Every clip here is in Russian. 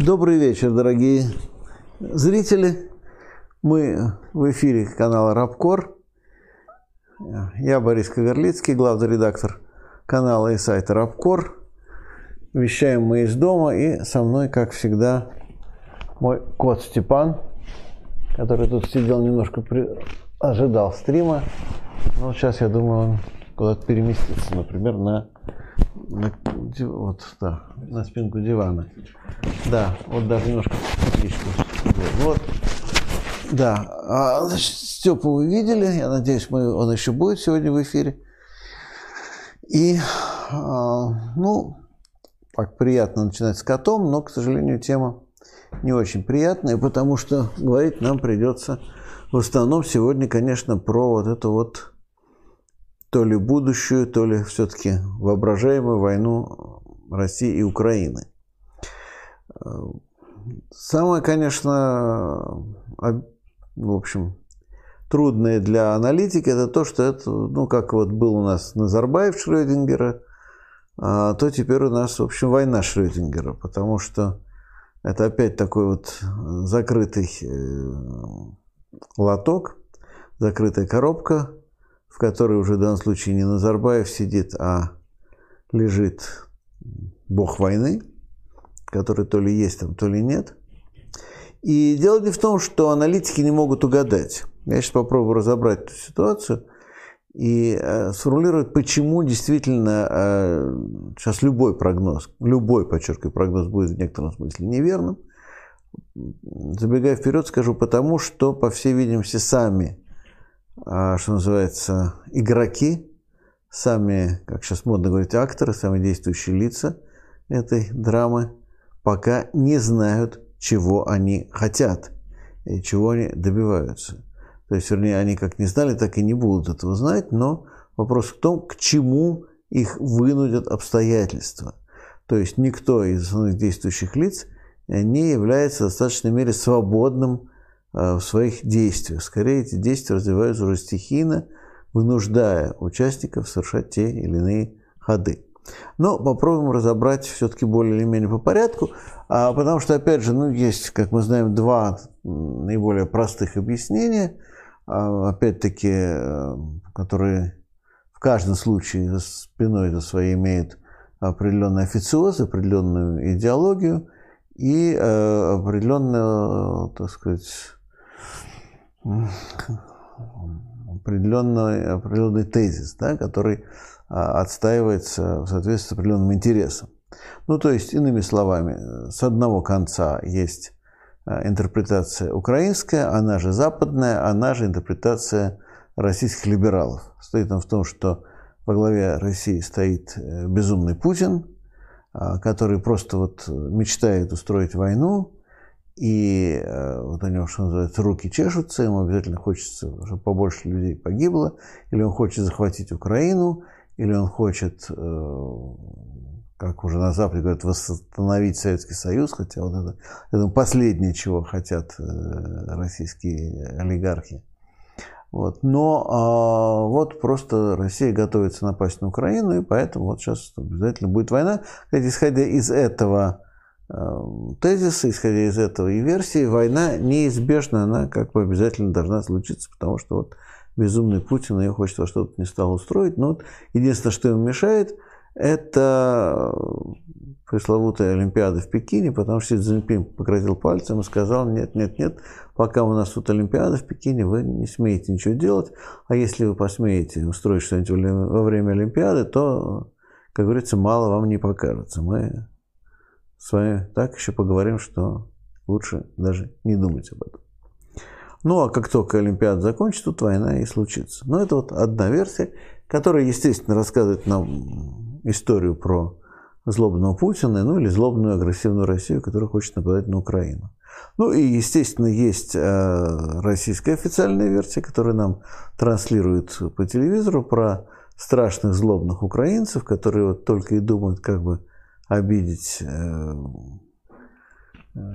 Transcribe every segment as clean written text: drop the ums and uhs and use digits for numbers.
Добрый вечер, дорогие зрители. Мы в эфире канала Рабкор. Я Борис Кагарлицкий, главный редактор канала и сайта Рабкор. Вещаем мы из дома, и со мной, как всегда, мой кот Степан, который тут сидел немножко, ожидал стрима. Но сейчас, я думаю, он куда-то переместится, например, на спинку дивана. Да, вот даже немножко. Вот. Да, Степу вы видели, я надеюсь, он еще будет сегодня в эфире. И, так приятно начинать с котом, но, к сожалению, тема не очень приятная, потому что говорить нам придется в основном сегодня, конечно, про вот эту вот то ли будущую, то ли все-таки воображаемую войну России и Украины. Самое, конечно, в общем, трудное для аналитики, это то, что это, как вот был у нас Назарбаев Шрёдингера, то теперь у нас, в общем, война Шрёдингера, потому что это опять такой вот закрытый лоток, закрытая коробка, в которой уже в данном случае не Назарбаев сидит, а лежит бог войны, который то ли есть там, то ли нет. И дело не в том, что аналитики не могут угадать. Я сейчас попробую разобрать эту ситуацию и сформулировать, почему действительно сейчас любой прогноз будет в некотором смысле неверным. Забегая вперед, скажу, потому что, по всей видимости, сами, что называется, игроки, сами, как сейчас модно говорить, акторы, сами действующие лица этой драмы пока не знают, чего они хотят и чего они добиваются. То есть, вернее, они как не знали, так и не будут этого знать, но вопрос в том, к чему их вынудят обстоятельства. То есть, никто из основных действующих лиц не является в достаточной мере свободным в своих действиях. Скорее, эти действия развиваются уже стихийно, вынуждая участников совершать те или иные ходы. Но попробуем разобрать все-таки более или менее по порядку, потому что, опять же, есть, как мы знаем, два наиболее простых объяснения, опять-таки, которые в каждом случае за спиной за своей имеют определенный официоз, определенную идеологию и определенную, так сказать, определенный тезис, да, который отстаивается в соответствии с определенным интересом. То есть, иными словами, с одного конца есть интерпретация украинская, она же западная, она же интерпретация российских либералов. Стоит он в том, что во главе России стоит безумный Путин, который просто мечтает устроить войну, и у него, что называется, руки чешутся, ему обязательно хочется, чтобы побольше людей погибло, или он хочет захватить Украину, или он хочет, как уже на Западе говорят, восстановить Советский Союз, хотя это последнее, чего хотят российские олигархи. Но просто Россия готовится напасть на Украину, и поэтому сейчас обязательно будет война. Кстати, исходя из этого тезиса, исходя из этого и версии, война неизбежна, она как бы обязательно должна случиться, потому что безумный Путин ее хочет во что-то не стал устроить. Но единственное, что ему мешает, это пресловутая Олимпиада в Пекине, потому что Си Цзиньпин погрозил пальцем и сказал: нет, нет, нет, пока у нас тут Олимпиада в Пекине, вы не смеете ничего делать, а если вы посмеете устроить что-нибудь во время Олимпиады, то, как говорится, мало вам не покажется. Мы с вами так еще поговорим, что лучше даже не думать об этом. А как только Олимпиада закончится, тут война и случится. Это одна версия, которая, естественно, рассказывает нам историю про злобного Путина, или злобную агрессивную Россию, которая хочет нападать на Украину. И, естественно, есть российская официальная версия, которая нам транслирует по телевизору про страшных злобных украинцев, которые только и думают, как бы обидеть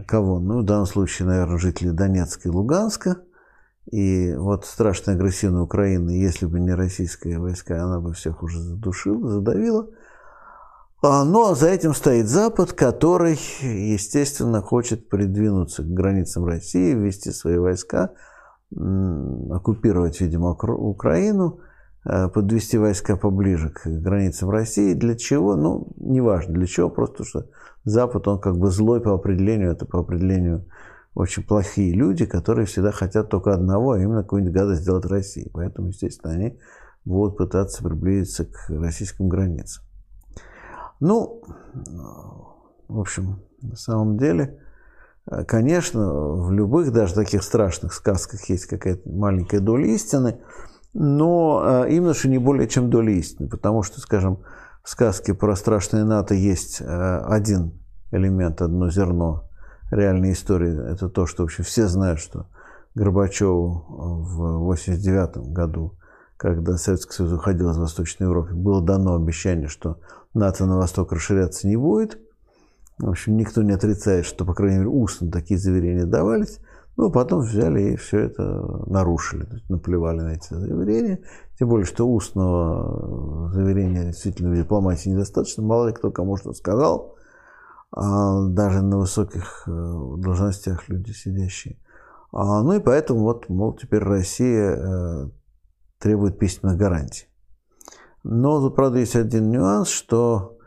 кого? В данном случае, наверное, жители Донецка и Луганска. И страшная агрессивная Украина, если бы не российские войска, она бы всех уже задушила, задавила. Но за этим стоит Запад, который, естественно, хочет придвинуться к границам России, ввести свои войска, оккупировать, видимо, Украину, подвести войска поближе к границам России. Для чего? Ну, неважно для чего, просто что Запад, он как бы злой по определению, это по определению очень плохие люди, которые всегда хотят только одного, а именно какую-нибудь гадость сделать России. Поэтому, естественно, они будут пытаться приблизиться к российским границам. Ну, в общем, на самом деле, конечно, в любых даже таких страшных сказках есть какая-то маленькая доля истины, но именно что не более чем доля истины, потому что, скажем, в сказке про страшное НАТО есть один элемент, одно зерно реальной истории. Это то, что вообще все знают, что Горбачеву в 1989 году, когда Советский Союз уходил из Восточной Европы, было дано обещание, что НАТО на восток расширяться не будет. В общем, никто не отрицает, что, по крайней мере, устно такие заверения давались. Но потом взяли и все это нарушили, наплевали на эти заверения. Тем более, что устного заверения действительно в дипломатии недостаточно. Мало ли кто кому что сказал. А даже на высоких должностях люди сидящие. Ну и поэтому, вот, мол, теперь Россия требует письменных гарантий. Но тут, правда, есть один нюанс, что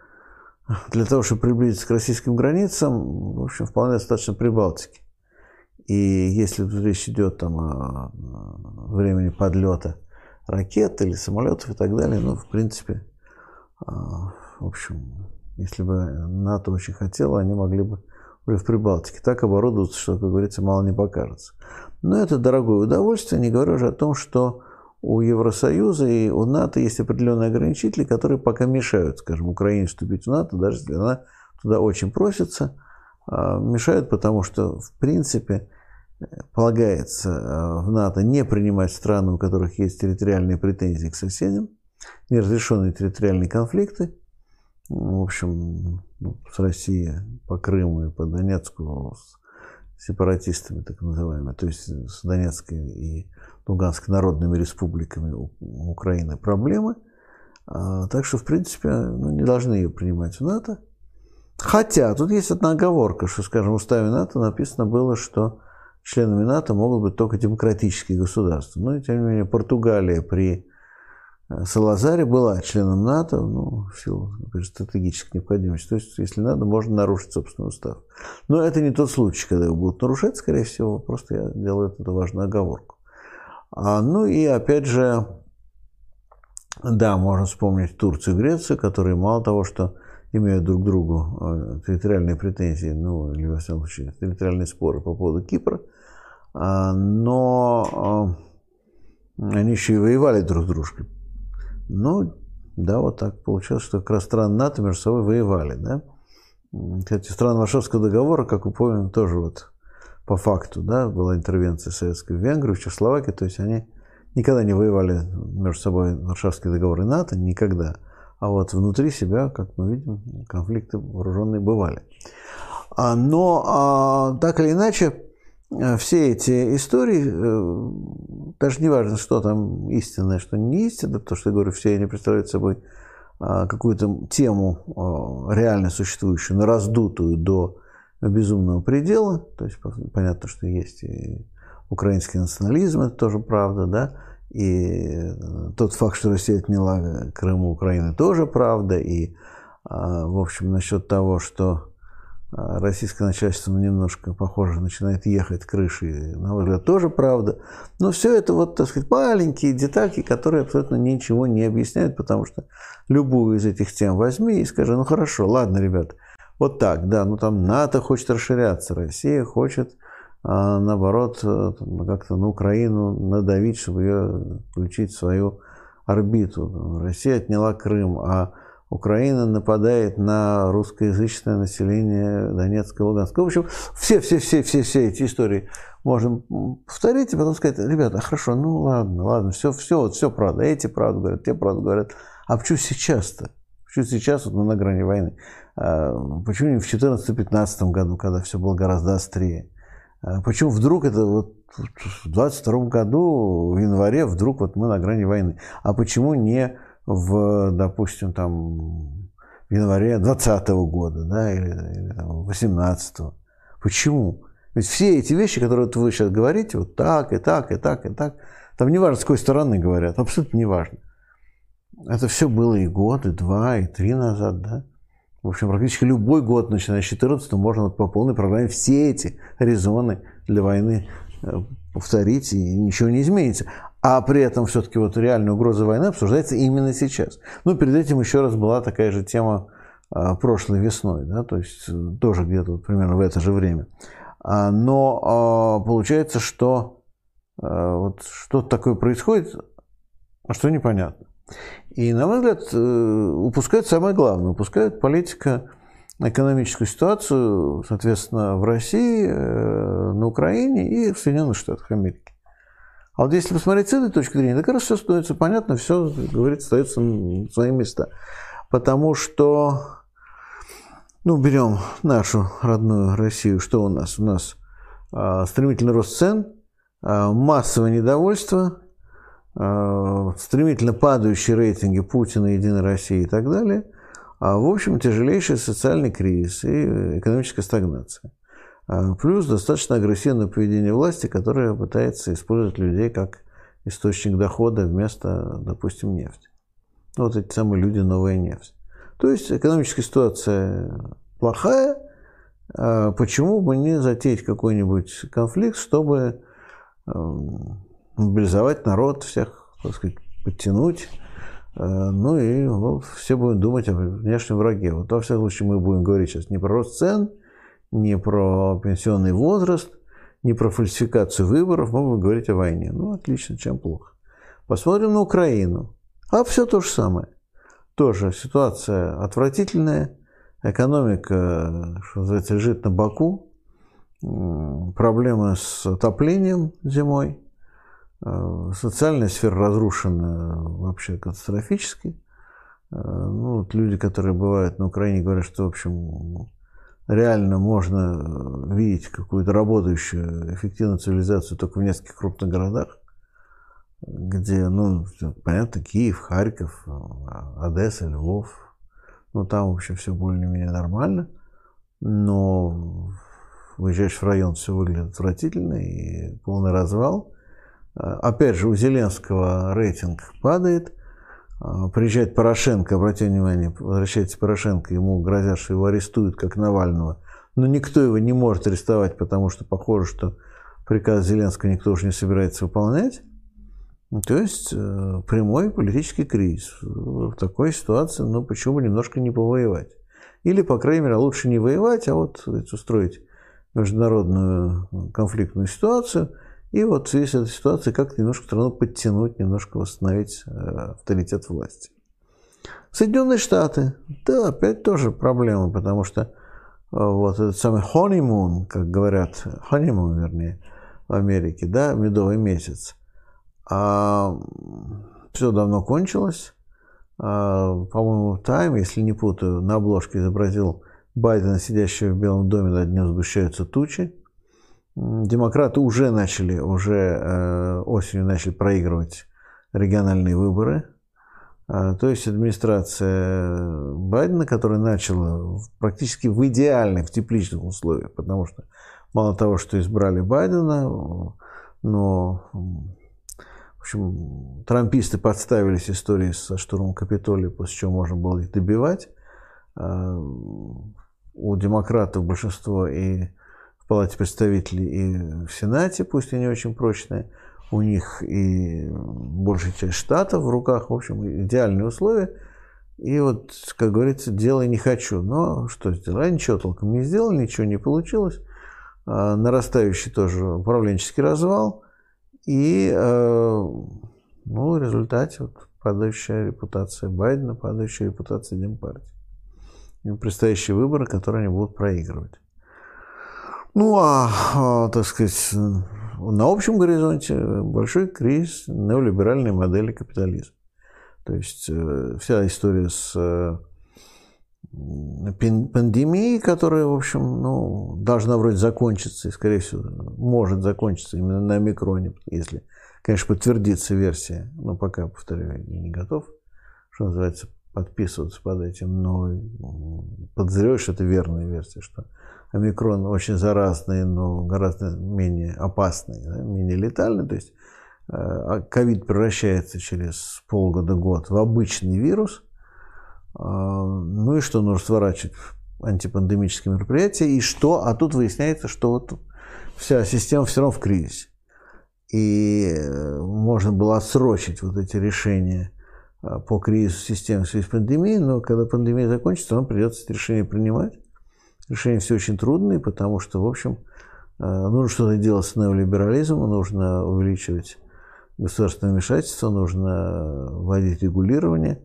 для того, чтобы приблизиться к российским границам, в общем, вполне достаточно Прибалтики. И если речь идет там о времени подлета ракет или самолетов и так далее, ну, в принципе, в общем, если бы НАТО очень хотело, они могли бы уже в Прибалтике так оборудоваться, что, как говорится, мало не покажется. Но это дорогое удовольствие, не говоря уже о том, что у Евросоюза и у НАТО есть определенные ограничители, которые пока мешают, скажем, Украине вступить в НАТО, даже если она туда очень просится. Мешают, потому что, в принципе, полагается в НАТО не принимать страны, у которых есть территориальные претензии к соседям, неразрешенные территориальные конфликты. В общем, с Россией по Крыму и по Донецку, с сепаратистами, так называемыми, то есть с Донецкой и Луганской народными республиками Украины проблемы. Так что, в принципе, не должны ее принимать в НАТО. Хотя, тут есть одна оговорка, что, скажем, в уставе НАТО написано было, что членами НАТО могут быть только демократические государства. Но, тем не менее, Португалия при Салазаре была членом НАТО, ну, в силу, например, стратегической необходимости. То есть, если надо, можно нарушить собственный устав. Но это не тот случай, когда его будут нарушать, скорее всего. Просто я делаю эту важную оговорку. Ну и опять же, да, можно вспомнить Турцию и Грецию, которые мало того, что имеют друг к другу территориальные претензии, ну или во всяком случае территориальные споры по поводу Кипра, но они еще и воевали друг с дружкой. Ну да, вот так получилось, что как раз страны НАТО между собой воевали. Да? Кстати, страны Варшавского договора, как вы помните, тоже вот по факту, да, была интервенция советская в Венгрию, в Чехословакии, то есть они никогда не воевали между собой Варшавские договоры НАТО, никогда. А вот внутри себя, как мы видим, конфликты вооруженные бывали. Но так или иначе, все эти истории, даже не важно, что там истинное, что не истинное, потому что, я говорю, все они представляют собой какую-то тему реально существующую, но раздутую до безумного предела, то есть понятно, что есть и украинский национализм, это тоже правда, да, и тот факт, что Россия отняла Крым у Украины, тоже правда, и, в общем, насчет того, что российское начальство немножко, похоже, начинает ехать крышей, на мой взгляд, тоже правда, но все это, вот, так сказать, маленькие детальки, которые абсолютно ничего не объясняют, потому что любую из этих тем возьми и скажи, ну хорошо, ладно, ребята, вот так, да, ну там НАТО хочет расширяться, Россия хочет, наоборот, как-то на Украину надавить, чтобы ее включить в свою орбиту. Россия отняла Крым, а Украина нападает на русскоязычное население Донецка и Луганска. В общем, все эти истории можем повторить и потом сказать, ребята, хорошо, ну ладно, все правда, эти правду говорят, те правду говорят, а почему сейчас-то? Почему сейчас, вот, ну, на грани войны? Почему не в 2014-2015 году, когда все было гораздо острее? Почему вдруг это вот в 2022 году, в январе, вдруг вот мы на грани войны? А почему не в, допустим, там, в января 2020 года, да, или 18-го. Почему? Ведь все эти вещи, которые вот вы сейчас говорите, вот так, и так, и так, и так, там не важно, с какой стороны говорят, абсолютно не важно. Это все было и год, и два, и три назад, да. В общем, практически любой год, начиная с 2014, можно по полной программе все эти резоны для войны повторить, и ничего не изменится. А при этом все-таки вот реальная угроза войны обсуждается именно сейчас. Ну, перед этим еще раз была такая же тема прошлой весной, да, то есть тоже где-то вот примерно в это же время. Но получается, что вот что-то такое происходит, а что непонятно. И, на мой взгляд, упускают самое главное. Упускают политико-экономическую ситуацию, соответственно, в России, на Украине и в Соединенных Штатах Америки. А вот если посмотреть с этой точки зрения, так как раз все становится понятно, все, говорит, остается на свои места. Потому что, ну, берем нашу родную Россию, что у нас? У нас стремительный рост цен, массовое недовольство, стремительно падающие рейтинги Путина, Единой России и так далее. А, в общем, тяжелейший социальный кризис и экономическая стагнация. Плюс достаточно агрессивное поведение власти, которое пытается использовать людей как источник дохода вместо, допустим, нефти. Вот эти самые люди, новая нефть. То есть экономическая ситуация плохая. Почему бы не затеять какой-нибудь конфликт, чтобы мобилизовать народ, всех, так сказать, подтянуть. Ну и вот, все будем думать о внешнем враге. Вот во всяком случае мы будем говорить сейчас не про рост цен, не про пенсионный возраст, не про фальсификацию выборов. Мы будем говорить о войне. Ну, отлично, чем плохо. Посмотрим на Украину. А все то же самое. Тоже ситуация отвратительная. Экономика, что называется, лежит на боку. Проблемы с отоплением зимой. Социальная сфера разрушена вообще катастрофически. Ну, вот люди, которые бывают на Украине, говорят, что, в общем, реально можно видеть какую-то работающую, эффективную цивилизацию только в нескольких крупных городах, где, ну, понятно, Киев, Харьков, Одесса, Львов. Ну, там, в общем, все более-менее нормально. Но выезжаешь в район, все выглядит отвратительно и полный развал. Опять же, у Зеленского рейтинг падает. Приезжает Порошенко, обратите внимание, возвращается Порошенко, ему грозят, что его арестуют, как Навального. Но никто его не может арестовать, потому что похоже, что приказ Зеленского никто уже не собирается выполнять. То есть прямой политический кризис. В такой ситуации, ну, почему бы немножко не повоевать? Или, по крайней мере, лучше не воевать, а вот устроить международную конфликтную ситуацию. И вот в связи с этой ситуацией как-то немножко страну подтянуть, немножко восстановить авторитет власти. Соединенные Штаты. Да, опять тоже проблема, потому что вот этот самый honeymoon, как говорят, honeymoon, вернее, в Америке, да, медовый месяц. Все давно кончилось. По-моему, Time, если не путаю, на обложке изобразил Байдена, сидящего в Белом доме, над ним сгущаются тучи. Демократы уже осенью начали проигрывать региональные выборы. То есть администрация Байдена, которая начала практически в идеальных, в тепличных условиях, потому что мало того, что избрали Байдена, но, в общем, трамписты подставились историей со штурмом Капитолия, после чего можно было их добивать. У демократов большинство и в Палате представителей, и в Сенате, пусть и не очень прочные, у них и большая часть штатов в руках, в общем, идеальные условия. И вот, как говорится, делай не хочу. Но что сделать? Ничего толком не сделали, ничего не получилось. Нарастающий тоже управленческий развал. И, ну, в результате вот, падающая репутация Байдена, падающая репутация Демпартии. И предстоящие выборы, которые они будут проигрывать. Ну, а, так сказать, на общем горизонте большой кризис неолиберальной модели капитализма. То есть вся история с пандемией, которая, в общем, ну, должна вроде закончиться, и, скорее всего, может закончиться именно на омикроне, если, конечно, подтвердится версия, но пока, повторяю, я не готов, что называется, подписываться под этим, но подозреваю, что это верная версия, что омикрон очень заразный, но гораздо менее опасный, да, менее летальный. То есть ковид превращается через полгода-год в обычный вирус. Ну и что нужно сворачивать антипандемические мероприятия, и что, а тут выясняется, что вот вся система все равно в кризисе. И можно было отсрочить вот эти решения по кризису системы в связи с пандемией, но когда пандемия закончится, нам придется это решение принимать. Решения все очень трудные, потому что, в общем, нужно что-то делать с неолиберализмом, нужно увеличивать государственное вмешательство, нужно вводить регулирование,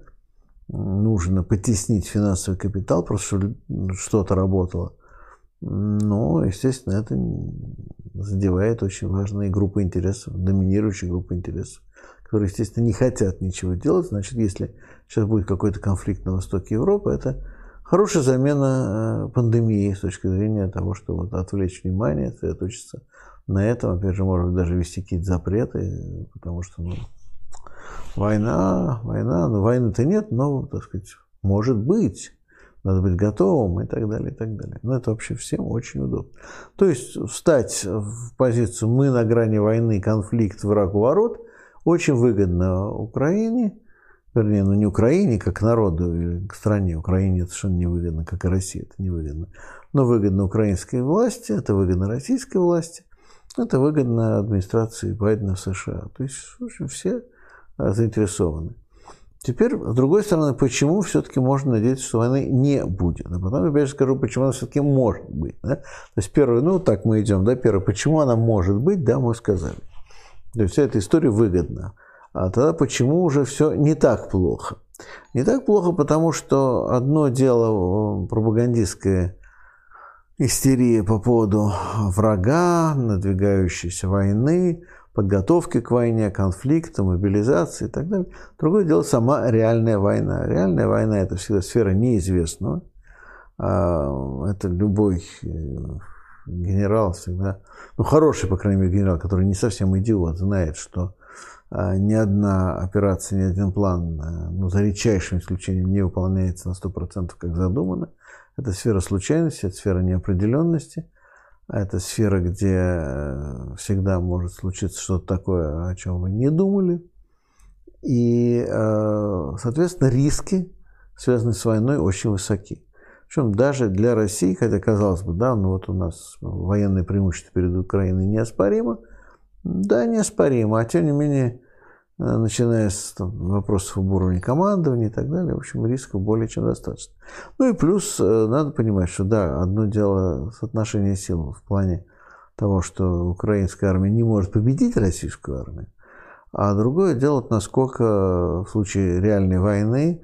нужно потеснить финансовый капитал, просто чтобы что-то работало. Но, естественно, это задевает очень важные группы интересов, доминирующие группы интересов, которые, естественно, не хотят ничего делать. Значит, если сейчас будет какой-то конфликт на востоке Европы, это хорошая замена пандемии с точки зрения того, что вот отвлечь внимание, сосредоточиться на этом. Опять же, может даже ввести какие-то запреты, потому что ну, война, ну, войны-то нет, но, так сказать, может быть. Надо быть готовым и так далее, и так далее. Но это вообще всем очень удобно. То есть встать в позицию «мы на грани войны, конфликт, враг у ворот» очень выгодно Украине, вернее, ну не Украине, как народу или стране. Украине это совершенно невыгодно, как и России это невыгодно. Но выгодно украинской власти, это выгодно российской власти, это выгодно администрации Байдена в США. То есть в общем, все заинтересованы. Теперь, с другой стороны, почему все-таки можно надеяться, что войны не будет? А потом я опять скажу, почему она все-таки может быть. Да? То есть, первое, ну, так мы идем, да, первое, почему она может быть, да, мы сказали. То есть, вся эта история выгодна. А тогда почему уже все не так плохо? Не так плохо, потому что одно дело пропагандистская истерия по поводу врага, надвигающейся войны, подготовки к войне, конфликта, мобилизации и так далее. Другое дело сама реальная война. Реальная война – это всегда сфера неизвестного. Это любой генерал всегда, ну хороший, по крайней мере, генерал, который не совсем идиот, знает, что ни одна операция, ни один план, ну, за редчайшим исключением, не выполняется на 100%, как задумано. Это сфера случайности, это сфера неопределенности. Это сфера, где всегда может случиться что-то такое, о чем вы не думали. И, соответственно, риски, связанные с войной, очень высоки. Причем даже для России, хотя, казалось бы, да, ну вот у нас военное преимущество перед Украиной неоспоримо. Да, неоспоримо, а тем не менее, начиная с там, вопросов об уровне командования и так далее, в общем, рисков более чем достаточно. Ну и плюс надо понимать, что да, одно дело соотношение сил в плане того, что украинская армия не может победить российскую армию, а другое дело, насколько в случае реальной войны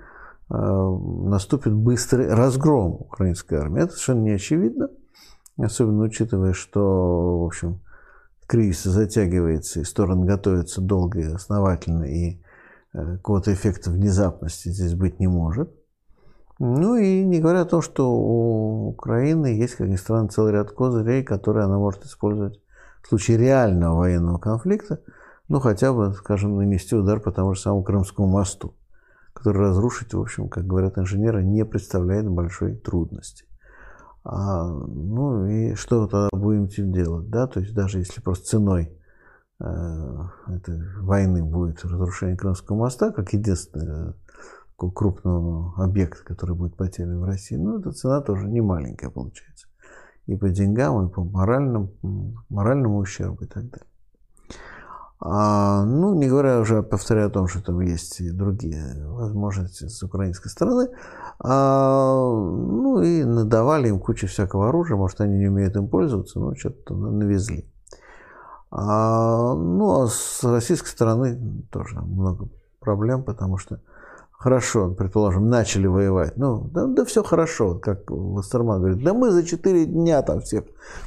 наступит быстрый разгром украинской армии. Это совершенно не очевидно, особенно учитывая, что, в общем, кризис затягивается, и стороны готовятся долго и основательно, и какого-то эффекта внезапности здесь быть не может. Ну и не говоря о том, что у Украины есть, как ни странно, целый ряд козырей, которые она может использовать в случае реального военного конфликта, ну хотя бы, скажем, нанести удар по тому же самому Крымскому мосту, который разрушить, в общем, как говорят инженеры, не представляет большой трудности. Ну и что тогда будем делать, да, то есть даже если просто ценой этой войны будет разрушение Крымского моста, как единственного крупного объекта, который будет потерян в России, ну эта цена тоже не маленькая получается. И по деньгам, и по моральному ущербу и так далее. Ну, не говоря уже, повторяю о том, что там есть и другие возможности с украинской стороны. Ну, и надавали им кучу всякого оружия. Может, они не умеют им пользоваться, но что-то навезли. Ну, а с российской стороны тоже много проблем, потому что хорошо, предположим, начали воевать. Ну, да все хорошо, как Вастерман говорит. Да мы за 4 дня там всех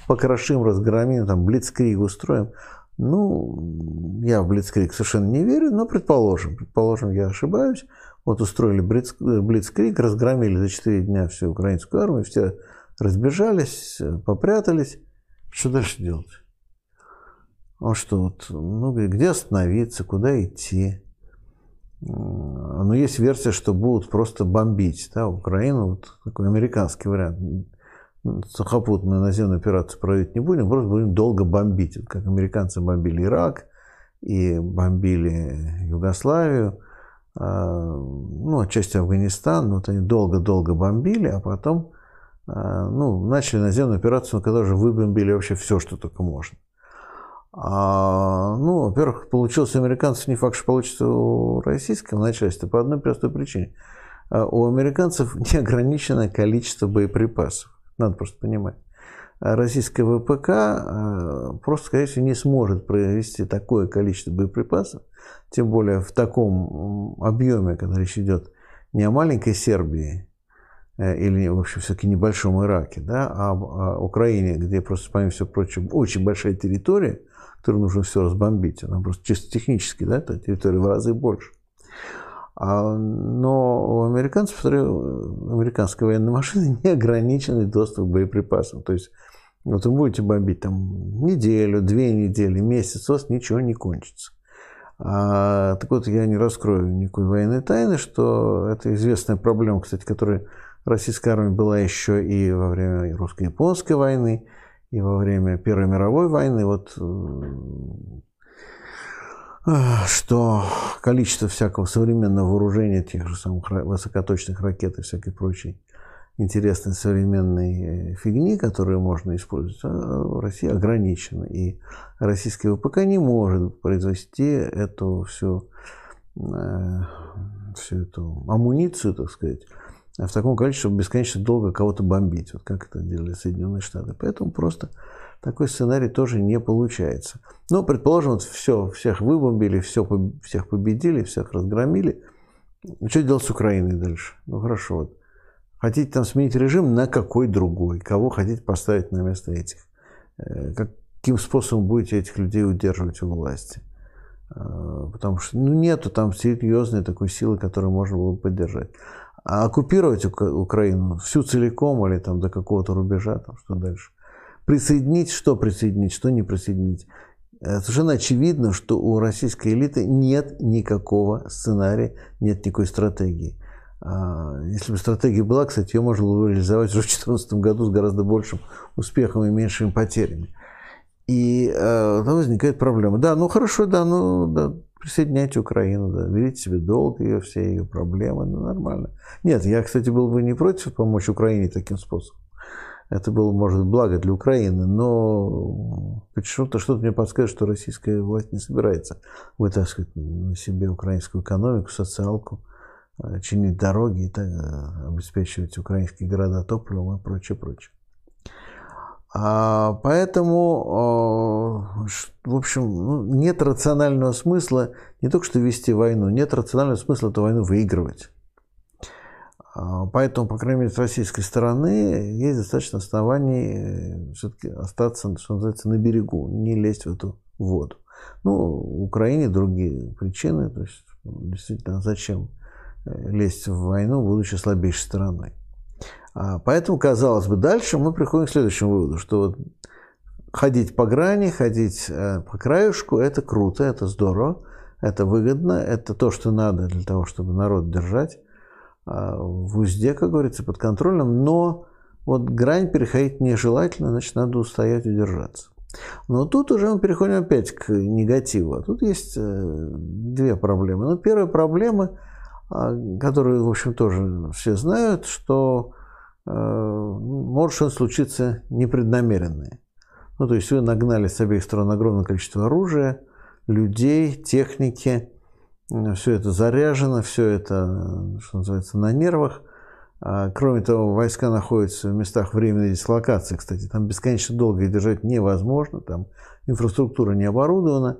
покрошим, разгромим, там блицкриг устроим. Ну, я в блицкриг совершенно не верю, но предположим, я ошибаюсь. Вот устроили блицкриг, разгромили за 4 дня всю украинскую армию, все разбежались, попрятались. Что дальше делать? А что, вот, ну, где остановиться, куда идти? Но есть версия, что будут просто бомбить, да, Украину, вот такой американский вариант. Сухопутную наземную операцию проводить не будем, просто будем долго бомбить. Вот как американцы бомбили Ирак и бомбили Югославию, ну, отчасти Афганистан. Вот они долго-долго бомбили, а потом ну, начали наземную операцию, на которой же выбомбили вообще все, что только можно. Ну, во-первых, получилось у американцев, не факт, что получится у российского начальства, по одной простой причине. У американцев неограниченное количество боеприпасов. Надо просто понимать. Российская ВПК просто, скорее всего, не сможет произвести такое количество боеприпасов, тем более в таком объеме, когда речь идет не о маленькой Сербии или, в общем, все-таки небольшом Ираке, да, а о Украине, где просто, помимо всего прочего, очень большая территория, которую нужно все разбомбить. Она просто чисто технически, да, эта территория в разы больше. Но у американцев, повторяю, американской военной машины неограниченный доступ к боеприпасам. То есть, вот вы будете бомбить там неделю, 2 недели, месяц, у вас ничего не кончится. Так вот, я не раскрою никакой военной тайны, что это известная проблема, кстати, которая российская армия была еще и во время русско-японской войны, и во время Первой мировой войны. Вот, что количество всякого современного вооружения, тех же самых высокоточных ракет и всякой прочей интересной современной фигни, которую можно использовать, в России ограничено. И российский ВПК не может произвести эту всю эту амуницию, так сказать, в таком количестве, чтобы бесконечно долго кого-то бомбить, вот как это делали Соединенные Штаты. Поэтому просто такой сценарий тоже не получается. Но, предположим, вот все, всех выбомбили, все, всех победили, всех разгромили. Что делать с Украиной дальше? Ну, хорошо. Вот. Хотите там сменить режим на какой другой? Кого хотите поставить на место этих? Каким способом будете этих людей удерживать у власти? Потому что ну, нету там серьезной такой силы, которую можно было бы поддержать. А оккупировать Украину всю целиком или там до какого-то рубежа, там, что дальше? Присоединить, что не присоединить. Совершенно очевидно, что у российской элиты нет никакого сценария, нет никакой стратегии. Если бы стратегия была, кстати, ее можно было бы реализовать уже в 2014 году с гораздо большим успехом и меньшими потерями. И там возникает проблема. Да, ну хорошо, да, ну да, присоединяйте Украину, да, берите себе долг, ее, все ее проблемы, ну нормально. Нет, я, кстати, был бы не против помочь Украине таким способом. Это было, может, благо для Украины, но почему-то что-то мне подскажет, что российская власть не собирается вытаскивать на себе украинскую экономику, социалку, чинить дороги, и так, обеспечивать украинские города топливом и прочее, прочее. Поэтому, в общем, нет рационального смысла не только что вести войну, нет рационального смысла эту войну выигрывать. Поэтому, по крайней мере, с российской стороны есть достаточно оснований все-таки остаться, что называется, на берегу, не лезть в эту воду. Ну, в Украине другие причины, то есть, действительно, зачем лезть в войну, будучи слабейшей стороной. Поэтому, казалось бы, дальше мы приходим к следующему выводу, что вот ходить по грани, ходить по краюшку – это круто, это здорово, это выгодно, это то, что надо для того, чтобы народ держать в узде, как говорится, под контролем, но вот грань переходить нежелательно, значит, надо устоять, удержаться. Но тут уже мы переходим опять к негативу. Тут есть две проблемы. Ну, первая проблема, которую, в общем, тоже все знают, что может что-то случиться непреднамеренное. Ну, то есть вы нагнали с обеих сторон огромное количество оружия, людей, техники. Все это заряжено, все это, что называется, на нервах. Кроме того, войска находятся в местах временной дислокации, кстати. Там бесконечно долго их держать невозможно, там инфраструктура не оборудована.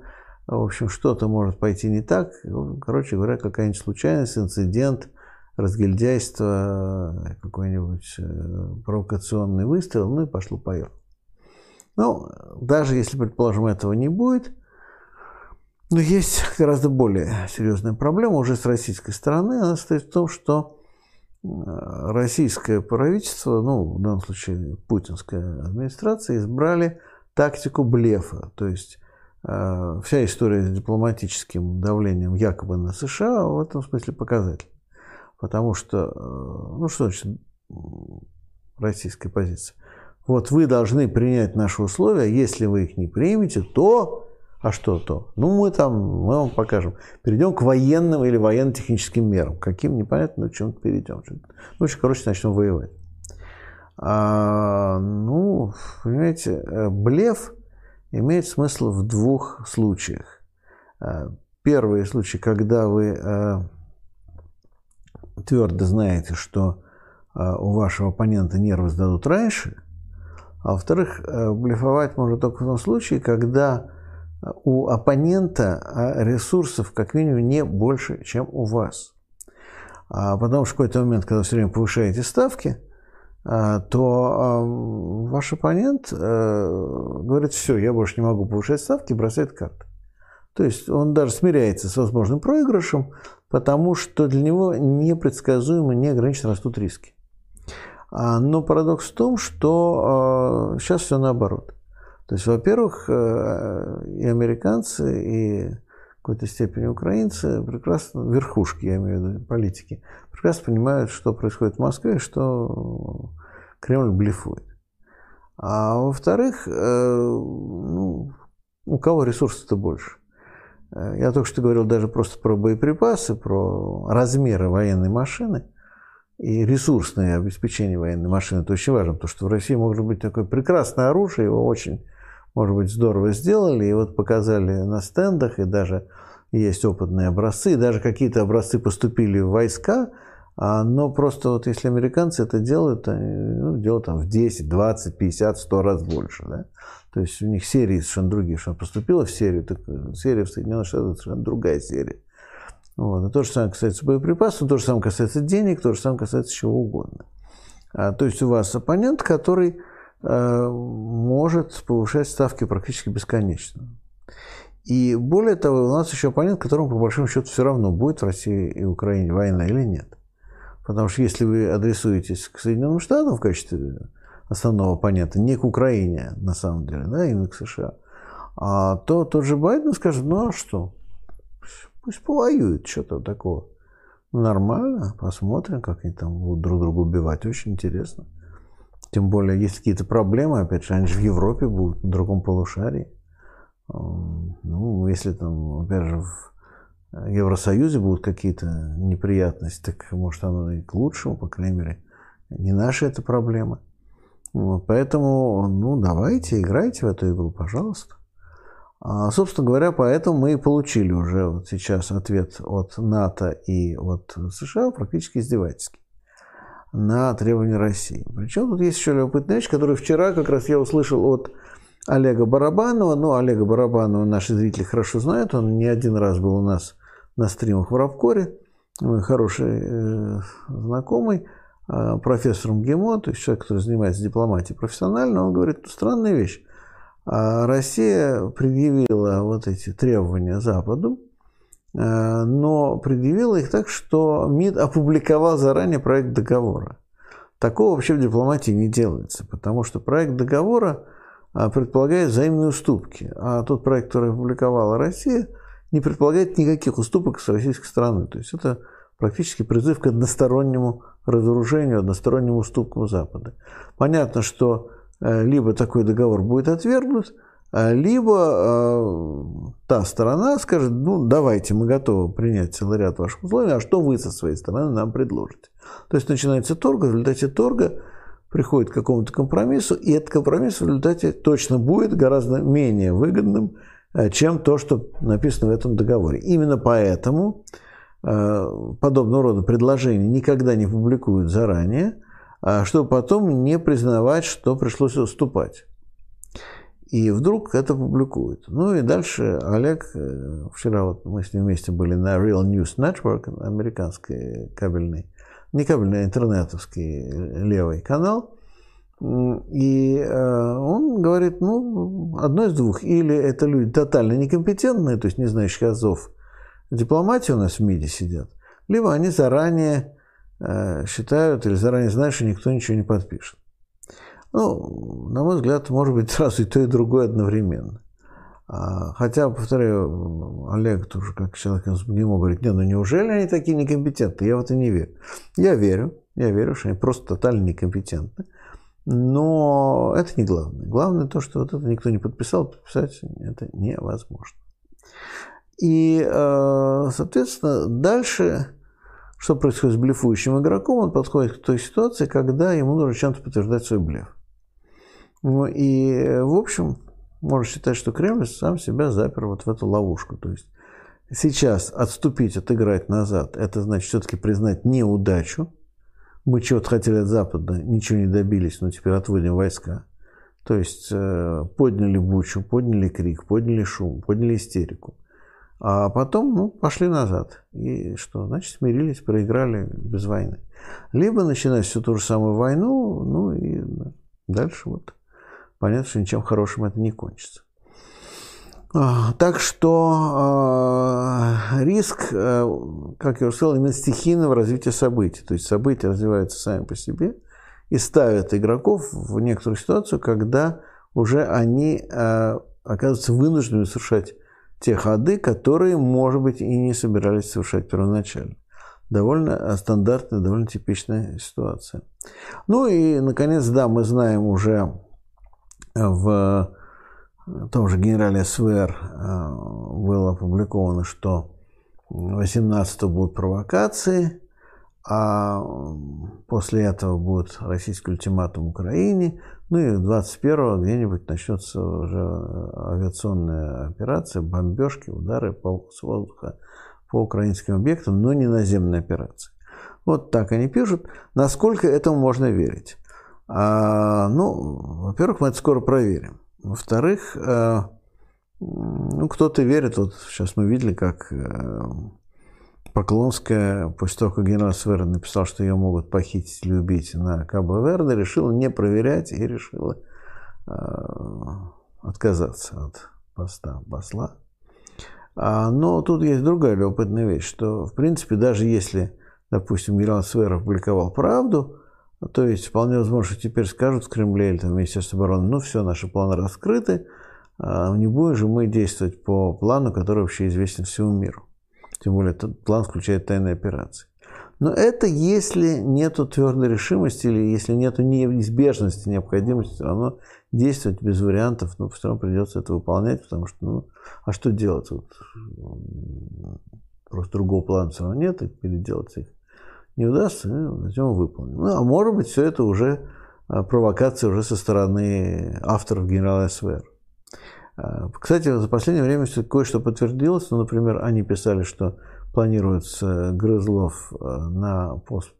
В общем, что-то может пойти не так. Короче говоря, какая-нибудь случайность, инцидент, разгильдяйство, какой-нибудь провокационный выстрел, ну и пошло-поехало. Ну, даже если, предположим, этого не будет, но есть гораздо более серьезная проблема уже с российской стороны. Она состоит в том, что российское правительство, ну, в данном случае путинская администрация, избрали тактику блефа. То есть вся история с дипломатическим давлением якобы на США в этом смысле показатель. Потому что, ну что значит российская позиция? Вот вы должны принять наши условия, если вы их не примете, то... А что то? Ну, мы вам покажем. Перейдем к военным или военно-техническим мерам. Каким, непонятно, но чем-то перейдем. Ну, очень, короче, начнем воевать. Ну, понимаете, блеф имеет смысл в двух случаях. Первый случай, когда вы твердо знаете, что у вашего оппонента нервы сдадут раньше. А во-вторых, блефовать можно только в том случае, когда у оппонента ресурсов, как минимум, не больше, чем у вас. Потому что в какой-то момент, когда вы все время повышаете ставки, то ваш оппонент говорит: все, я больше не могу повышать ставки, и бросает карты. То есть он даже смиряется с возможным проигрышем, потому что для него непредсказуемо, неограниченно растут риски. Но парадокс в том, что сейчас все наоборот. То есть, во-первых, и американцы, и в какой-то степени украинцы прекрасно, верхушки, я имею в виду, политики, прекрасно понимают, что происходит в Москве, что Кремль блефует. А во-вторых, ну, у кого ресурсов-то больше? Я только что говорил даже просто про боеприпасы, про размеры военной машины. И ресурсное обеспечение военной машины — это очень важно, потому что в России может быть такое прекрасное оружие, его очень, может быть, здорово сделали, и вот показали на стендах, и даже есть опытные образцы, и даже какие-то образцы поступили в войска, но просто вот если американцы это делают, они, ну, делают там в 10, 20, 50, 100 раз больше, да? То есть у них серии совершенно другие, что поступило в серию, так серия в Соединенных Штатах — совершенно другая серия. Вот. И то же самое касается боеприпасов, то же самое касается денег, то же самое касается чего угодно. То есть у вас оппонент, который может повышать ставки практически бесконечно. И более того, у нас еще оппонент, которому по большому счету все равно, будет в России и Украине война или нет. Потому что если вы адресуетесь к Соединенным Штатам в качестве основного оппонента, не к Украине на самом деле, да, именно к США, то тот же Байден скажет: ну а что? Пусть повоюют, что-то такого. Нормально, посмотрим, как они там будут друг друга убивать. Очень интересно. Тем более, есть какие-то проблемы, опять же, они же в Европе будут, на другом полушарии. Ну, если там, опять же, в Евросоюзе будут какие-то неприятности, так, может, оно и к лучшему, по крайней мере, не наши это проблемы. Вот, поэтому, ну, давайте, играйте в эту игру, пожалуйста. Собственно говоря, поэтому мы и получили уже вот сейчас ответ от НАТО и от США практически издевательский на требования России. Причем тут есть еще любопытная вещь, которую вчера как раз я услышал от Олега Барабанова. Ну, Олега Барабанова наши зрители хорошо знают. Он не один раз был у нас на стримах в Рабкоре. Мой хороший знакомый, профессор МГИМО, то есть человек, который занимается дипломатией профессионально, он говорит: странная вещь. Россия предъявила вот эти требования Западу, но предъявила их так, что МИД опубликовал заранее проект договора. Такого вообще в дипломатии не делается, потому что проект договора предполагает взаимные уступки, а тот проект, который опубликовала Россия, не предполагает никаких уступок с российской стороны. То есть это практически призыв к одностороннему разоружению, одностороннему уступку Запада. Понятно, что либо такой договор будет отвергнут, либо та сторона скажет: ну, давайте, мы готовы принять целый ряд ваших условий, а что вы со своей стороны нам предложите? То есть начинается торг, в результате торга приходит к какому-то компромиссу, и этот компромисс в результате точно будет гораздо менее выгодным, чем то, что написано в этом договоре. Именно поэтому подобного рода предложения никогда не публикуют заранее, чтобы потом не признавать, что пришлось уступать. И вдруг это публикуют. Ну и дальше Олег, вчера вот мы с ним вместе были на Real News Network, американский кабельный, не кабельный, а интернетовский левый канал. И он говорит: ну, одно из двух. Или это люди тотально некомпетентные, то есть не знающие азов дипломатии у нас в МИДе сидят, либо они заранее считают или заранее знают, что никто ничего не подпишет. Ну, на мой взгляд, может быть сразу и то, и другое одновременно. Хотя, повторяю, Олег тоже как человек не мог говорить, не, ну неужели они такие некомпетентные? Я в это не верю. Я верю, что они просто тотально некомпетентны. Но это не главное. Главное то, что вот это никто не подписал, подписать это невозможно. И, соответственно, дальше, что происходит с блефующим игроком, он подходит к той ситуации, когда ему нужно чем-то подтверждать свой блеф. Ну, и, в общем, можно считать, что Кремль сам себя запер вот в эту ловушку. То есть сейчас отступить, отыграть назад, это значит все-таки признать неудачу. Мы чего-то хотели от Запада, ничего не добились, но теперь отводим войска. То есть подняли бучу, подняли крик, подняли шум, подняли истерику. А потом пошли назад. И что? Значит, смирились, проиграли без войны. Либо начинать всю ту же самую войну, ну и дальше вот понятно, что ничем хорошим это не кончится. Так что риск, как я уже сказал, именно стихийного развития событий. То есть события развиваются сами по себе и ставят игроков в некоторую ситуацию, когда уже они оказываются вынуждены совершать те ходы, которые, может быть, и не собирались совершать первоначально. Довольно стандартная, довольно типичная ситуация. Ну и, наконец, да, мы знаем уже в том же генерале СВР было опубликовано, что 18-го будут провокации, а после этого будет российский ультиматум Украине, ну и 21-го где-нибудь начнется уже авиационная операция, бомбежки, удары с воздуха по украинским объектам, но не наземные операции. Вот так они пишут. Насколько этому можно верить? Во-первых, мы это скоро проверим. Во-вторых, кто-то верит. Вот сейчас мы видели, как Поклонская, после того, как генерал СВР написал, что ее могут похитить или убить на Кабо-Верде, решила не проверять и решила отказаться от поста посла. Но тут есть другая любопытная вещь, что, в принципе, даже если, допустим, генерал СВР опубликовал правду, то есть вполне возможно, что теперь скажут в Кремле или в Министерстве обороны, все, наши планы раскрыты, не будем же мы действовать по плану, который вообще известен всему миру. Тем более, этот план включает тайные операции. Но это если нету твердой решимости или если нету неизбежности, необходимости все равно действовать без вариантов, все равно придется это выполнять, потому что, а что делать? Вот, просто другого плана все равно нет, и переделать их не удастся, возьмем выполним. А может быть, все это уже провокация уже со стороны авторов генерала СВР. Кстати, за последнее время кое-что подтвердилось. Например, они писали, что планируется Грызлов на пост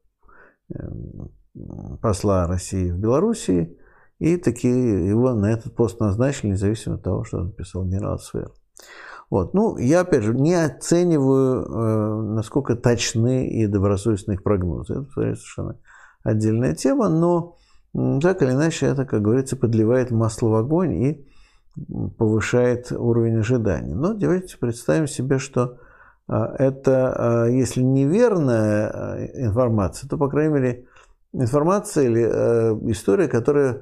посла России в Белоруссии. И таки его на этот пост назначили, независимо от того, что он писал генерал СВР. Вот. Я, опять же, не оцениваю, насколько точны и добросовестны их прогнозы. Это совершенно отдельная тема, но так или иначе это, как говорится, подливает масло в огонь и повышает уровень ожиданий. Но давайте представим себе, что это, если неверная информация, то, по крайней мере, информация или история, которая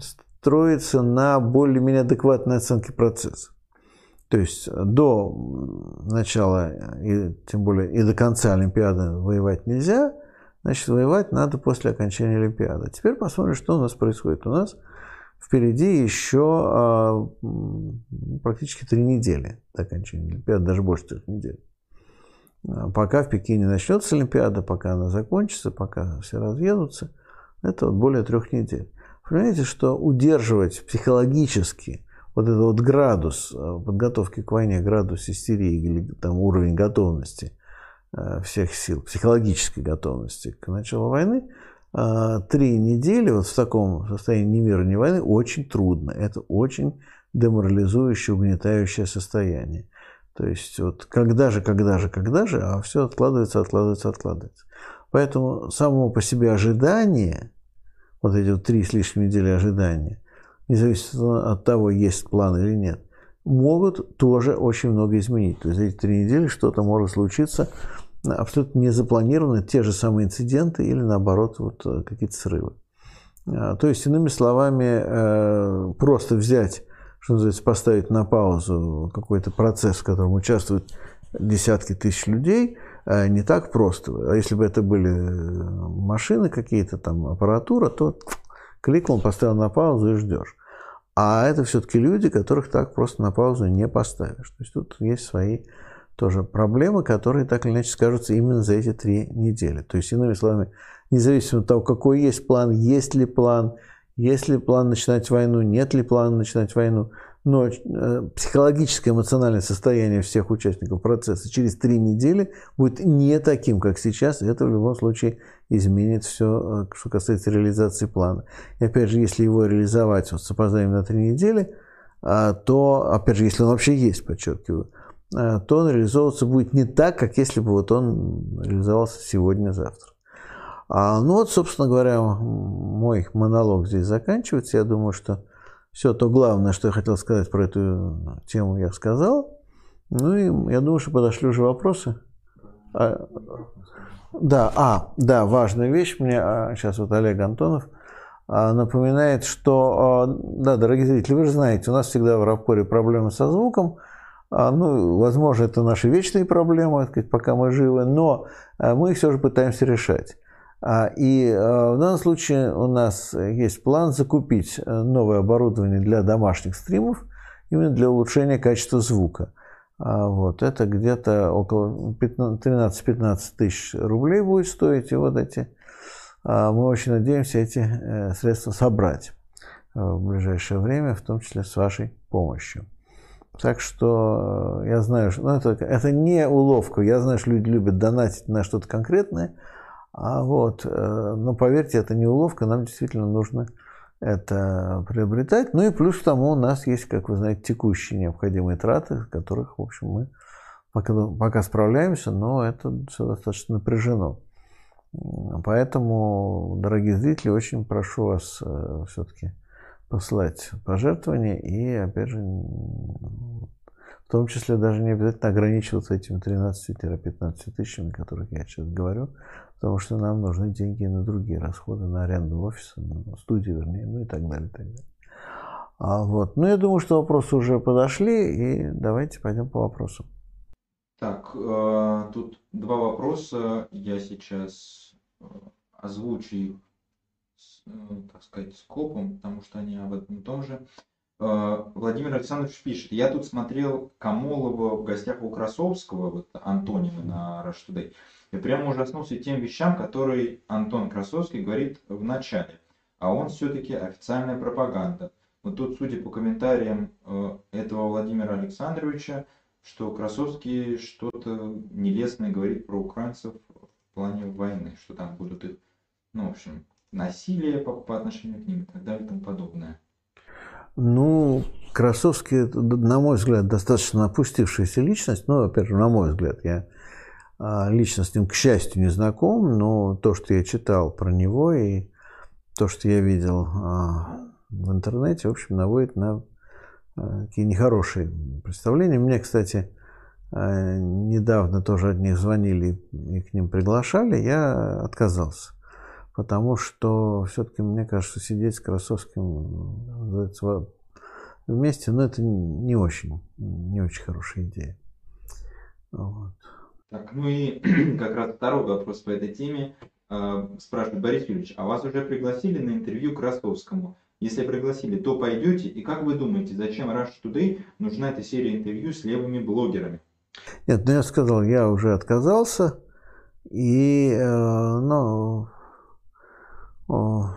строится на более-менее адекватной оценке процесса. То есть до начала, и тем более и до конца Олимпиады воевать нельзя, значит, воевать надо после окончания Олимпиады. Теперь посмотрим, что у нас происходит. У нас впереди еще практически 3 недели до окончания Олимпиады, даже больше 3 недель. Пока в Пекине начнется Олимпиада, пока она закончится, пока все разъедутся, это более 3 недель. Понимаете, что удерживать психологически вот этот вот градус подготовки к войне, градус истерии или там, уровень готовности всех сил, психологической готовности к началу войны, 3 недели вот в таком состоянии ни мира, ни войны очень трудно. Это очень деморализующее, угнетающее состояние. То есть вот когда же, а все откладывается. Поэтому само по себе ожидание, вот эти вот 3 с лишним недели ожидания, независимо от того, есть план или нет, могут тоже очень много изменить. То есть за эти 3 недели что-то может случиться абсолютно не запланировано, те же самые инциденты или, наоборот, вот какие-то срывы. То есть, иными словами, просто взять, что называется, поставить на паузу какой-то процесс, в котором участвуют десятки тысяч людей, не так просто. А если бы это были машины какие-то, там, аппаратура, то кликнул, поставил на паузу и ждешь. А это все-таки люди, которых так просто на паузу не поставишь. То есть тут есть свои тоже проблемы, которые так или иначе скажутся именно за эти 3 недели. То есть, иными словами, независимо от того, какой есть план, есть ли план, начинать войну, нет ли плана начинать войну, но психологическое, эмоциональное состояние всех участников процесса через 3 недели будет не таким, как сейчас. Это в любом случае изменит все, что касается реализации плана. И опять же, если его реализовать вот с опозданием на 3 недели, то, опять же, если он вообще есть, подчеркиваю, то он реализовываться будет не так, как если бы вот он реализовался сегодня-завтра. Ну вот, собственно говоря, мой монолог здесь заканчивается. Я думаю, что все то главное, что я хотел сказать про эту тему, я сказал. Ну и я думаю, что подошли уже вопросы. Да, важная вещь. Мне сейчас вот Олег Антонов напоминает, что, да, дорогие зрители, вы же знаете, у нас всегда в Рапоре проблемы со звуком. Ну, возможно, это наши вечные проблемы, так сказать, пока мы живы, но мы их все же пытаемся решать. И в данном случае у нас есть план закупить новое оборудование для домашних стримов, именно для улучшения качества звука. Вот, это где-то около 13-15 тысяч рублей будет стоить. И вот эти, мы очень надеемся эти средства собрать в ближайшее время, в том числе с вашей помощью. Так что я знаю, что это не уловка. Я знаю, что люди любят донатить на что-то конкретное. Но поверьте, это не уловка, нам действительно нужно это приобретать. Ну и плюс к тому у нас есть, как вы знаете, текущие необходимые траты, с которых, в общем, мы пока справляемся, но это все достаточно напряжено. Поэтому, дорогие зрители, очень прошу вас все-таки посылать пожертвования и, опять же, в том числе даже не обязательно ограничиваться этими 13-15 тысячами, о которых я сейчас говорю, потому что нам нужны деньги на другие расходы, на аренду офиса, на студию, вернее, ну и так далее. Ну, я думаю, что вопросы уже подошли, и давайте пойдем по вопросам. Так, тут 2 вопроса. Я сейчас озвучу их, так сказать, скопом, потому что они об этом тоже. Владимир Александрович пишет: я тут смотрел Камолова в гостях у Красовского, вот Антонина на Rush Today, и прямо ужаснулся тем вещам, которые Антон Красовский говорит в начале. А он все-таки официальная пропаганда. Но тут, судя по комментариям этого Владимира Александровича, что Красовский что-то нелестное говорит про украинцев в плане войны, что там будут их, ну, в общем, насилие по отношению к ним и так далее и тому подобное. Ну, Красовский, на мой взгляд, достаточно опустившаяся личность. Ну, во-первых, на мой взгляд, я лично с ним, к счастью, не знаком, но то, что я читал про него и то, что я видел в интернете, в общем, наводит на такие нехорошие представления. Мне, кстати, недавно тоже от них звонили и к ним приглашали, я отказался. Потому что все-таки, мне кажется, сидеть с Красовским вместе, но это не очень хорошая идея. Вот. Так, ну и как раз второй вопрос по этой теме. Спрашивает Борис Юрьевич, а вас уже пригласили на интервью к Красовскому? Если пригласили, то пойдете? И как вы думаете, зачем Rush Today нужна эта серия интервью с левыми блогерами? Нет, ну я сказал, я уже отказался. И, в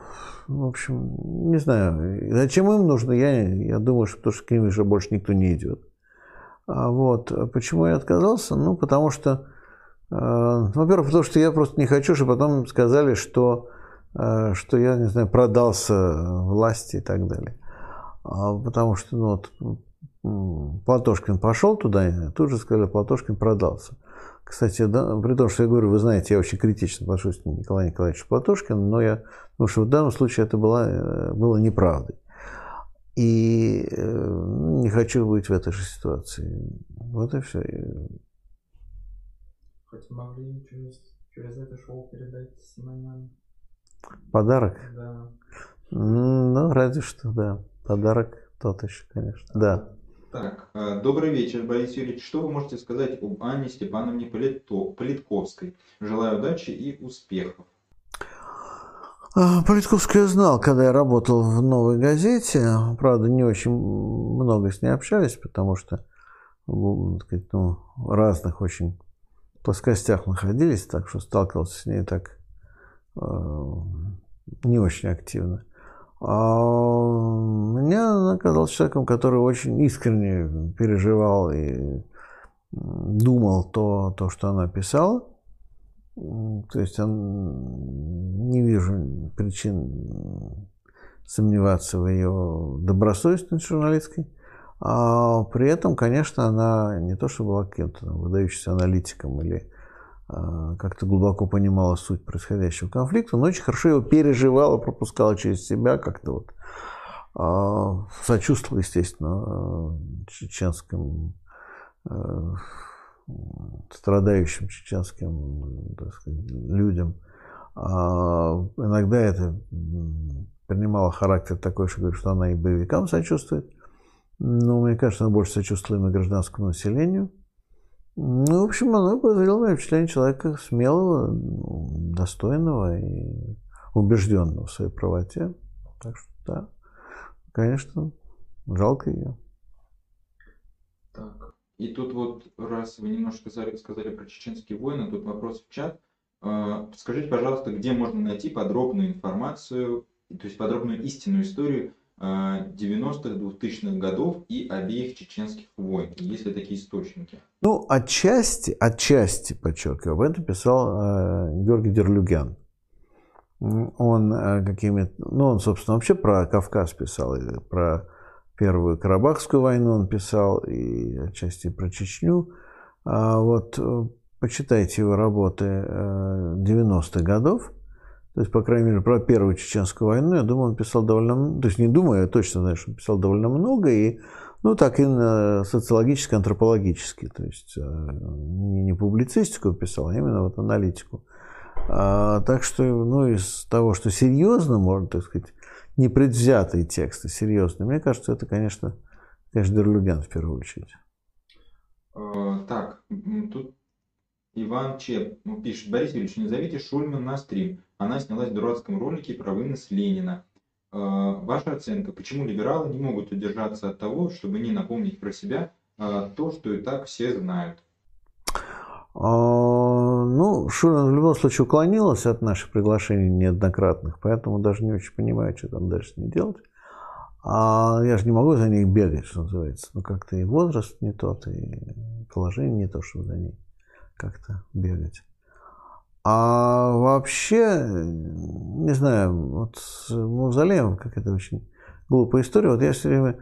общем, не знаю, зачем им нужно, я думаю, что потому что к ним уже больше никто не идет. Почему я отказался? Ну, потому что, во-первых, потому что я просто не хочу, чтобы потом сказали, что я, не знаю, продался власти и так далее. Потому что, Платошкин пошел туда, и тут же сказали, Платошкин продался. Кстати, да, при том, что я говорю, вы знаете, я очень критично отношусь к Николаю Николаевичу Платошкину, но я думаю, что в данном случае это было неправдой. И не хочу быть в этой же ситуации. Вот и все. Хоть могли через это шоу передать Симонян. Подарок? Да. Ну, разве что, да. Подарок. Тот еще, конечно. Да. Так, добрый вечер, Борис Юрьевич. Что вы можете сказать об Анне Степановне Политковской? Желаю удачи и успехов. Политковскую я знал, когда я работал в «Новой газете». Правда, не очень много с ней общались, потому что в разных очень плоскостях находились, так что сталкивался с ней так не очень активно. Мне она оказалась человеком, который очень искренне переживал и думал то, что она писала. То есть не вижу причин сомневаться в ее добросовестности журналистской. А при этом, конечно, она не то что была каким-то выдающимся аналитиком или как-то глубоко понимала суть происходящего конфликта, но очень хорошо его переживала, пропускала через себя, как-то вот сочувствовала, естественно, чеченским страдающим чеченским, так сказать, людям. Иногда это принимало характер такой, что говорит, что она и боевикам сочувствует. Но мне кажется, она больше сочувствовала именно гражданскому населению. Ну, в общем, она произвела на впечатление человека смелого, достойного и убежденного в своей правоте. Так что, да, конечно, жалко ее. Так. И тут вот, раз вы немножко сказали про чеченские войны, тут вопрос в чат. Скажите, пожалуйста, где можно найти подробную информацию, то есть подробную истинную историю 90-х, 2000-х годов и обеих чеченских войн? Есть ли такие источники? Ну, отчасти, подчеркиваю, об этом писал Георгий Дерлюгян. Он, собственно, вообще про Кавказ писал, про Первую Карабахскую войну он писал, и отчасти про Чечню. Вот почитайте его работы 90-х годов. То есть, по крайней мере, про Первую Чеченскую войну, я думаю, он писал довольно... То есть, не думаю, я точно знаю, что он писал довольно много. И, ну, так и социологически, антропологически. То есть, не публицистику писал, а именно вот аналитику. Так что, ну, из того, что серьезно, можно, так сказать, непредвзятые тексты, серьезные. Мне кажется, это, конечно Дерлюгян в первую очередь. Так, тут Иван Чеп пишет. Борис Юрьевич, не зовите Шульман на стрим. Она снялась в дурацком ролике про вынос Ленина. Ваша оценка, почему либералы не могут удержаться от того, чтобы не напомнить про себя то, что и так все знают? Ну, Шульман в любом случае уклонилась от наших приглашений неоднократных, поэтому даже не очень понимаю, что там дальше с ней делать. А я же не могу за ней бегать, что называется. Ну, как-то и возраст не тот, и положение не то, чтобы за ней как-то бегать. А вообще, не знаю, вот с мавзолеем какая-то очень глупая история. Вот я все время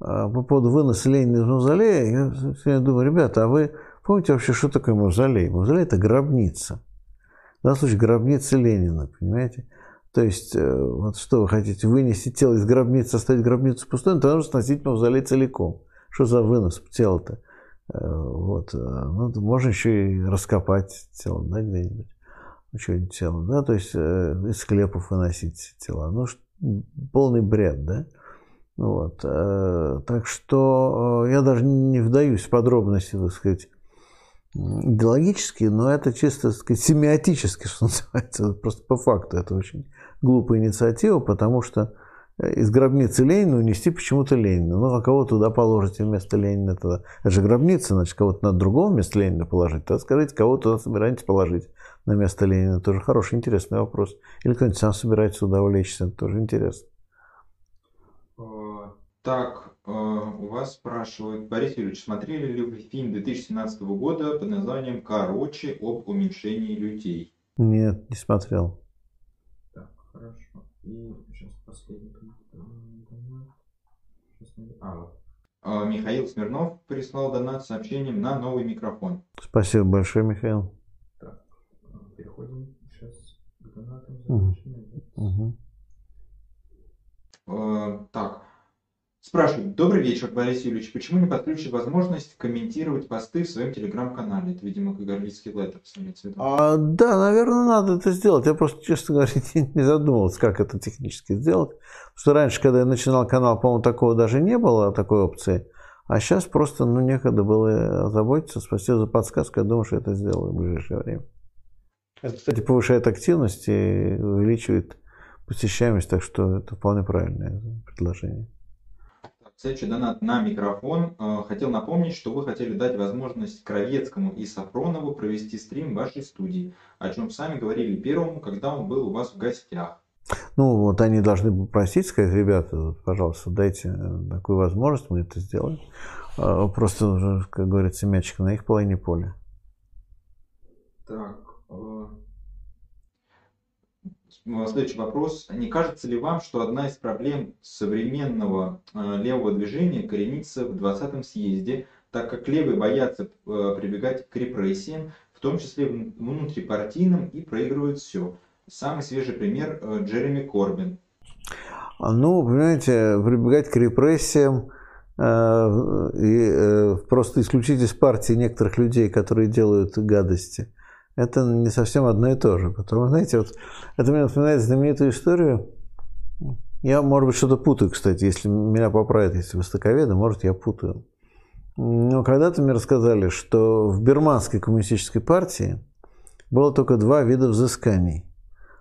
по поводу выноса Ленина из мавзолея, я все время думаю, ребята, а вы... Помните вообще, что такое мавзолей? Мавзолей – это гробница. В данном случае гробница Ленина, понимаете? То есть, вот что вы хотите, вынести тело из гробницы, оставить гробницу пустой, тогда нужно сносить мавзолей целиком. Что за вынос тела-то? Вот. Ну, можно еще и раскопать тело, да, где-нибудь. Что-нибудь тело, да? То есть, из склепов выносить тела. Ну, полный бред, да? Вот. Так что я даже не вдаюсь в подробности, так сказать, идеологически, но это чисто, так сказать, семиотически, что называется, просто по факту. Это очень глупая инициатива, потому что из гробницы Ленина унести почему-то Ленина. Ну, а кого туда положите вместо Ленина тогда? Это же гробница, значит, кого-то надо другого вместо Ленина положить. Тогда скажите, кого туда собираетесь положить на место Ленина? Тоже хороший, интересный вопрос. Или кто-нибудь сам собирается сюда увлечься, это тоже интересно. Так... У вас спрашивают, Борис Юрьевич, смотрели ли вы фильм 2017 года под названием «Короче, об уменьшении людей»? Нет, не смотрел. Так, хорошо. И сейчас последний. Вот. Михаил Смирнов прислал донат с сообщением на новый микрофон. Спасибо большое, Михаил. Так, переходим сейчас к донатам. Угу. Так. Спрашивают. Добрый вечер, Борис Юрьевич. Почему не подключить возможность комментировать посты в своем телеграм-канале? Это, видимо, как Горвицкий Лайтов. Да, наверное, надо это сделать. Я просто, честно говоря, не задумывался, как это технически сделать. Потому что раньше, когда я начинал канал, по-моему, такого даже не было, такой опции. А сейчас просто, ну, некогда было заботиться. Спасибо за подсказку. Я думаю, что это сделаю в ближайшее время. Это, кстати, повышает активность и увеличивает посещаемость. Так что это вполне правильное предложение. Следующий донат на микрофон. Хотел напомнить, что вы хотели дать возможность Кровецкому и Сафронову провести стрим в вашей студии, о чем сами говорили первому, когда он был у вас в гостях. Ну, вот они должны попросить, сказать: ребята, пожалуйста, дайте такую возможность, мы это сделаем. Просто уже, как говорится, мячик на их половине поля. Так. Следующий вопрос. Не кажется ли вам, что одна из проблем современного левого движения коренится в 20-м съезде, так как левые боятся прибегать к репрессиям, в том числе внутрипартийным, и проигрывают все? Самый свежий пример — Джереми Корбин. Ну, понимаете, прибегать к репрессиям и просто исключить из партии некоторых людей, которые делают гадости, это не совсем одно и то же. Потому, знаете, вот это мне напоминает знаменитую историю. Я, может быть, что-то путаю, кстати, если меня поправят, если востоковеды, может, я путаю. Но когда-то мне рассказали, что в Бирманской коммунистической партии было только два вида взысканий.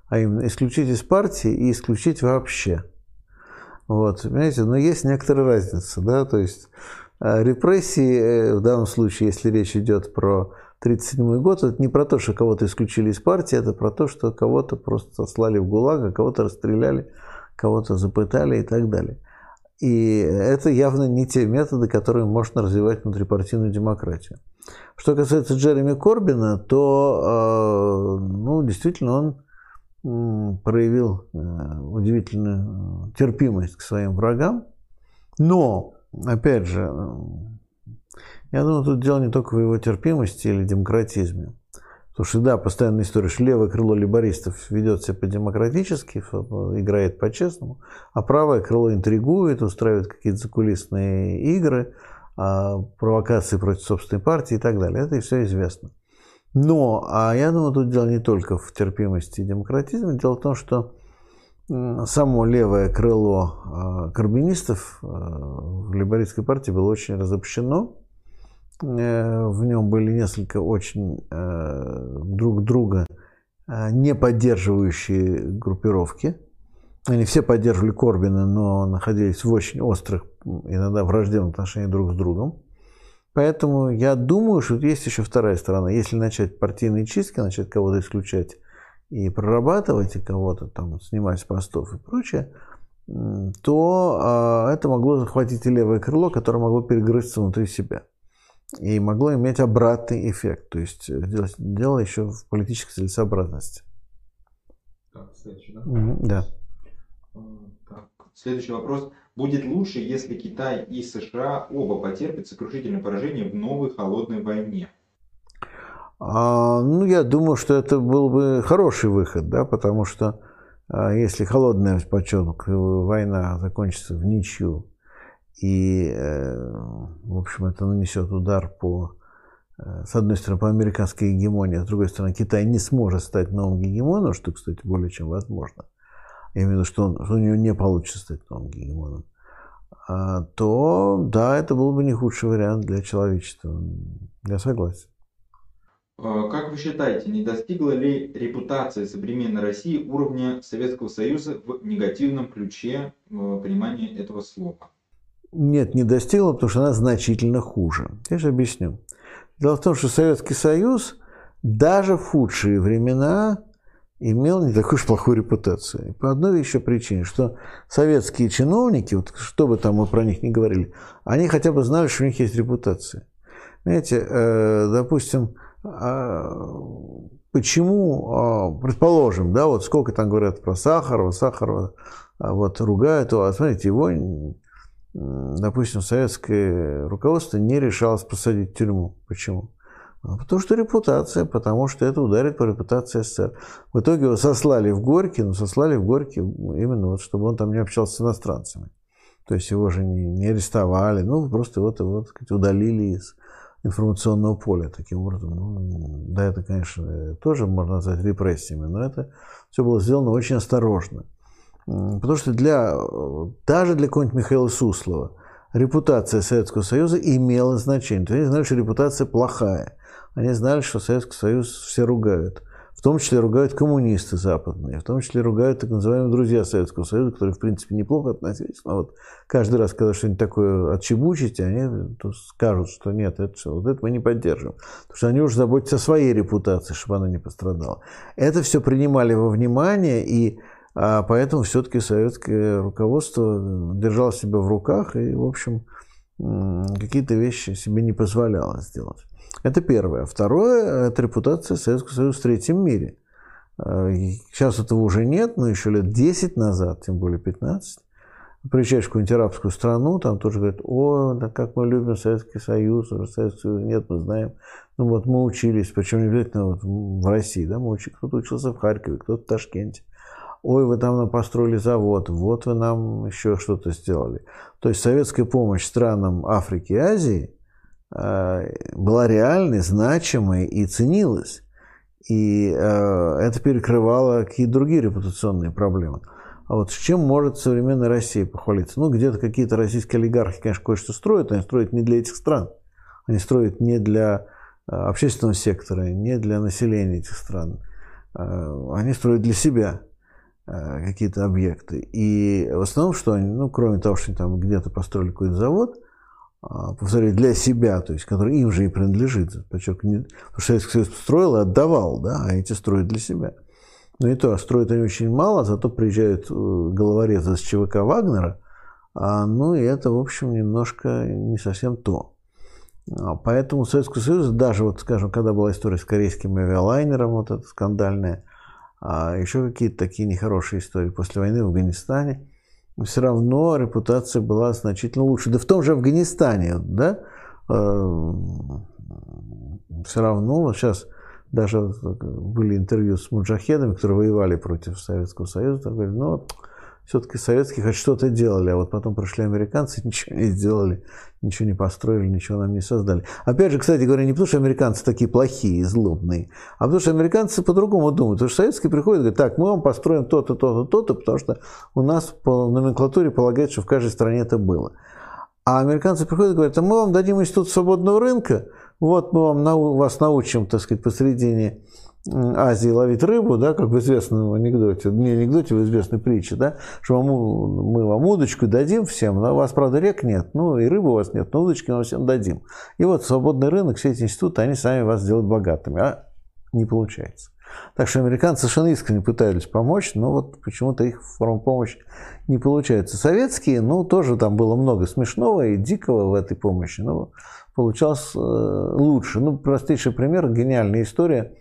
А именно исключить из партии и исключить вообще. Вот, понимаете, но есть некоторая разница, да, то есть репрессии в данном случае, если речь идет про 1937 год, это не про то, что кого-то исключили из партии, это про то, что кого-то просто сослали в ГУЛАГ, кого-то расстреляли, кого-то запытали и так далее. И это явно не те методы, которые можно развивать внутрипартийную демократию. Что касается Джереми Корбина, то, ну, действительно, он проявил удивительную терпимость к своим врагам, но, опять же, я думаю, тут дело не только в его терпимости или демократизме. Потому что, да, постоянная история, что левое крыло либористов ведет себя по-демократически, играет по-честному, а правое крыло интригует, устраивает какие-то закулисные игры, провокации против собственной партии и так далее. Это и все известно. Но, а я думаю, тут дело не только в терпимости и демократизме. Дело в том, что само левое крыло корбинистов в либористской партии было очень разобщено. В нем были несколько очень друг друга не поддерживающие группировки. Они все поддерживали Корбина, но находились в очень острых, иногда враждебных отношениях друг с другом. Поэтому я думаю, что есть еще вторая сторона. Если начать партийные чистки, начать кого-то исключать и прорабатывать, и кого-то там снимать с постов и прочее, то это могло захватить и левое крыло, которое могло перегрызться внутри себя. И могло иметь обратный эффект, то есть дело еще в политической целесообразности. Так, следующий, да? Да. Так, следующий вопрос. Будет лучше, если Китай и США оба потерпят сокрушительное поражение в новой холодной войне? Ну, я думаю, что это был бы хороший выход, да, потому что если холодная, подчеркиваю, война закончится в ничью, и, в общем, это нанесет удар по, с одной стороны, по американской гегемонии, а с другой стороны, Китай не сможет стать новым гегемоном, что, кстати, более чем возможно, именно что у него не получится стать новым гегемоном, то, да, это был бы не худший вариант для человечества. Я согласен. Как вы считаете, не достигла ли репутация современной России уровня Советского Союза в негативном ключе понимания этого слова? Нет, не достигла, потому что она значительно хуже. Я же объясню. Дело в том, что Советский Союз даже в худшие времена имел не такую уж плохую репутацию. По одной еще причине, что советские чиновники, вот что бы там мы про них ни говорили, они хотя бы знали, что у них есть репутация. Знаете, допустим, почему, предположим, да, вот сколько там говорят про Сахарова, вот ругают его, а смотрите, его... Допустим, советское руководство не решалось посадить в тюрьму. Почему? Потому что репутация, потому что это ударит по репутации СССР. В итоге его сослали в Горький, но сослали в Горький именно вот, чтобы он там не общался с иностранцами. То есть его же не арестовали, ну просто его удалили из информационного поля таким образом. Ну, да, это, конечно, тоже можно назвать репрессиями, но это все было сделано очень осторожно. Потому что даже для какого-нибудь Михаила Суслова репутация Советского Союза имела значение. То есть они знали, что репутация плохая. Они знали, что Советский Союз все ругают. В том числе ругают коммунисты западные, в том числе ругают так называемые друзья Советского Союза, которые, в принципе, неплохо относились. Но вот каждый раз, когда что-нибудь такое отчебучите, они скажут, что нет, это все, вот это мы не поддерживаем. Потому что они уже заботятся о своей репутации, чтобы она не пострадала. Это все принимали во внимание, и поэтому все-таки советское руководство держало себя в руках и, в общем, какие-то вещи себе не позволяло сделать. Это первое. Второе – это репутация Советского Союза в третьем мире. Сейчас этого уже нет, но еще лет 10 назад, тем более 15, приезжаешь в какую-нибудь арабскую страну, там тоже говорят: «О, да как мы любим Советский Союз, уже Советский Союз нет, мы знаем». Ну вот мы учились, причем не обязательно в России, да, кто-то учился в Харькове, кто-то в Ташкенте. «Ой, вы там нам построили завод, вот вы нам еще что-то сделали». То есть советская помощь странам Африки и Азии была реальной, значимой и ценилась. И это перекрывало какие-то другие репутационные проблемы. А вот с чем может современная Россия похвалиться? Ну, где-то какие-то российские олигархи, конечно, кое-что строят, они строят не для этих стран. Они строят не для общественного сектора, не для населения этих стран. Они строят для себя какие-то объекты. И в основном, что они, ну, кроме того, что они там где-то построили какой-то завод, повторяю, для себя, то есть, который им же и принадлежит. Подчеркну, потому что Советский Союз строил и отдавал, да, а эти строят для себя. Но и то, строят они очень мало, зато приезжают головорезы с ЧВК Вагнера, ну и это, в общем, немножко не совсем то. Поэтому Советский Союз, даже, вот, скажем, когда была история с корейским авиалайнером, вот эта скандальная, а еще какие-то такие нехорошие истории после войны в Афганистане, все равно репутация была значительно лучше. Да в том же Афганистане, да, все равно, вот сейчас даже были интервью с муджахедами, которые воевали против Советского Союза, там говорили: ну, все-таки советские хоть что-то делали, а вот потом пришли американцы, ничего не сделали, ничего не построили, ничего нам не создали. Опять же, кстати говоря, не потому, что американцы такие плохие и злобные, а потому, что американцы по-другому думают. Потому что советские приходят и говорят: так, мы вам построим то-то, то-то, то-то, потому что у нас по номенклатуре полагается, что в каждой стране это было. А американцы приходят и говорят: а мы вам дадим институт свободного рынка, вот мы вас научим, так сказать, посредине Азии ловить рыбу, да, как в известном анекдоте, не анекдоте, в известной притче, да, что мы вам удочку дадим всем, но у вас, правда, рек нет, ну и рыбы у вас нет, но удочки мы всем дадим. И вот свободный рынок, все эти институты, они сами вас сделают богатыми, а не получается. Так что американцы совершенно искренне пытались помочь, но вот почему-то их форма помощи не получается. Советские, ну, тоже там было много смешного и дикого в этой помощи, но получалось лучше. Ну, простейший пример, гениальная история.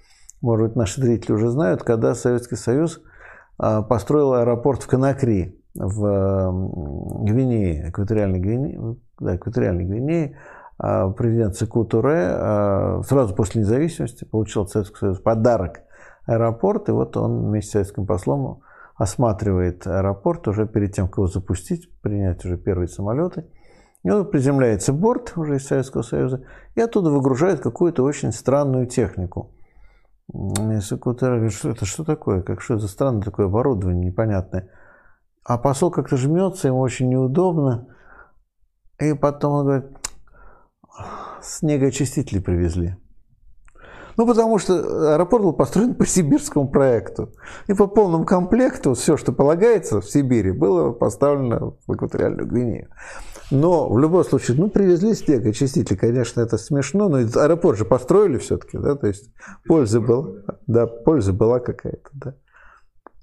Может быть, наши зрители уже знают, когда Советский Союз построил аэропорт в Конакри, в Гвинее, экваториальной Гвинее, президент Секу Туре сразу после независимости получил от Советского Союза подарок аэропорт, и вот он вместе с советским послом осматривает аэропорт уже перед тем, как его запустить, принять уже первые самолеты. И он приземляется в борт уже из Советского Союза, и оттуда выгружает какую-то очень странную технику. Секу Туре говорит: что это, что такое? Как, что это за странное такое оборудование непонятное? А посол как-то жмется, ему очень неудобно. И потом он говорит: снегоочистители привезли. Ну, потому что аэропорт был построен по сибирскому проекту. И по полному комплекту все, что полагается в Сибири, было поставлено в экваториальную Гвинею. Но в любом случае, ну, привезли снегоочистители, конечно, это смешно, но аэропорт же построили все-таки, да, то есть польза была, да, польза была какая-то,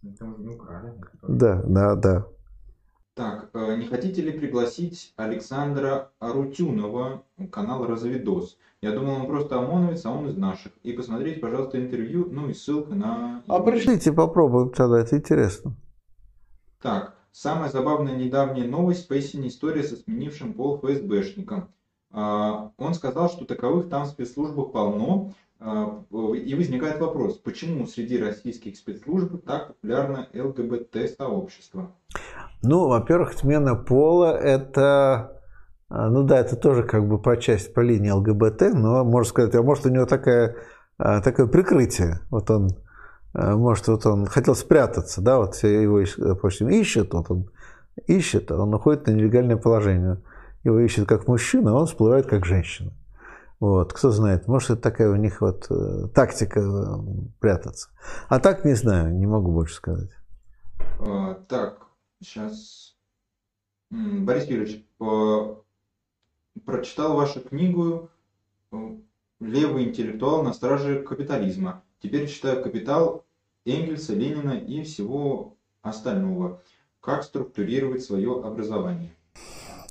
да. Да. Так, не хотите ли пригласить Александра Арутюнова, канал «Разведос»? Я думал, он просто ОМОНовец, а он из наших. И посмотреть, пожалуйста, интервью, ну и ссылка на... А пришлите, попробуем тогда, это интересно. Так, самая забавная недавняя новость по истине история со сменившим пол ФСБшником. Он сказал, что таковых там в спецслужбах полно. И возникает вопрос, почему среди российских спецслужб так популярно ЛГБТ-сообщество? Ну, во-первых, смена пола – это… Ну да, это тоже как бы по части, по линии ЛГБТ, но можно сказать, а может у него такое прикрытие. Вот он, может, вот он хотел спрятаться, да, вот все его, допустим, ищут, вот он ищет, он уходит на нелегальное положение. Его ищет как мужчина, а он всплывает как женщина. Вот, кто знает, может, это такая у них вот тактика прятаться. А так не знаю, не могу больше сказать. Так, сейчас. Борис Юрьевич, прочитал вашу книгу «Левый интеллектуал на страже капитализма». Теперь читаю «Капитал» Энгельса, Ленина и всего остального. Как структурировать свое образование?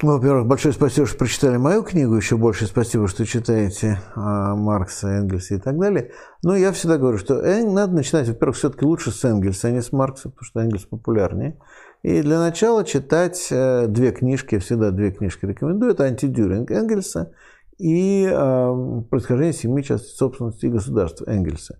Во-первых, большое спасибо, что прочитали мою книгу. Еще больше спасибо, что читаете Маркса, Энгельса и так далее. Но я всегда говорю, что надо начинать, во-первых, все-таки лучше с Энгельса, а не с Маркса, потому что Энгельс популярнее. И для начала читать две книжки, я всегда две книжки рекомендую. Это «Антидюринг» Энгельса и «Происхождение семьи, частной собственности и государства» Энгельса.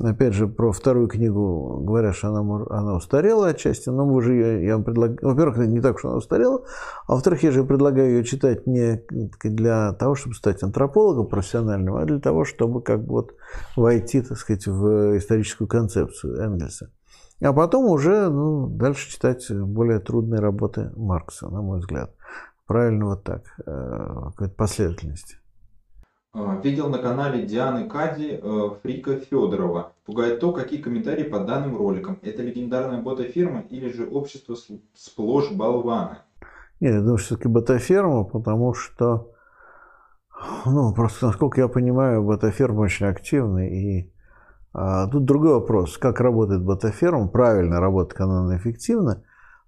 Опять же, про вторую книгу говорят, что она устарела отчасти, но уже я вам предлагаю… Во-первых, не так, что она устарела, а во-вторых, я же предлагаю ее читать не для того, чтобы стать антропологом профессиональным, а для того, чтобы как бы вот войти, так сказать, в историческую концепцию Энгельса. А потом уже дальше читать более трудные работы Маркса, на мой взгляд. Правильно вот так, какая-то последовательность. Видел на канале Дианы Кади Фрика Федорова. Пугает то, какие комментарии под данным роликом. Это легендарная ботаферма или же общество сплошь болваны? Нет, я думаю, что все-таки ботаферма, потому что, просто, насколько я понимаю, ботаферма очень активна. И тут другой вопрос, как работает ботаферма. Правильно работает, когда она эффективна.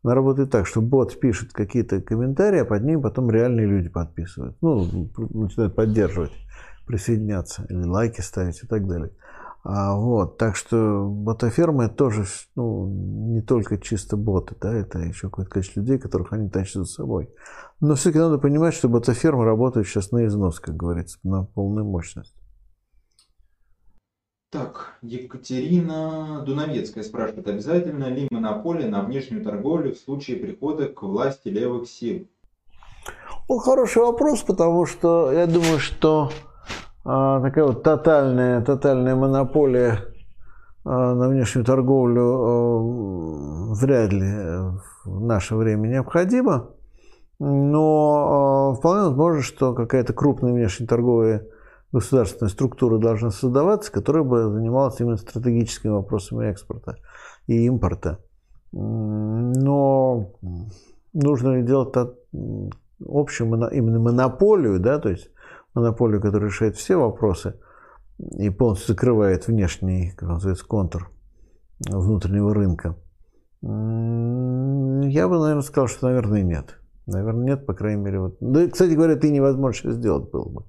Она работает так, что бот пишет какие-то комментарии, а под ним потом реальные люди подписывают. Начинают поддерживать, присоединяться, или лайки ставить и так далее. Так что ботаферма – это тоже не только чисто боты, да, это еще какое-то количество людей, которых они тащат за собой. Но все-таки надо понимать, что ботаферма работает сейчас на износ, как говорится, на полную мощность. Так, Екатерина Дуновецкая спрашивает, обязательно ли монополия на внешнюю торговлю в случае прихода к власти левых сил? Хороший вопрос, потому что я думаю, что такая вот тотальная монополия на внешнюю торговлю вряд ли в наше время необходима, но вполне возможно, что какая-то крупная внешнеторговая государственная структура должна создаваться, которая бы занималась именно стратегическими вопросами экспорта и импорта. Но нужно ли делать общую именно монополию, да, то есть монополию, которая решает все вопросы и полностью закрывает внешний, как называется, контур внутреннего рынка? Я бы, наверное, сказал, что, наверное, нет. Наверное, нет, по крайней мере. Вот. Да, кстати говоря, это и невозможно сейчас сделать было бы.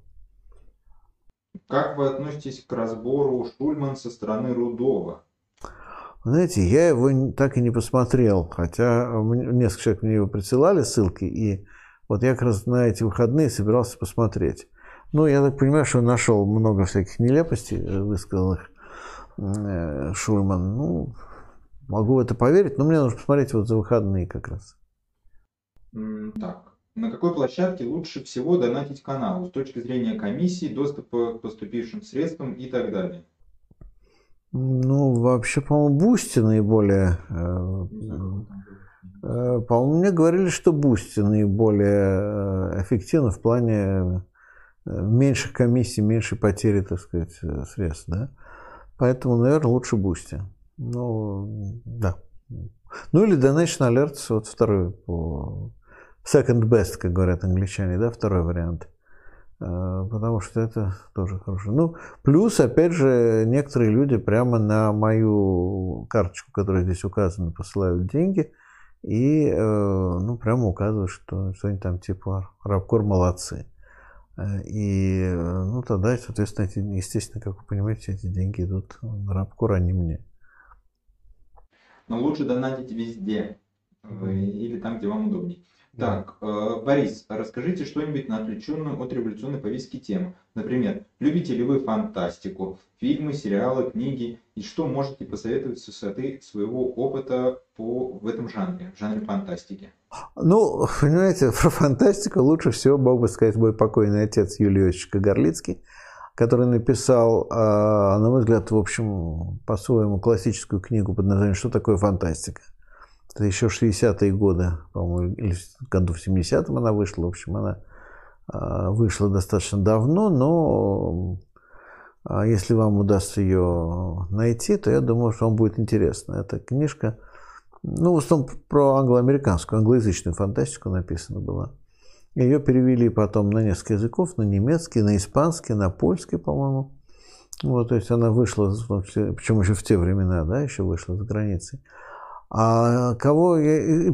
Как вы относитесь к разбору Шульман со стороны Рудова? Знаете, я его так и не посмотрел, хотя несколько человек мне его присылали, ссылки, и вот я как раз на эти выходные собирался посмотреть. Я так понимаю, что нашел много всяких нелепостей, высказанных Шульман. Могу в это поверить, но мне нужно посмотреть вот за выходные как раз. Так. На какой площадке лучше всего донатить каналу с точки зрения комиссии, доступа к поступившим средствам и так далее? Вообще, по-моему, Бусти наиболее… По-моему, мне говорили, что Бусти наиболее эффективно в плане меньших комиссий, меньшей потери, так сказать, средств. Да? Поэтому, наверное, лучше Бусти. Да. Или Donation Alerts, вот второй по… Second best, как говорят англичане, да, второй вариант. Потому что это тоже хорошо. Плюс, опять же, некоторые люди прямо на мою карточку, которая здесь указана, посылают деньги. И, прямо указывают, что они там типа Рабкор молодцы. И, тогда, соответственно, естественно, как вы понимаете, эти деньги идут на Рабкор, а не мне. Но лучше донатить везде. Или там, где вам удобнее. Так, Борис, расскажите что-нибудь на отвлеченную от революционной повестки тему. Например, любите ли вы фантастику, фильмы, сериалы, книги? И что можете посоветовать с высоты своего опыта в этом жанре, в жанре фантастики? Ну, понимаете, про фантастику лучше всего мог бы сказать мой покойный отец Юлий Иосифович Кагарлицкий, который написал, на мой взгляд, в общем, по-своему классическую книгу под названием «Что такое фантастика?». Это еще 60-е годы, по-моему, или году в 70-м она вышла. В общем, она вышла достаточно давно, но если вам удастся ее найти, то я думаю, что вам будет интересно. Эта книжка, ну, в основном про англоамериканскую, англоязычную фантастику написана была. Ее перевели потом на несколько языков, на немецкий, на испанский, на польский, по-моему. Вот, то есть она вышла, причем еще в те времена, да, еще вышла за границей. И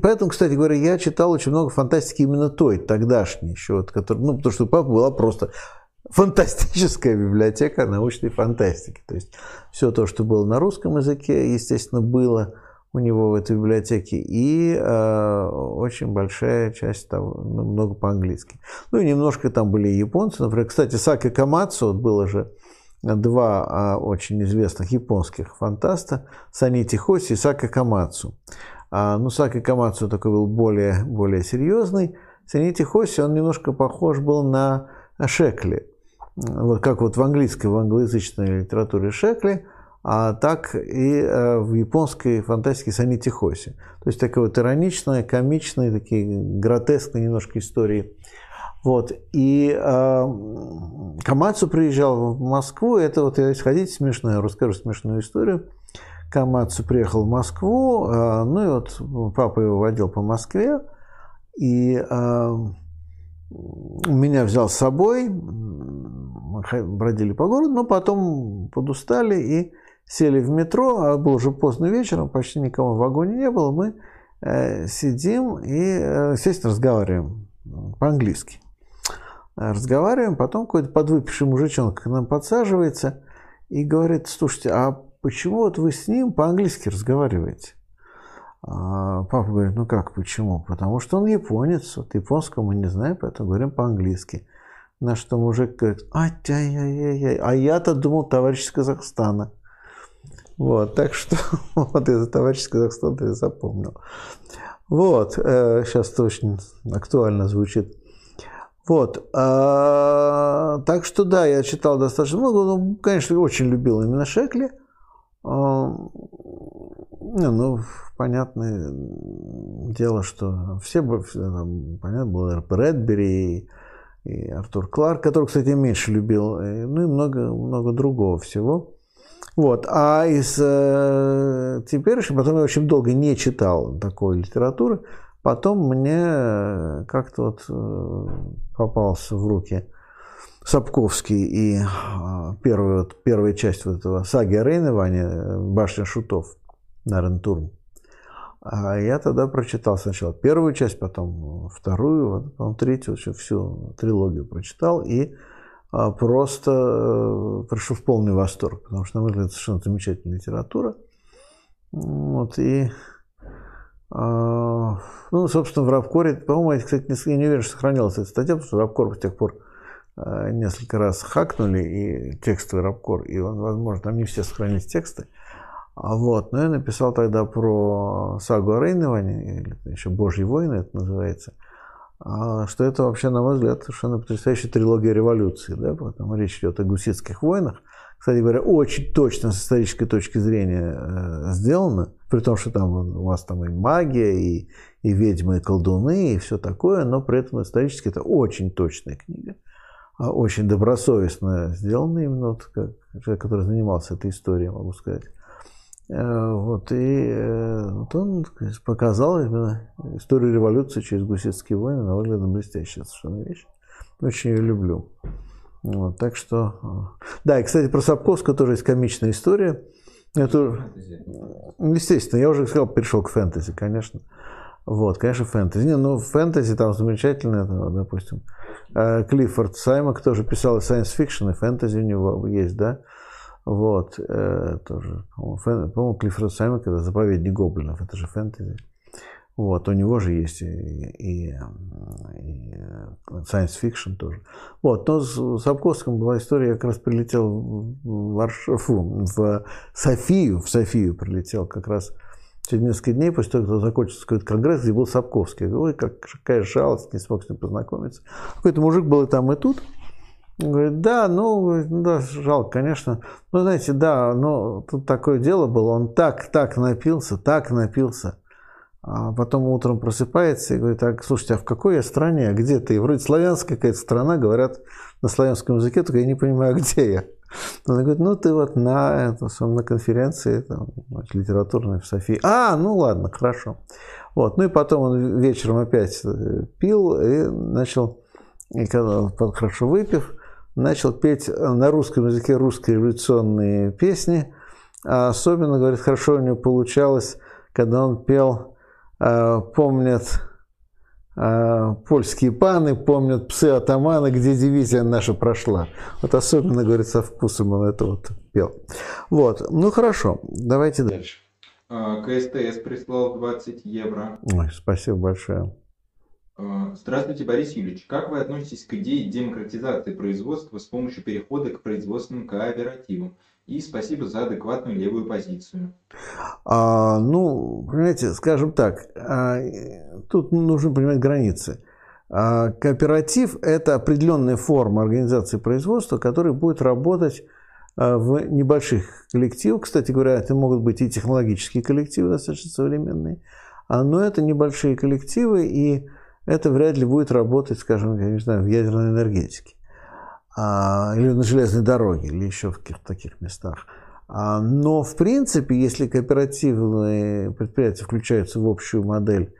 поэтому, кстати говоря, я читал очень много фантастики именно той, тогдашней еще, потому что у папы была просто фантастическая библиотека научной фантастики. То есть все то, что было на русском языке, естественно, было у него в этой библиотеке, и очень большая часть там, много по-английски. Ну и немножко там были японцы, например, кстати, Саки Камацу, было же два очень известных японских фантаста, Санити Хоси и Саки Камацу. Ну, Саки Камацу такой был более серьезный. Санити Хоси, он немножко похож был на Шекли. Вот как вот в англоязычной литературе Шекли, а так и в японской фантастике Санити Хоси. То есть такая вот ироничная, комичная, такие гротескные немножко истории. Вот. И Камацу приезжал в Москву. Это вот, если хотите, смешно, расскажу смешную историю. Камацу приехал в Москву, ну и вот папа его водил по Москве, и меня взял с собой, бродили по городу, но потом подустали и сели в метро, а было уже поздно вечером, почти никого в вагоне не было, мы сидим и, естественно, разговариваем по-английски. Разговариваем, потом какой-то подвыпивший мужичонка к нам подсаживается и говорит: слушайте, а почему вот вы с ним по-английски разговариваете? А папа говорит: ну как, почему? Потому что он японец, вот японского мы не знаем, поэтому говорим по-английски. На что мужик говорит: а я-то думал, товарищ из Казахстана. Вот, так что вот из-за товарища из Казахстана я запомнил. Вот, сейчас это очень актуально звучит. Вот, так что да, я читал достаточно много, но, конечно, очень любил именно Шекли. Ну, понятное дело, что все, понятно, было Брэдбери и Артур Кларк, который, кстати, меньше любил, ну и много другого всего. Вот, а из теперешнего, потом я очень долго не читал такой литературы, потом мне как-то вот попался в руки Сапковский и первая часть вот этого саги о Рейн-Иване «Башня шутов» на Рентурм. А я тогда прочитал сначала первую часть, потом вторую, потом третью, всю трилогию прочитал и просто пришел в полный восторг, потому что, на мой взгляд, совершенно замечательная литература. Вот, и, ну, собственно, в Рабкоре, по-моему, я, кстати, не уверен, что сохранилась эта статья, потому что Рабкор с тех пор несколько раз хакнули, и текстовый Рабкор, и он, возможно, там не все сохранились тексты. Вот, но я написал тогда про сагу о Рейн-Иване, или еще «Божьи войны» это называется, что это вообще, на мой взгляд, совершенно потрясающая трилогия революции, да, потому речь идет о гуситских войнах. Кстати говоря, очень точно с исторической точки зрения сделано, при том, что там у вас там и магия, и ведьмы, и колдуны, и все такое, но при этом исторически это очень точная книга, очень добросовестно сделана именно, вот, как человек, который занимался этой историей, могу сказать. Вот, и вот он показал именно историю революции через гуситские войны, на взгляд, блестящая совершенно вещь. Очень ее люблю. Вот, так что... Да, и, кстати, про Сапковского тоже есть комичная история. Это... Естественно, я уже сказал, перешел к фэнтези, конечно. Вот, конечно, фэнтези. Не, ну, фэнтези там замечательно, допустим, Клиффорд Саймак тоже писал сайенс-фикшн, и фэнтези у него есть, да? Вот, тоже, по-моему, Клиффорд Саймак — это «Заповедник гоблинов», это же фэнтези. Вот, у него же есть и science fiction тоже. Вот, но с Сапковским была история, я как раз прилетел в Варшаву, в Софию прилетел как раз через несколько дней после того, как закончился какой-то конгресс, где был Сапковский. Я говорю, ой, какая жалость, не смог с ним познакомиться. Какой-то мужик был и там, и тут. Он говорит, да, жалко, конечно. Ну, знаете, да, но тут такое дело было, он так напился. А потом утром просыпается и говорит, так, слушайте, а в какой я стране, а где ты? И вроде славянская какая-то страна, говорят на славянском языке, только я не понимаю, где я. Она говорит, ну ты вот на конференции там, литературной в Софии. А, ну ладно, хорошо. Вот. Ну и потом он вечером опять пил и начал, и когда хорошо выпив, начал петь на русском языке русские революционные песни. А особенно, говорит, хорошо у него получалось, когда он пел... помнят польские паны, помнят псы-атаманы, где дивизия наша прошла. Вот особенно, говорит, со вкусом он это вот пел. Вот, ну хорошо, давайте дальше. КСТС прислал 20 евро. Ой, спасибо большое. Здравствуйте, Борис Юрьевич. Как вы относитесь к идее демократизации производства с помощью перехода к производственным кооперативам? И спасибо за адекватную левую позицию. Ну, понимаете, скажем так, тут нужно понимать границы. Кооператив – это определенная форма организации производства, которая будет работать в небольших коллективах. Кстати говоря, это могут быть и технологические коллективы, достаточно современные. Но это небольшие коллективы, и это вряд ли будет работать, скажем, я не знаю, в ядерной энергетике. Или на железной дороге, или еще в каких-то таких местах. Но, в принципе, если кооперативные предприятия включаются в общую модель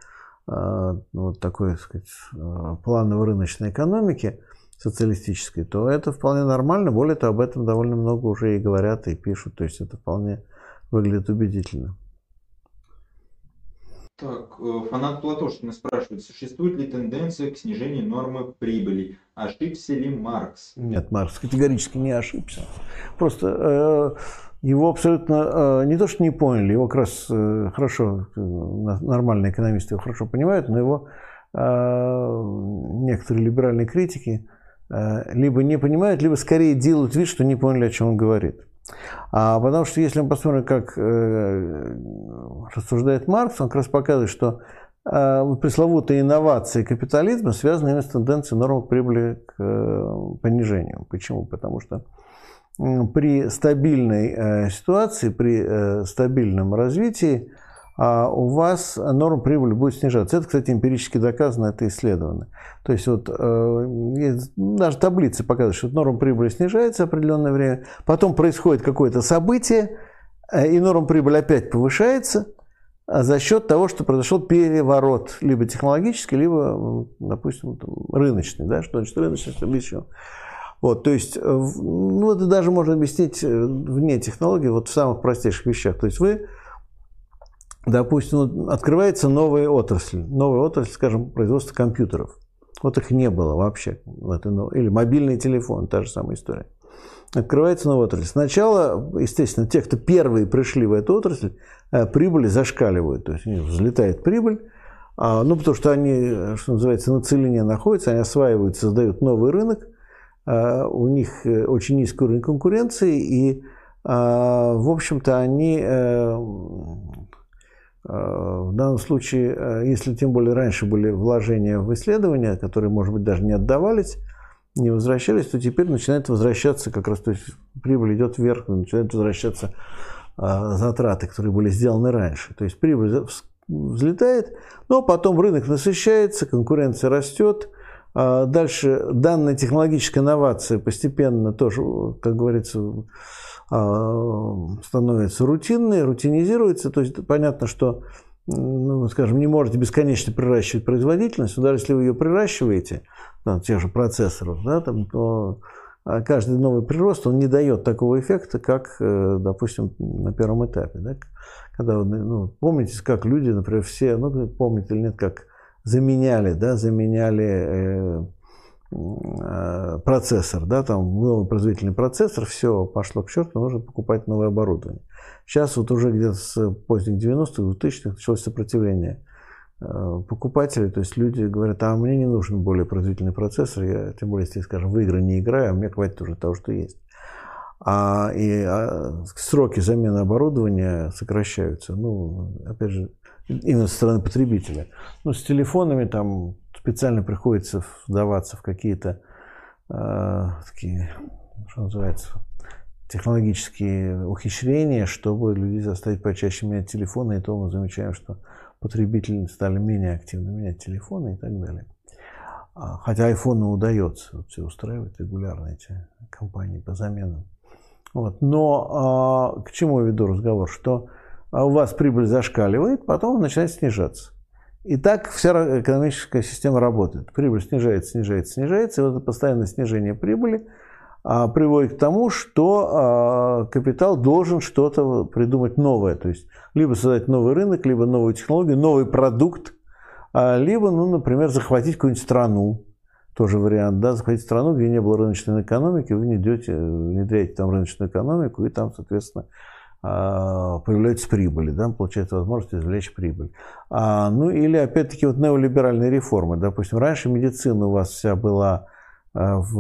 вот такой, так сказать, планово-рыночной экономики, социалистической, то это вполне нормально. Более того, об этом довольно много уже и говорят, и пишут. То есть это вполне выглядит убедительно. Так, фанат Платошкина спрашивает, существует ли тенденция к снижению нормы прибыли? Ошибся ли Маркс? Нет, Маркс категорически не ошибся. Просто его абсолютно не то, что не поняли, его как раз хорошо, нормальные экономисты его хорошо понимают, но его некоторые либеральные критики либо не понимают, либо скорее делают вид, что не поняли, о чем он говорит. Потому что если мы посмотрим, как рассуждает Маркс, он как раз показывает, что пресловутые инновации капитализма связаны именно с тенденцией нормы прибыли к понижению. Почему? Потому что при стабильной ситуации, при стабильном развитии у вас норма прибыли будет снижаться. Это, кстати, эмпирически доказано, это исследовано. То есть вот даже таблицы показывают, что норма прибыли снижается определенное время, потом происходит какое-то событие, и норма прибыли опять повышается за счет того, что произошел переворот, либо технологический, либо, допустим, рыночный, да, что значит рыночный, что еще. Вот, то есть, ну, это даже можно объяснить вне технологии, вот в самых простейших вещах. То есть вы, допустим, открывается новая отрасль, скажем, производства компьютеров. Вот их не было вообще. Или мобильный телефон, та же самая история. Открывается новая отрасль. Сначала, естественно, те, кто первые пришли в эту отрасль, прибыли зашкаливают. То есть у них взлетает прибыль. Ну, потому что они, что называется, на целине находятся, они осваивают, создают новый рынок. У них очень низкий уровень конкуренции. И, в общем-то, они... В данном случае, если тем более раньше были вложения в исследования, которые, может быть, даже не отдавались, не возвращались, то теперь начинает возвращаться как раз, то есть прибыль идет вверх, начинают возвращаться затраты, которые были сделаны раньше. То есть прибыль взлетает, но потом рынок насыщается, конкуренция растет. Дальше данная технологическая инновация постепенно тоже, как говорится, становится рутинной, рутинизируется. То есть понятно, что, ну, скажем, не можете бесконечно приращивать производительность. Даже если вы ее приращиваете, там, тех же процессоров, да, там, то каждый новый прирост он не дает такого эффекта, как, допустим, на первом этапе. Да? Когда, ну, помните, как люди, например, все, ну, помните или нет, как заменяли, да, процессор, да, там новый производительный процессор, все пошло к черту, нужно покупать новое оборудование. Сейчас вот уже где-то с поздних 90-х, 2000-х началось сопротивление покупатели, то есть люди говорят, а мне не нужен более производительный процессор, я, тем более, если, скажем, в игры не играю, а мне хватит уже того, что есть. Сроки замены оборудования сокращаются, ну, опять же, именно со стороны потребителя. Ну, с телефонами там специально приходится вдаваться в какие-то такие, что называется, технологические ухищрения, чтобы людей заставить почаще менять телефоны, и то мы замечаем, что потребители стали менее активно менять телефоны и так далее. Хотя айфону удается вот, все устраивать регулярно эти компании по заменам. Вот. Но к чему я веду разговор? Что у вас прибыль зашкаливает, потом начинает снижаться. И так вся экономическая система работает. Прибыль снижается, снижается, снижается. И вот это постоянное снижение прибыли приводит к тому, что капитал должен что-то придумать новое. То есть, либо создать новый рынок, либо новую технологию, новый продукт, либо, ну, например, захватить какую-нибудь страну. Тоже вариант, да, захватить страну, где не было рыночной экономики, вы внедряете там рыночную экономику, и там, соответственно, появляются прибыли, да, получается возможность извлечь прибыль. Ну, или, опять-таки, вот неолиберальные реформы. Допустим, раньше медицина у вас вся была в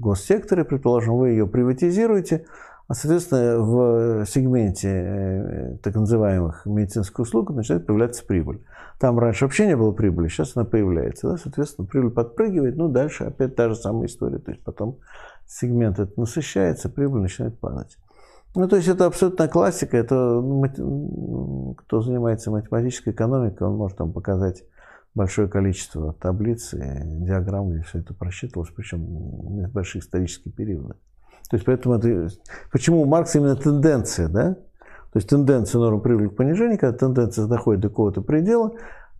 госсекторе, предположим, вы ее приватизируете, а, соответственно, в сегменте так называемых медицинских услуг начинает появляться прибыль. Там раньше вообще не было прибыли, сейчас она появляется. Да? Соответственно, прибыль подпрыгивает, ну, дальше опять та же самая история. То есть, потом сегмент этот насыщается, прибыль начинает падать. Ну, то есть, это абсолютно классика. Это, кто занимается математической экономикой, он может там показать большое количество таблиц и диаграмм, где все это просчитывалось, причем большие исторические периоды. То есть, поэтому это, почему у Маркса именно тенденция, да? То есть, тенденция нормы прибыли к понижению, когда тенденция доходит до какого-то предела,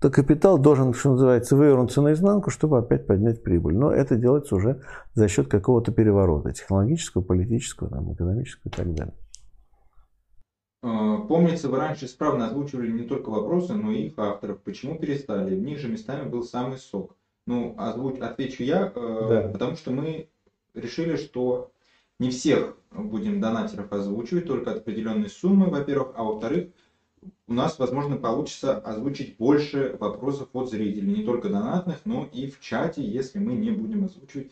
то капитал должен, что называется, вывернуться наизнанку, чтобы опять поднять прибыль. Но это делается уже за счет какого-то переворота технологического, политического, там, экономического и так далее. Помнится, вы раньше справно озвучивали не только вопросы, но и их авторов. Почему перестали? В них же местами был самый сок. Ну, отвечу я, да. Потому что мы решили, что не всех будем донатеров озвучивать, только от определенной суммы, во-первых. А во-вторых, у нас, возможно, получится озвучить больше вопросов от зрителей. Не только донатных, но и в чате, если мы не будем озвучивать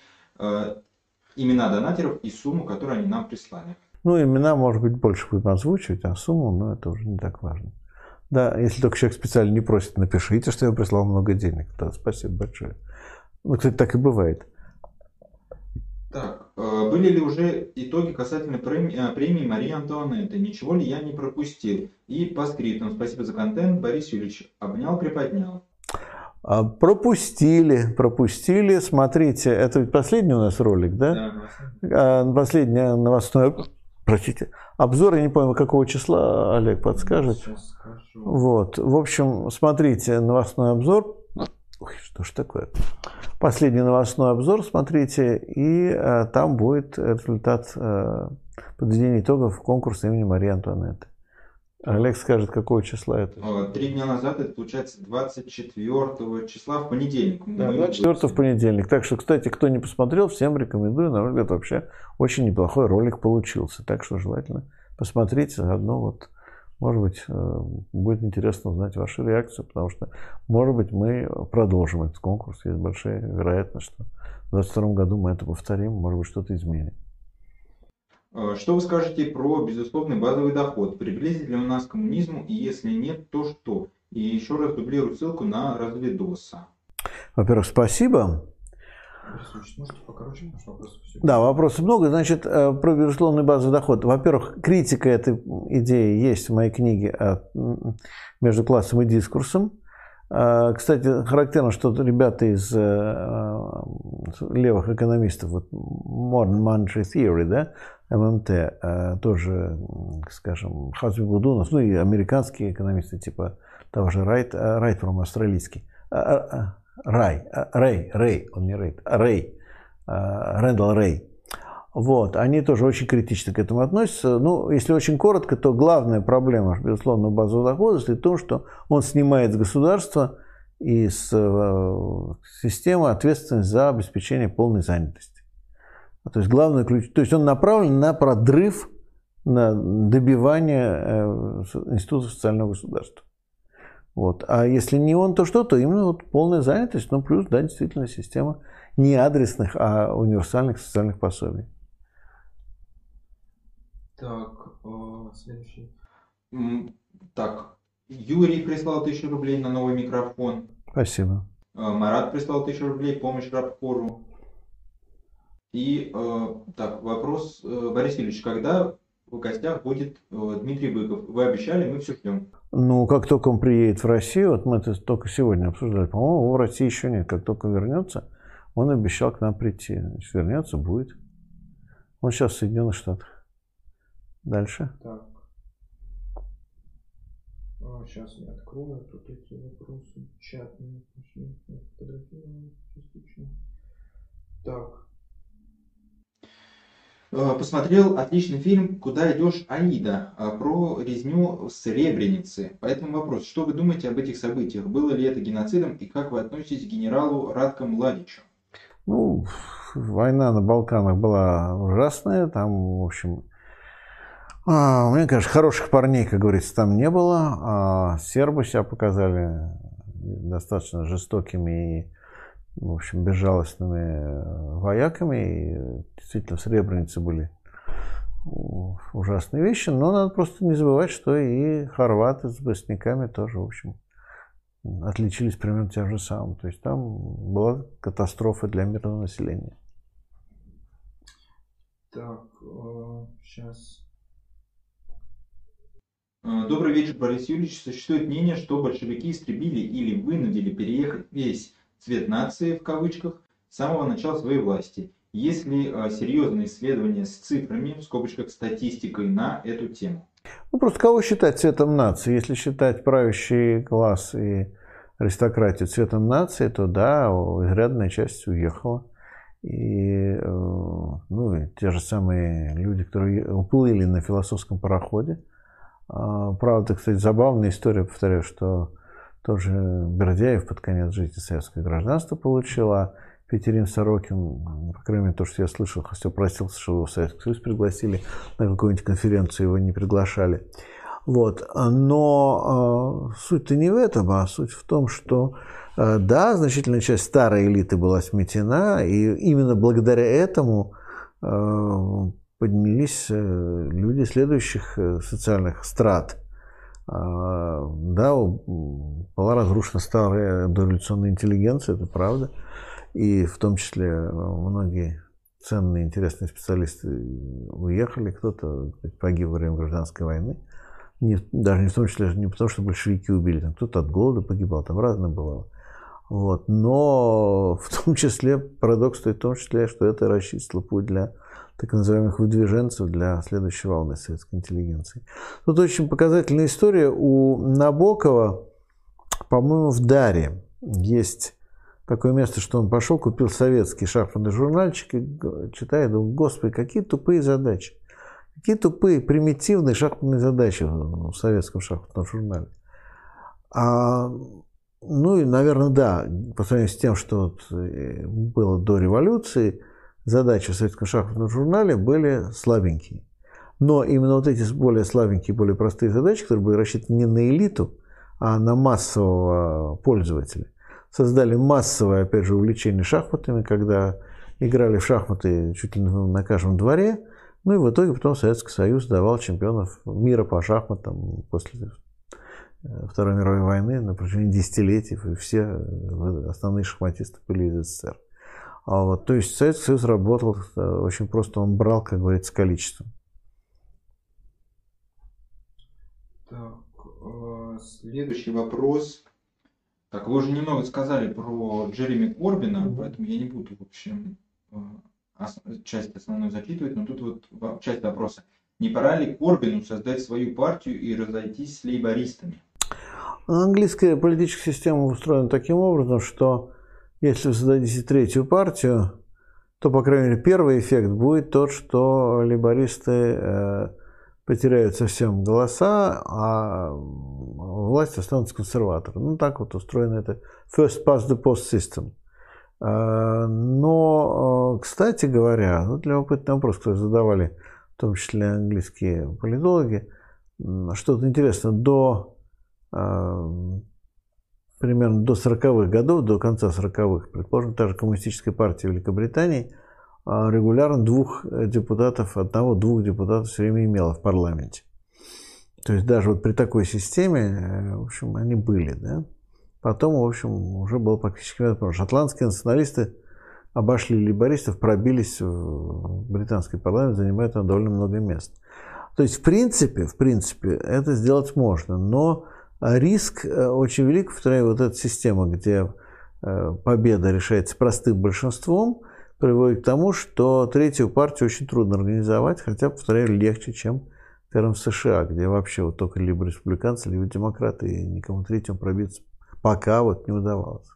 имена донатеров и сумму, которую они нам прислали. Ну, имена, может быть, больше будем озвучивать, а сумму, ну, это уже не так важно. Да, если только человек специально не просит, напишите, что я прислал много денег. Да, спасибо большое. Ну, кстати, так и бывает. Так, были ли уже итоги касательно премии Марии Антуанетты? Ничего ли я не пропустил? И по скриптам. Спасибо за контент. Борис Юрьевич обнял, приподнял. Пропустили. Смотрите, это ведь последний у нас ролик, да? Да. Последний новостной... Простите. Обзор, я не помню, какого числа, Олег подскажет. Сейчас скажу. Вот. В общем, смотрите новостной обзор. Ой, что ж такое? Последний новостной обзор, смотрите, и там будет результат подведения итогов конкурса имени Марии Антуанетты. Олег скажет, какого числа это? 3 дня назад, это получается 24 числа в понедельник. Да, 24 в понедельник. Так что, кстати, кто не посмотрел, всем рекомендую. На мой взгляд, вообще очень неплохой ролик получился. Так что желательно посмотреть заодно вот. Может быть, будет интересно узнать вашу реакцию, потому что, может быть, мы продолжим этот конкурс. Есть большая вероятность, что в 2022 году мы это повторим, может быть, что-то изменим. Что вы скажете про безусловный базовый доход? Приблизит ли он нас к коммунизму? И если нет, то что? И еще раз дублирую ссылку на разведоса. Во-первых, спасибо. Да, вопросов много. Значит, про безусловный базовый доход. Во-первых, критика этой идеи есть в моей книге «Между классом и дискурсом». Кстати, характерно, что ребята из левых экономистов, вот Modern Monetary Theory, да, ММТ, тоже, скажем, Хазби Будунов, ну и американские экономисты, типа того же Райтформ, австралийский, Рэй, Рэндалл Рэй. Вот, они тоже очень критично к этому относятся. Ну, если очень коротко, то главная проблема, безусловно, базового дохода это то, что он снимает с государства и с системы ответственность за обеспечение полной занятости. То есть, главный ключ, то есть он направлен на продрыв, на добивание института социального государства. Вот. А если не он, то что? То именно вот полная занятость, ну плюс, да, действительно, система не адресных, а универсальных социальных пособий. Так, следующий. Так, Юрий прислал 1000 рублей на новый микрофон. Спасибо. Марат прислал 1000 рублей, помощь рабкору. И так, вопрос, Борис Ильич, когда в гостях будет Дмитрий Быков? Вы обещали, мы все ждем. Ну, как только он приедет в Россию, вот мы это только сегодня обсуждали, по-моему, его в России еще нет. Как только вернется, он обещал к нам прийти. Если вернется, будет. Он сейчас в Соединенных Штатах. Дальше. Так. Сейчас я открою. Тут эти вопросы чатные. Так. Посмотрел отличный фильм «Куда идешь, Аида» про резню в Сребренице. Поэтому вопрос, что вы думаете об этих событиях? Было ли это геноцидом и как вы относитесь к генералу Радко Младичу? Ну, война на Балканах была ужасная. Там, в общем, мне кажется, хороших парней, как говорится, там не было. А сербы себя показали достаточно жестокими и, в общем, безжалостными вояками. И действительно, в Сребренице были ужасные вещи. Но надо просто не забывать, что и хорваты с босняками тоже, в общем, отличились примерно тем же самым. То есть там была катастрофа для мирного населения. Так, сейчас... Добрый вечер, Борис Юрьевич. Существует мнение, что большевики истребили или вынудили переехать весь цвет нации, в кавычках, с самого начала своей власти. Есть ли серьезные исследования с цифрами, в скобочках, статистикой на эту тему? Ну, просто кого считать цветом нации? Если считать правящий класс и аристократию цветом нации, то да, изрядная часть уехала. И, ну, и те же самые люди, которые уплыли на философском пароходе. Правда, кстати, забавная история, повторяю, что тоже Бердяев под конец жизни советское гражданство получил, а Петерим Сорокин, по крайней мере, то, что я слышал, хотя простился, что его в Советский Союз пригласили на какую-нибудь конференцию, его не приглашали. Вот. Но суть-то не в этом, а суть в том, что да, значительная часть старой элиты была сметена, и именно благодаря этому поднялись люди следующих социальных страт. Да, была разрушена старая дореволюционная интеллигенция, это правда. И в том числе многие ценные, интересные специалисты уехали. Кто-то погиб во время гражданской войны. Даже не в том числе, не потому что большевики убили. Кто-то от голода погибал, там разное бывало. Вот. Но в том числе, парадокс стоит в том числе, что это расчистило путь для так называемых выдвиженцев, для следующей волны советской интеллигенции. Тут очень показательная история. У Набокова, по-моему, в Даре есть такое место, что он пошел, купил советский шахматный журнальчик и читает, думаю, господи, какие тупые задачи. Какие тупые, примитивные шахматные задачи в советском шахматном журнале. Ну и, наверное, да, по сравнению с тем, что было до революции, задачи в советском шахматном журнале были слабенькие. Но именно вот эти более слабенькие, более простые задачи, которые были рассчитаны не на элиту, а на массового пользователя, создали массовое, опять же, увлечение шахматами, когда играли в шахматы чуть ли не на каждом дворе. Ну и в итоге потом Советский Союз давал чемпионов мира по шахматам после Второй мировой войны на протяжении десятилетий. И все основные шахматисты были из СССР. А вот, то есть Советский Союз работал очень просто, он брал, как говорится, количеством. Так, следующий вопрос. Так, вы уже немного сказали про Джереми Корбина, поэтому я не буду, в общем, часть основную зачитывать, но тут вот часть вопроса. Не пора ли Корбину создать свою партию и разойтись с лейбористами? Английская политическая система устроена таким образом, что если вы создадите третью партию, то, по крайней мере, первый эффект будет тот, что лейбористы потеряют совсем голоса, а власть останутся консерваторами. Ну, так вот устроено это first past the post system. Но, кстати говоря, вот любопытный вопрос, который задавали, в том числе английские политологи, что-то интересно, до примерно до 40-х годов, до конца 40-х, предположим, та же Коммунистическая партия Великобритании регулярно одного-двух депутатов все время имела в парламенте. То есть даже вот при такой системе, в общем, они были, да. Потом, в общем, уже было практически... Шотландские националисты обошли лейбористов, пробились в британский парламент, занимают там довольно много мест. То есть, в принципе, это сделать можно, но риск очень велик. Вторая вот эта система, где победа решается простым большинством, приводит к тому, что третью партию очень трудно организовать, хотя, повторяю, легче, чем в США, где вообще вот только либо республиканцы, либо демократы, и никому третьему пробиться пока вот не удавалось.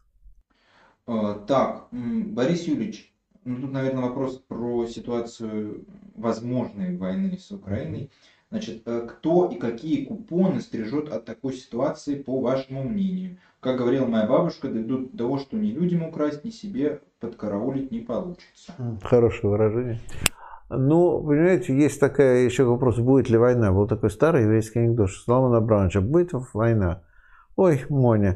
Так, Борис Юрьевич, ну тут, наверное, вопрос про ситуацию возможной войны с Украиной. Значит, кто и какие купоны стрижет от такой ситуации, по вашему мнению? Как говорила моя бабушка, дойдут до того, что ни людям украсть, ни себе подкараулить не получится. Хорошее выражение. Ну, понимаете, есть такая еще вопрос, будет ли война. Был такой старый еврейский анекдот, что Соломон Абрамович, а будет война? Ой, Моня,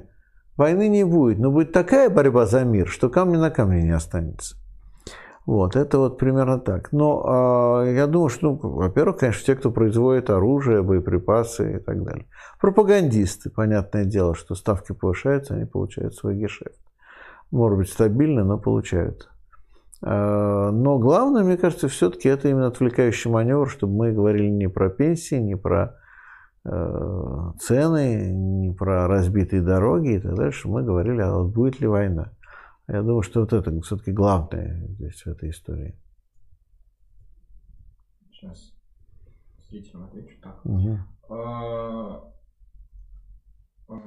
войны не будет, но будет такая борьба за мир, что камня на камне не останется. Вот, это вот примерно так. Но я думаю, что, ну, во-первых, конечно, те, кто производит оружие, боеприпасы и так далее. Пропагандисты, понятное дело, что ставки повышаются, они получают свой гешефт. Может быть, стабильно, но получают. Но главное, мне кажется, все-таки это именно отвлекающий маневр, чтобы мы говорили не про пенсии, не про цены, не про разбитые дороги и так далее, что мы говорили, а вот будет ли война. Я думаю, что вот это все-таки главное здесь в этой истории. Сейчас зрителям отвечу так. Угу.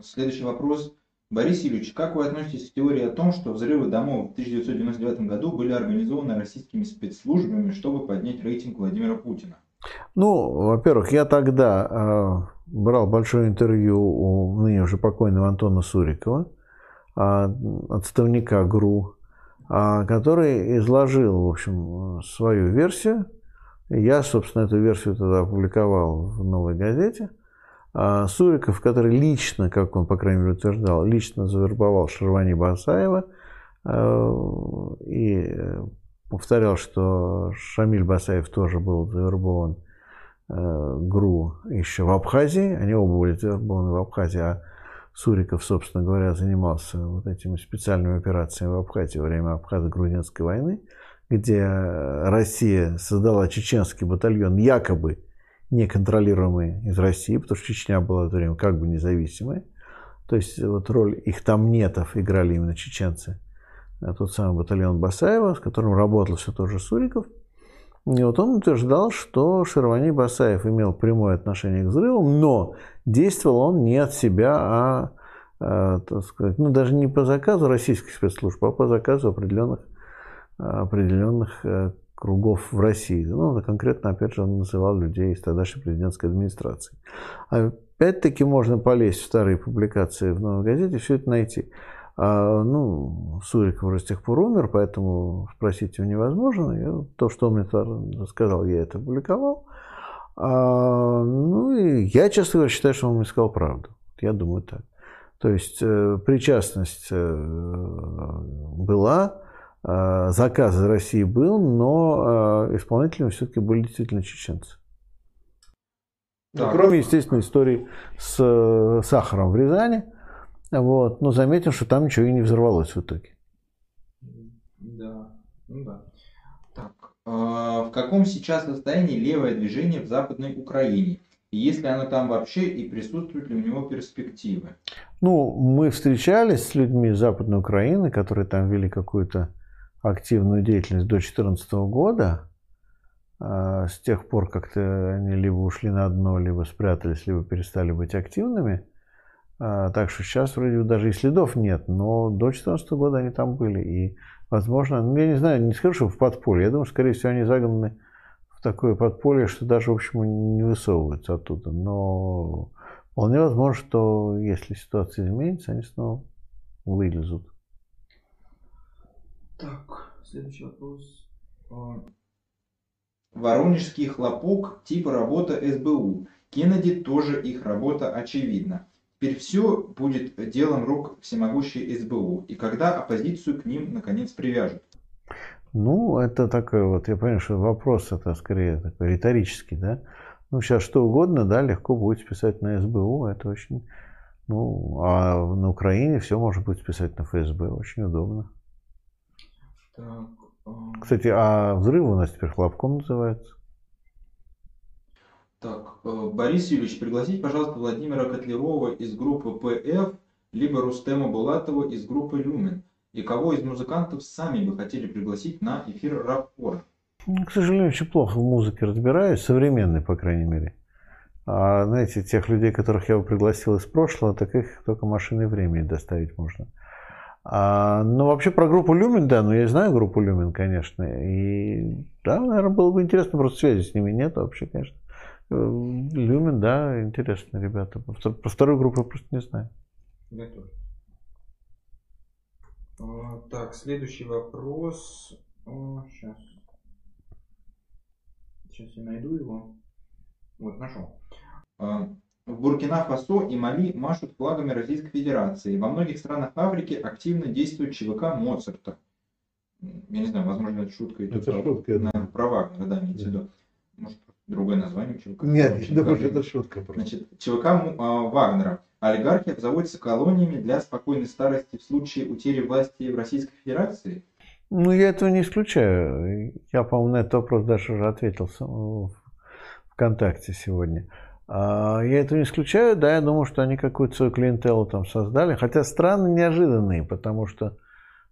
Следующий вопрос. Борис Юрьевич, как вы относитесь к теории о том, что взрывы домов в 1999 году были организованы российскими спецслужбами, чтобы поднять рейтинг Владимира Путина? Ну, во-первых, я тогда брал большое интервью у ныне уже покойного Антона Сурикова, отставника ГРУ, который изложил, в общем, свою версию. Я, собственно, эту версию тогда опубликовал в «Новой газете». Суриков, который лично, как он, по крайней мере, утверждал, лично завербовал Шервани Басаева и повторял, что Шамиль Басаев тоже был завербован ГРУ еще в Абхазии. Они оба были завербованы в Абхазии, а Суриков, собственно говоря, занимался вот этими специальными операциями в Абхазии во время Абхазо-Грузинской войны, где Россия создала чеченский батальон, якобы неконтролируемые из России, потому что Чечня была в то время как бы независимая. То есть вот роль их тамнетов играли именно чеченцы. Тот самый батальон Басаева, с которым работал все тоже Суриков. И вот он утверждал, что Шервани Басаев имел прямое отношение к взрывам, но действовал он не от себя, а, так сказать, ну, даже не по заказу российских спецслужб, а по заказу определенных кругов в России. Ну, конкретно, опять же, он называл людей из тогдашней президентской администрации. Опять-таки можно полезть в старые публикации в «Новой газете» и все это найти. Ну, Суриков уже с тех пор умер, поэтому спросить его невозможно. То, что он мне сказал, я это публиковал. Ну, и я, честно говоря, считаю, что он мне сказал правду. Я думаю так. То есть, причастность была, заказ из России был, но исполнителями все-таки были действительно чеченцы. Ну, кроме, естественно, истории с сахаром в Рязани. Вот. Но заметим, что там ничего и не взорвалось в итоге. Да. Ну, да. Так. В каком сейчас состоянии левое движение в Западной Украине? И есть ли оно там вообще, и присутствуют ли у него перспективы? Ну, мы встречались с людьми из Западной Украины, которые там вели какую-то активную деятельность до 2014 года. С тех пор как-то они либо ушли на дно, либо спрятались, либо перестали быть активными. Так что сейчас вроде бы даже и следов нет, но до 2014 года они там были. И, возможно, ну, я не знаю, не скажу, что в подполье. Я думаю, скорее всего, они загнаны в такое подполье, что даже, в общем, не высовываются оттуда. Но вполне возможно, что если ситуация изменится, они снова вылезут. Так, следующий вопрос. Воронежский хлопок, типа работа СБУ. Кеннеди тоже их работа очевидна. Теперь все будет делом рук всемогущей СБУ. И когда оппозицию к ним наконец привяжут? Ну, это такой вот, я понимаю, что вопрос это скорее такой риторический, да. Ну, сейчас что угодно, да, легко будет списать на СБУ, это очень, ну, а на Украине все может быть списать на ФСБ, очень удобно. Так, кстати, а взрывы у нас теперь хлопком называются. Так, Борис Юрьевич, пригласите, пожалуйста, Владимира Котлярова из группы ПФ, либо Рустема Булатова из группы Люмен. И кого из музыкантов сами бы хотели пригласить на эфир Раппорт? Ну, к сожалению, очень плохо в музыке разбираюсь, современной, по крайней мере. А, знаете, тех людей, которых я бы пригласил из прошлого, так их только машиной времени доставить можно. Ну, вообще про группу Люмен, да, но я знаю группу Люмен, конечно. И, да, наверное, было бы интересно, просто связи с ними нет вообще, конечно. Люмен, да, интересно, ребята. Про вторую группу я просто не знаю. Я тоже. Так, следующий вопрос. Сейчас. Сейчас я найду его. Вот, нашел. В Буркина-Фасо и Мали машут флагами Российской Федерации. Во многих странах Африки активно действует ЧВК Моцарта. Я не знаю, возможно, это шутка. Это шутка. На правах, да, имеется в виду. Может, другое название ЧВК? Нет, да, это шутка просто. Значит, ЧВК Вагнера. Олигархи обзаводятся колониями для спокойной старости в случае утери власти в Российской Федерации? Ну, я этого не исключаю. Я, по-моему, на этот вопрос даже уже ответил в ВКонтакте сегодня. Я этого не исключаю. Да, я думаю, что они какую-то свою клиентелу там создали. Хотя страны неожиданные, потому что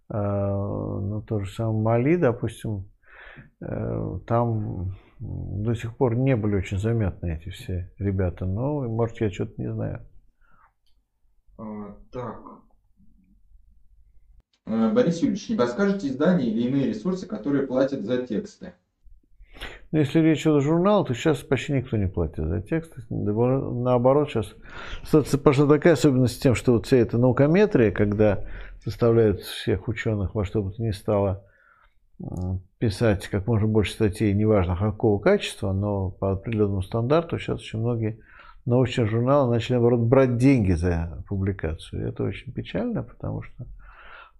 ну, то же самое Мали, допустим, там... До сих пор не были очень заметны эти все ребята, но, может, я что-то не знаю. Так. Борис Юрьевич, не подскажете издания или иные ресурсы, которые платят за тексты? Ну, если речь идет о журнале, то сейчас почти никто не платит за тексты. Наоборот, сейчас пошла такая особенность с тем, что вот вся эта наукометрия, когда составляют всех ученых во что бы то ни стало, писать как можно больше статей, неважно какого качества, но по определенному стандарту сейчас очень многие научные журналы начали, наоборот, брать деньги за публикацию. Это очень печально, потому что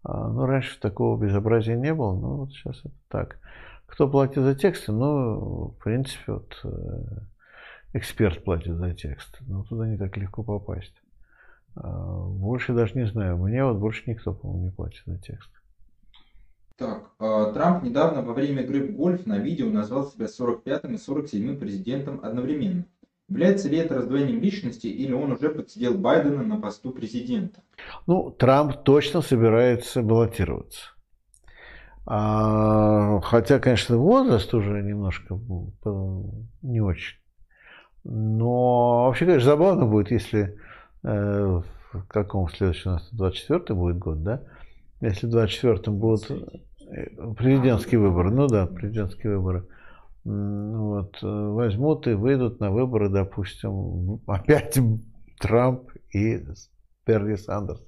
ну, раньше такого безобразия не было, но вот сейчас это так. Кто платит за тексты? Ну, в принципе, вот, эксперт платит за тексты, но туда не так легко попасть. Больше даже не знаю, мне вот больше никто, по-моему, не платит за тексты. Так, Трамп недавно во время игры в гольф на видео назвал себя 45-м и 47-м президентом одновременно. Является ли это раздвоением личности или он уже подсидел Байдена на посту президента? Ну, Трамп точно собирается баллотироваться. Хотя, конечно, возраст уже немножко не очень. Но вообще, конечно, забавно будет, если в каком следующем у нас 24-й будет год, да? Если в 24-м будут президентские выборы, ну да, президентские выборы, вот, возьмут и выйдут на выборы, допустим, опять Трамп и Берни Сандерс.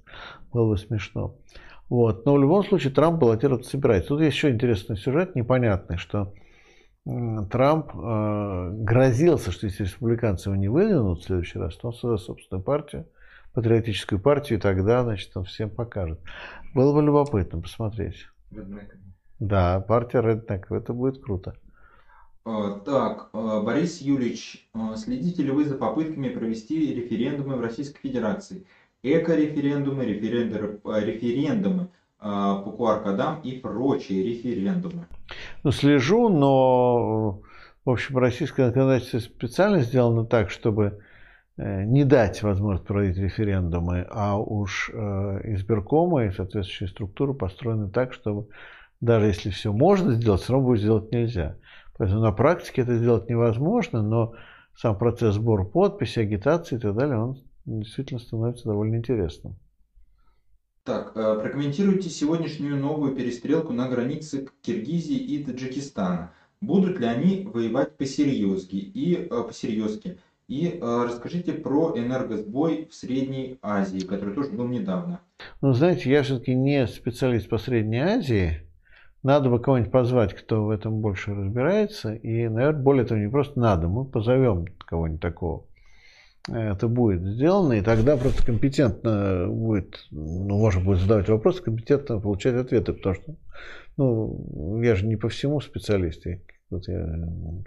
Было бы смешно. Вот. Но в любом случае Трамп баллотироваться собирается. Тут есть еще интересный сюжет, непонятный, что Трамп грозился, что если республиканцы его не выдвинут в следующий раз, то он создаст собственную партию, патриотическую партию, и тогда, значит, он всем покажет. Было бы любопытно посмотреть. Redneck. Да, партия Redneck. Это будет круто. Так, Борис Юрьевич, следите ли вы за попытками провести референдумы в Российской Федерации? Эко-референдумы, референдумы по QR-кодам и прочие референдумы. Ну, слежу, но, в общем, российское законодательство специально сделано так, чтобы не дать возможность проводить референдумы, а уж избиркомы и соответствующие структуры построены так, чтобы даже если все можно сделать, все равно будет сделать нельзя. Поэтому на практике это сделать невозможно, но сам процесс сбора подписей, агитации и так далее, он действительно становится довольно интересным. Так, прокомментируйте сегодняшнюю новую перестрелку на границе Киргизии и Таджикистана. Будут ли они воевать по-серьезки? И расскажите про энергосбой в Средней Азии, который тоже был недавно. Ну, знаете, я все-таки не специалист по Средней Азии. Надо бы кого-нибудь позвать, кто в этом больше разбирается. И, наверное, более того, не просто надо. Мы позовем кого-нибудь такого. это будет сделано, и тогда просто компетентно будет, ну, можно будет задавать вопросы, компетентно получать ответы, потому что, ну, я же не по всему специалист, вот я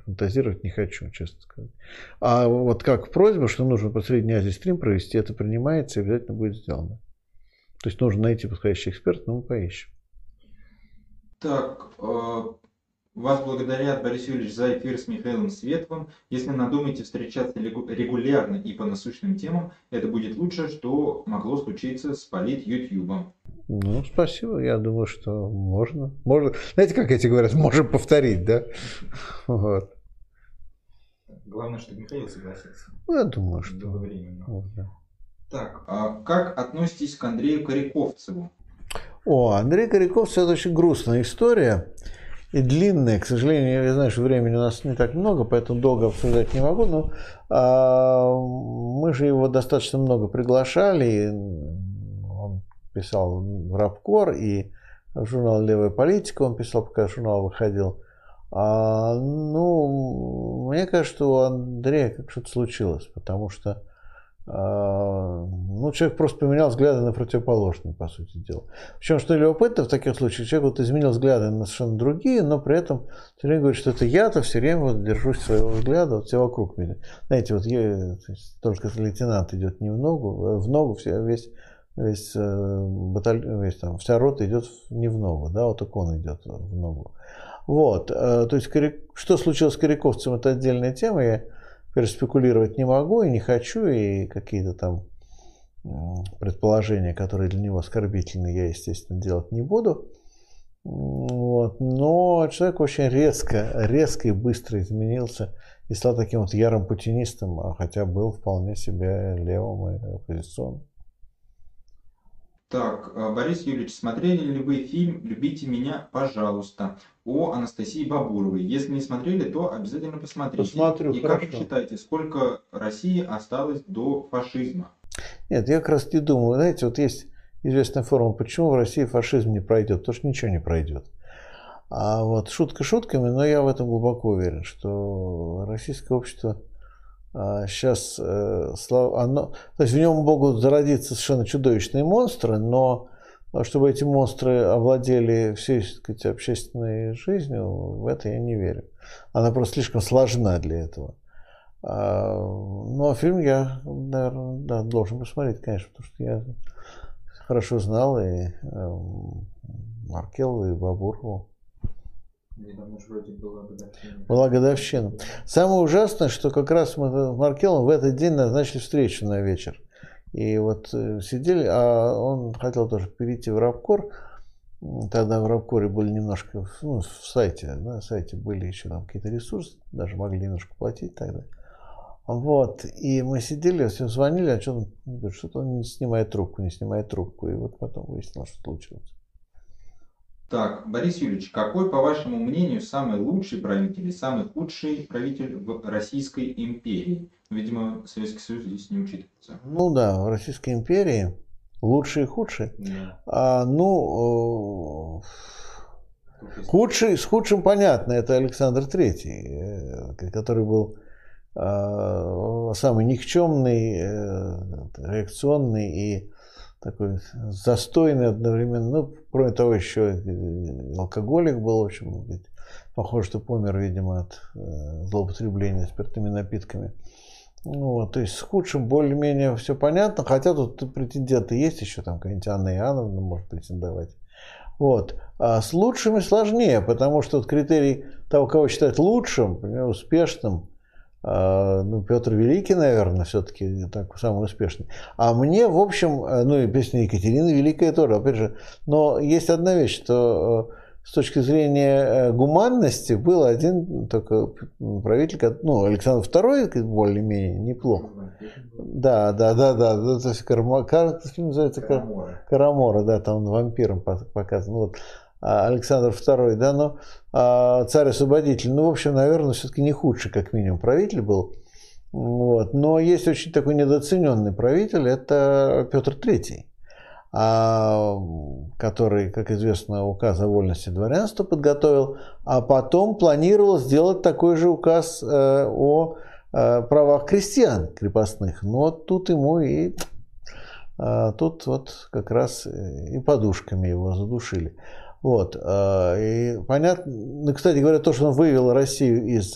фантазировать не хочу, честно сказать. А вот как просьба, что нужно по Средней Азии стрим провести, это принимается и обязательно будет сделано. То есть нужно найти подходящий эксперт, но мы поищем. Так, вас благодарят, Борис Юрьевич, за эфир с Михаилом Светлым. Если надумаете встречаться регулярно и по насущным темам, это будет лучше, что могло случиться с Полит-Ютьюбом. Ну, спасибо. Я думаю, что можно. Можно. Знаете, как эти говорят, можем повторить, да? Вот. Главное, чтобы Михаил согласился. Ну, я думаю, что... Долговременно. Вот, да. Так, а как относитесь к Андрею Коряковцеву? О, Андрей Коряковцев – это очень грустная история. И длинная, к сожалению, я знаю, что времени у нас не так много, поэтому долго обсуждать не могу, но мы же его достаточно много приглашали, он писал в «Рабкор» и в журнал «Левая политика», он писал, пока журнал выходил. Ну, мне кажется, что у Андрея как что-то случилось, потому что ну, человек просто поменял взгляды на противоположные, по сути дела. Причем, что любопытно, в таких случаях человек вот изменил взгляды на совершенно другие, но при этом все время говорит, что это я-то все время вот держусь своего взгляда, вот все вокруг меня. Знаете, вот я, только лейтенант идет не в ногу, вся рота идет не в ногу, да, вот только он идет в ногу. Вот, то есть, что случилось с Коряковцем, это отдельная тема, я переспекулировать не могу и не хочу, и какие-то там предположения, которые для него оскорбительны, я, естественно, делать не буду. Вот. Но человек очень резко и быстро изменился и стал таким вот ярым путинистом, хотя был вполне себе левым и оппозиционным. Так, Борис Юрьевич, смотрели ли вы фильм «Любите меня, пожалуйста» о Анастасии Бабуровой? Если не смотрели, то обязательно посмотрите. Посмотрю, и хорошо. Как вы считаете, сколько России осталось до фашизма? Нет, я как раз не думаю. Знаете, вот есть известная формула, почему в России фашизм не пройдет, потому что ничего не пройдет. А вот шутка шутками, но я в этом глубоко уверен, что российское общество... Сейчас оно, то есть в нем могут зародиться совершенно чудовищные монстры, но чтобы эти монстры овладели всей, так сказать, общественной жизнью, в это я не верю. Она просто слишком сложна для этого. Ну а фильм я, наверное, да, должен посмотреть, конечно, потому что я хорошо знал и Маркелову, и Бабурову. Была годовщина. Самое ужасное, что как раз мы с Маркелом в этот день назначили встречу на вечер. И вот сидели, а он хотел тоже перейти в «Рабкор». Тогда в «Рабкоре» были немножко, ну, в сайте, на сайте были еще там какие-то ресурсы, даже могли немножко платить тогда. Вот, и мы сидели, все звонили, а что-то он не снимает трубку. И вот потом выяснилось, что случилось. Так, Борис Юрьевич, какой, по вашему мнению, самый лучший правитель и самый худший правитель в Российской империи? Видимо, Советский Союз здесь не учитывается. Ну да, в Российской империи лучший и худший. Да. Худший, с худшим понятно, это Александр III, который был самый никчемный, реакционный и... такой застойный одновременно. Ну, кроме того, еще алкоголик был, в общем, похоже, что помер, видимо, от злоупотребления спиртными напитками. Ну, вот, то есть с худшим более-менее все понятно, хотя тут претенденты есть еще, там какая-нибудь Анна Иоанновна может претендовать. Вот. А с лучшими сложнее, потому что вот критерий того, кого считать лучшим, например, успешным, ну, Петр Великий, наверное, все-таки самый успешный. А мне, в общем, ну, и песня Екатерина Великая тоже, опять же. Но есть одна вещь, что с точки зрения гуманности был один только правитель, ну, Александр II, более-менее, неплохо. Да, то есть Карамора, да, там вампиром показан. Вот. Александр II, да, но царь-освободитель, ну, в общем, наверное, все-таки не худший, как минимум, правитель был. Вот. Но есть очень такой недооцененный правитель, это Петр III, который, как известно, указ о вольности дворянства подготовил, а потом планировал сделать такой же указ о правах крестьян крепостных, но тут ему и... Тут вот как раз и подушками его задушили. Вот. И понятно, кстати говоря, то, что он вывел Россию из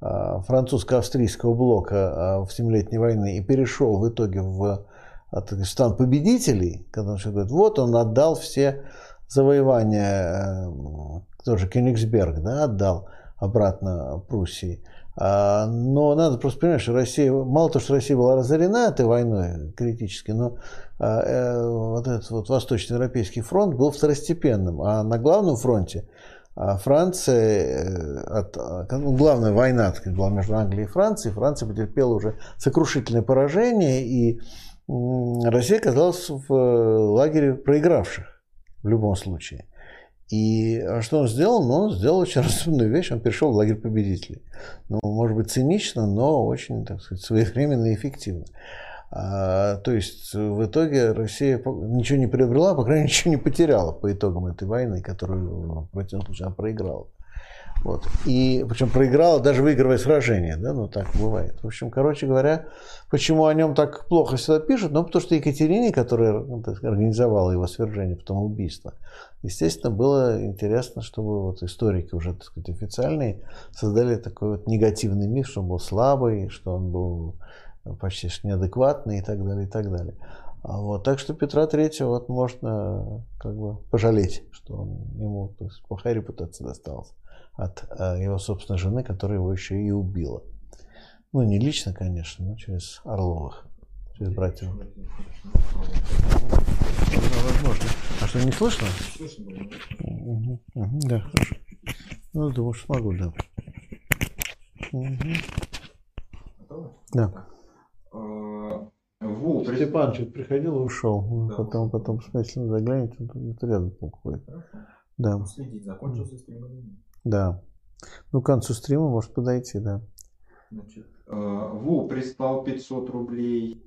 французско-австрийского блока в Семилетней войне и перешел в итоге в стан победителей, когда он говорит, вот он отдал все завоевания, тоже Кёнигсберг, да, отдал обратно Пруссии. Но надо просто понимать, что Россия, мало того, что Россия была разорена этой войной критически, но вот этот вот Восточноевропейский фронт был второстепенным. А на главном фронте Франция, главная война, так сказать, была между Англией и Францией. Франция потерпела уже сокрушительное поражение, и Россия оказалась в лагере проигравших в любом случае. И что он сделал? Ну, он сделал очень разумную вещь, он перешел в лагерь победителей. Ну, может быть, цинично, но очень, так сказать, своевременно и эффективно. То есть, в итоге Россия ничего не приобрела, по крайней мере, ничего не потеряла по итогам этой войны, которую, в противном случае, она проиграла. Вот. И, причем проиграла, даже выигрывая сражение, да, ну так бывает. В общем, короче говоря, почему о нем так плохо всегда пишут, ну потому что Екатерине, которая организовала его свержение, потом убийство, естественно, было интересно, чтобы вот историки уже, так сказать, официальные создали такой вот негативный миф, что он был слабый, что он был почти неадекватный и так далее, и так далее. Вот, так что Петра III вот можно как бы пожалеть, что ему плохая репутация досталась от его собственной жены, которая его еще и убила. Ну, не лично, конечно, но через Орловых, через братьев. Возможно. А что, не слышно? Слышно было. Угу. Угу. Да, хорошо. Ну, думаю, что могу, да. Угу. Готовы? Да. Волк, Степан что-то приходил и ушел. Да, потом, если заглянете, он тут рядом уходит. Да. Следить, закончился стрим. Да. Ну, к концу стрима может подойти, да. Значит, Ву прислал 500 рублей.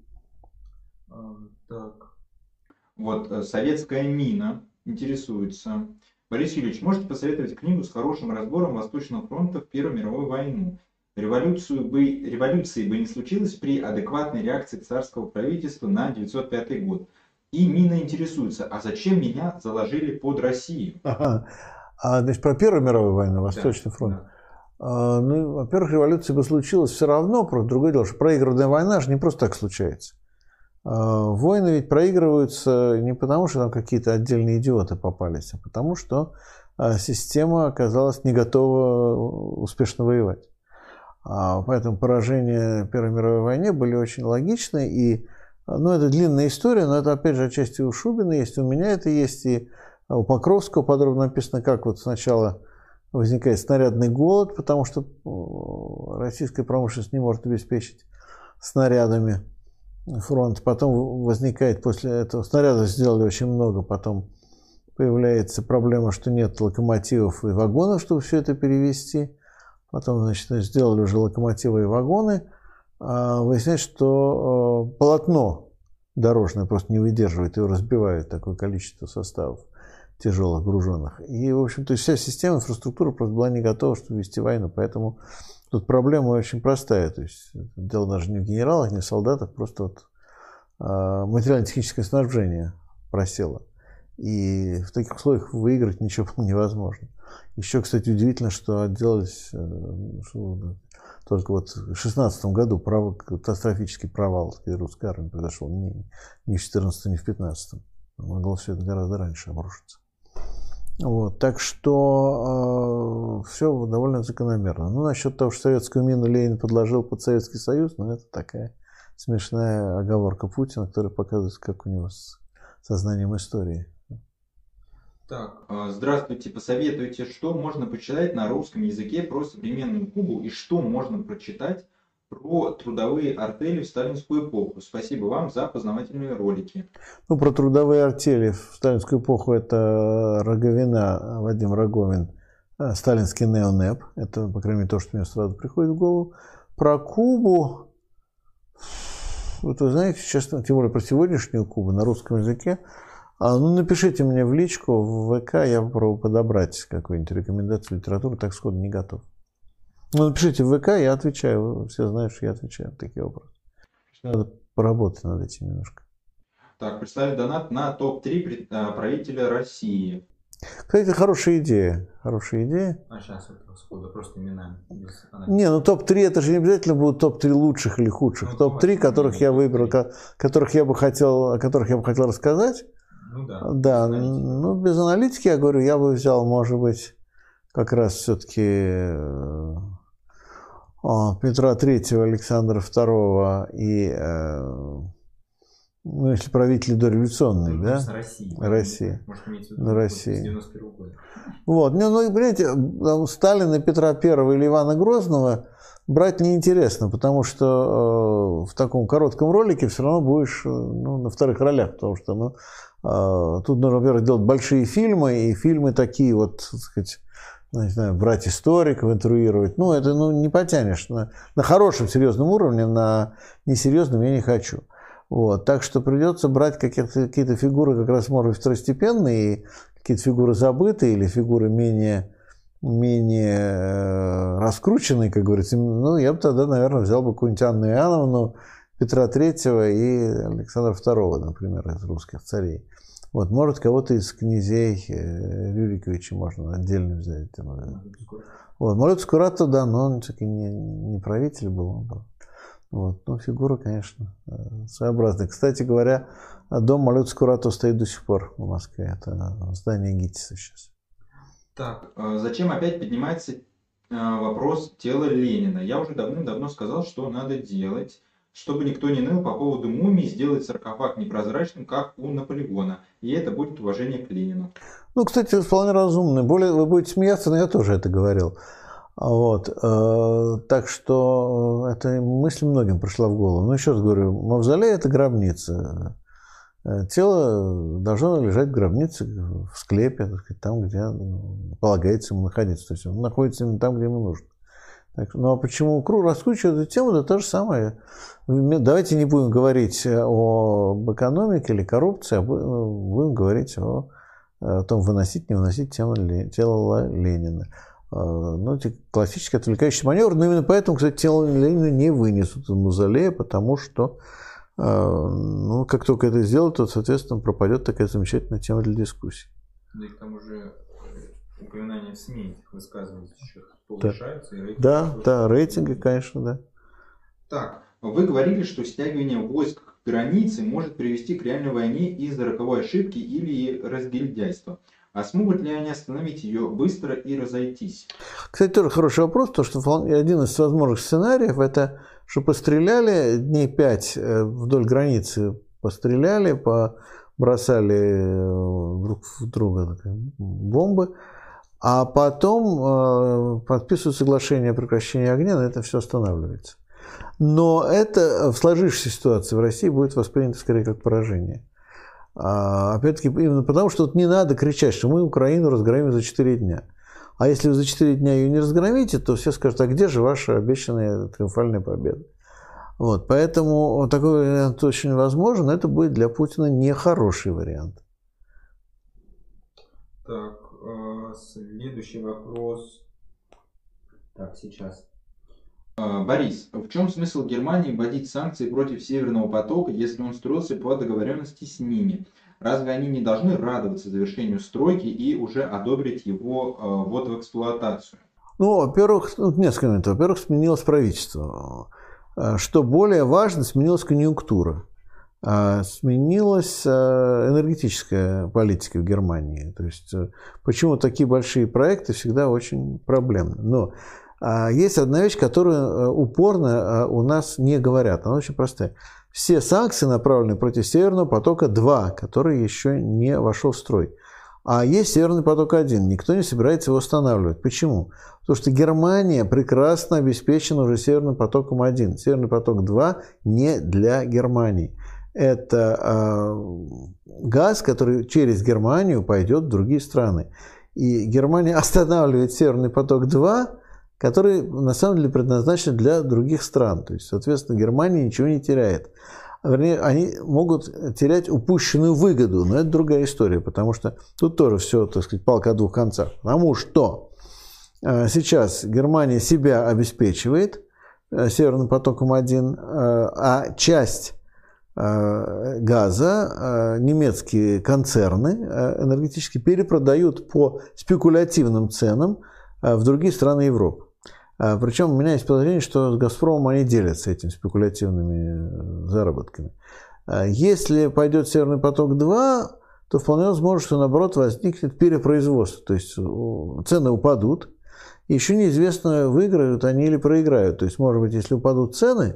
Так. Вот, советская мина интересуется. Борис Юрьевич, можете посоветовать книгу с хорошим разбором Восточного фронта в Первую мировую войну? Революции бы не случилось при адекватной реакции царского правительства на 1905 год. И мина интересуется, а зачем меня заложили под Россию? Ага. Значит, про Первую мировую войну, Восточный фронт. Да. Ну, во-первых, революция бы случилась все равно, просто другое дело, что проигранная война же не просто так случается. Войны ведь проигрываются не потому, что там какие-то отдельные идиоты попались, а потому, что система оказалась не готова успешно воевать. Поэтому поражения в Первой мировой войне были очень логичны. И, ну, это длинная история, но это, опять же, отчасти у Шубина есть, у меня это есть, и у Покровского подробно написано, как вот сначала возникает снарядный голод, потому что российская промышленность не может обеспечить снарядами фронт. Потом возникает после этого... Снарядов сделали очень много, потом появляется проблема, что нет локомотивов и вагонов, чтобы все это перевести. Потом, значит, сделали уже локомотивы и вагоны. Выясняется, что полотно дорожное просто не выдерживает, его разбивают такое количество составов тяжелых, груженных. И, в общем-то, вся система, инфраструктура просто была не готова, чтобы вести войну. Поэтому тут проблема очень простая. То есть дело даже не в генералах, не в солдатах, просто вот материально-техническое снабжение просело. И в таких условиях выиграть ничего невозможно. Еще, кстати, удивительно, что отделались только вот в 2016 году катастрофический провал русской армии произошел не в 2014, не в 2015. Могло все это гораздо раньше обрушиться. Вот, так что все довольно закономерно. Ну, насчет того, что советскую мину Ленин подложил под Советский Союз, ну, это такая смешная оговорка Путина, которая показывает, как у него с сознанием истории. Так, здравствуйте, посоветуйте, что можно почитать на русском языке про современную Кубу и что можно прочитать про трудовые артели в сталинскую эпоху. Спасибо вам за познавательные ролики. Ну, про трудовые артели в сталинскую эпоху это Роговина, Вадим Роговин, сталинский неонеп. Это, по крайней мере, то, что мне сразу приходит в голову. Про Кубу, вот вы знаете, честно, тем более про сегодняшнюю Кубу на русском языке, ну, напишите мне в личку, в ВК, я попробую подобрать какую-нибудь рекомендацию литературы, так сходу не готов. Ну, напишите в ВК, я отвечаю. Все знают, что я отвечаю на такие вопросы. Надо поработать над этим немножко. Так, представить донат на топ-3 правителя России. Кстати, хорошая идея. Хорошая идея. А сейчас это сходу, просто имена. Не, ну топ-3 это же не обязательно будут топ-3 лучших или худших. Ну, топ-3, которых я выбрал, о которых я бы хотел рассказать. Ну да. Да, без аналитики. Ну без аналитики, я говорю, я бы взял, может быть, как раз все-таки Петра III, Александра II и, ну, если правители дореволюционные, да? России. Может, иметь в виду, России. 91-го года. Вот. Ну, понимаете, Сталина, Петра I или Ивана Грозного брать неинтересно, потому что в таком коротком ролике все равно будешь, ну, на вторых ролях, потому что, ну, тут нужно, во-первых, делать большие фильмы, и фильмы такие вот, так сказать, не знаю, брать историков, интервьюировать. Ну, это, ну, не потянешь. На хорошем, серьезном уровне, на несерьезном я не хочу. Вот. Так что придется брать какие-то фигуры, как раз, может быть, второстепенные, какие-то фигуры забытые или фигуры менее раскрученные, как говорится. Ну, я бы тогда, наверное, взял бы какую-нибудь Анну Иоанновну, Петра III и Александра II, например, из русских царей. Вот, может, кого-то из князей Рюриковича можно отдельно взять. Вот, может, Скуратов, да, но он все-таки не правитель был. Он был. Вот, ну, фигура, конечно, своеобразная. Кстати говоря, дом Малюта Скуратова стоит до сих пор в Москве. Это здание ГИТИСа сейчас. Так, зачем опять поднимается вопрос тела Ленина? Я уже давным-давно сказал, что надо делать, чтобы никто не ныл по поводу мумии, сделать саркофаг непрозрачным, как у Наполеона. И это будет уважение к Ленину. Ну, кстати, вполне разумно. Более вы будете смеяться, но я тоже это говорил. Вот. Так что эта мысль многим пришла в голову. Но еще раз говорю, мавзолей – это гробница. Тело должно лежать в гробнице, в склепе, так сказать, там, где полагается ему находиться. То есть он находится именно там, где ему нужно. Так, ну а почему раскручивать эту тему, это то же самое. Давайте не будем говорить об экономике или коррупции, а будем говорить о том, выносить, не выносить тело Ленина. Ну, это классический отвлекающий маневр, но именно поэтому, кстати, тело Ленина не вынесут из мавзолея, потому что, ну, как только это сделают, то, соответственно, пропадет такая замечательная тема для дискуссии. Да и к тому же упоминания в СМИ высказываются еще. Повышаются, да. И рейтинги. Да, да, рейтинги, конечно, да. Так, вы говорили, что стягивание войск к границе может привести к реальной войне из-за роковой ошибки или разгильдяйства. А смогут ли они остановить ее быстро и разойтись? Кстати, тоже хороший вопрос, то что один из возможных сценариев это, что постреляли дней 5 вдоль границы, постреляли, побросали друг в друга бомбы. А потом подписывают соглашение о прекращении огня, но это все останавливается. Но это в сложившейся ситуации в России будет воспринято скорее как поражение. Опять-таки, именно потому, что тут не надо кричать, что мы Украину разгромим за 4 дня. А если вы за 4 дня ее не разгромите, то все скажут, а где же ваша обещанная триумфальная победа? Вот, поэтому такой вариант очень возможен, это будет для Путина нехороший вариант. Так. Следующий вопрос. Так, сейчас. Борис, в чем смысл Германии вводить санкции против Северного потока, если он строился по договоренности с ними? Разве они не должны радоваться завершению стройки и уже одобрить его ввод в эксплуатацию? Ну, во-первых, несколько моментов. Во-первых, сменилось правительство. Что более важно, сменилась конъюнктура. Сменилась энергетическая политика в Германии. То есть, почему такие большие проекты всегда очень проблемны. Но есть одна вещь, которую упорно у нас не говорят. Она очень простая. Все санкции направлены против Северного потока-2, который еще не вошел в строй. А есть Северный поток-1. Никто не собирается его останавливать. Почему? Потому что Германия прекрасно обеспечена уже Северным потоком-1. Северный поток-2 не для Германии. Это газ, который через Германию пойдет в другие страны. И Германия останавливает Северный поток-2, который на самом деле предназначен для других стран. То есть, соответственно, Германия ничего не теряет. Вернее, они могут терять упущенную выгоду, но это другая история, потому что тут тоже все, так сказать, палка о двух концах. Потому что сейчас Германия себя обеспечивает Северным потоком-1, а часть газа немецкие концерны энергетически перепродают по спекулятивным ценам в другие страны Европы. Причем у меня есть подозрение, что с «Газпромом» они делятся этими спекулятивными заработками. Если пойдет «Северный поток-2», то вполне возможно, что наоборот возникнет перепроизводство. То есть цены упадут. И еще неизвестно, выиграют они или проиграют. То есть, может быть, если упадут цены,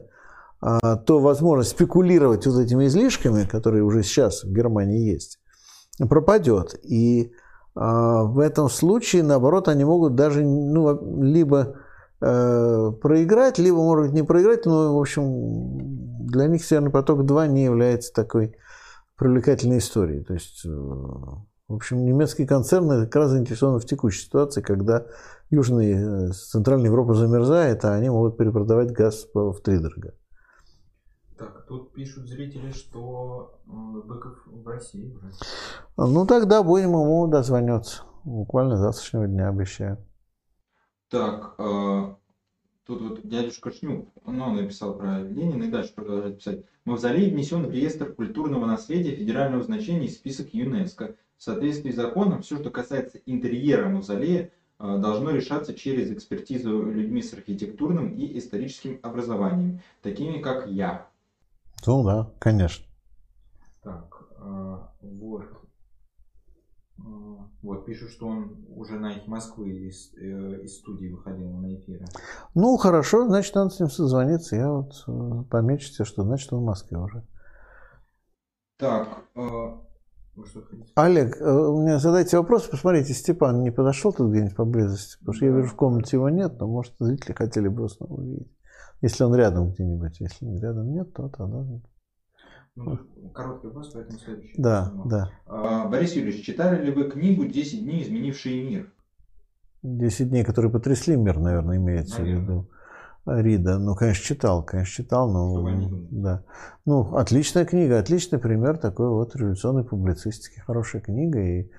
то возможность спекулировать вот этими излишками, которые уже сейчас в Германии есть, пропадет. И в этом случае, наоборот, они могут даже либо проиграть, либо, может быть, не проиграть. Но, в общем, для них «Северный поток-2» не является такой привлекательной историей. То есть, в общем, немецкие концерны как раз заинтересованы в текущей ситуации, когда Южная и Центральная Европа замерзает, а они могут перепродавать газ втридорога. Так, тут пишут зрители, что Быков в России уже. Ну, тогда будем ему дозвониться. Буквально завтрашнего дня, обещаю. Так, тут вот дядюшка Шнюк, он написал про Ленина и дальше продолжает писать. Мавзолей внесен в реестр культурного наследия федерального значения и список ЮНЕСКО. В соответствии с законом, все, что касается интерьера мавзолея, должно решаться через экспертизу людьми с архитектурным и историческим образованием, такими как я. Ну да, конечно. Так, вот пишут, что он уже на «Эхе Москвы» из студии выходил на эфиры. Ну хорошо, значит, надо с ним созвониться. Я вот помечу себе, что значит он в Москве уже. Так, Олег, мне задайте вопрос, посмотрите, Степан не подошел тут где-нибудь поблизости, потому что я вижу, в комнате его нет, но, может, зрители хотели бы снова увидеть. Если он рядом где-нибудь, если рядом нет, то тогда... Короткий вопрос, поэтому следующий. Да, да. Борис Юрьевич, читали ли вы книгу «10 дней, изменившие мир»? «10 дней, которые потрясли мир», наверное, имеется в виду. Рида, ну, конечно, читал, но... Да. Ну, отличная книга, отличный пример такой вот революционной публицистики. Хорошая книга. И,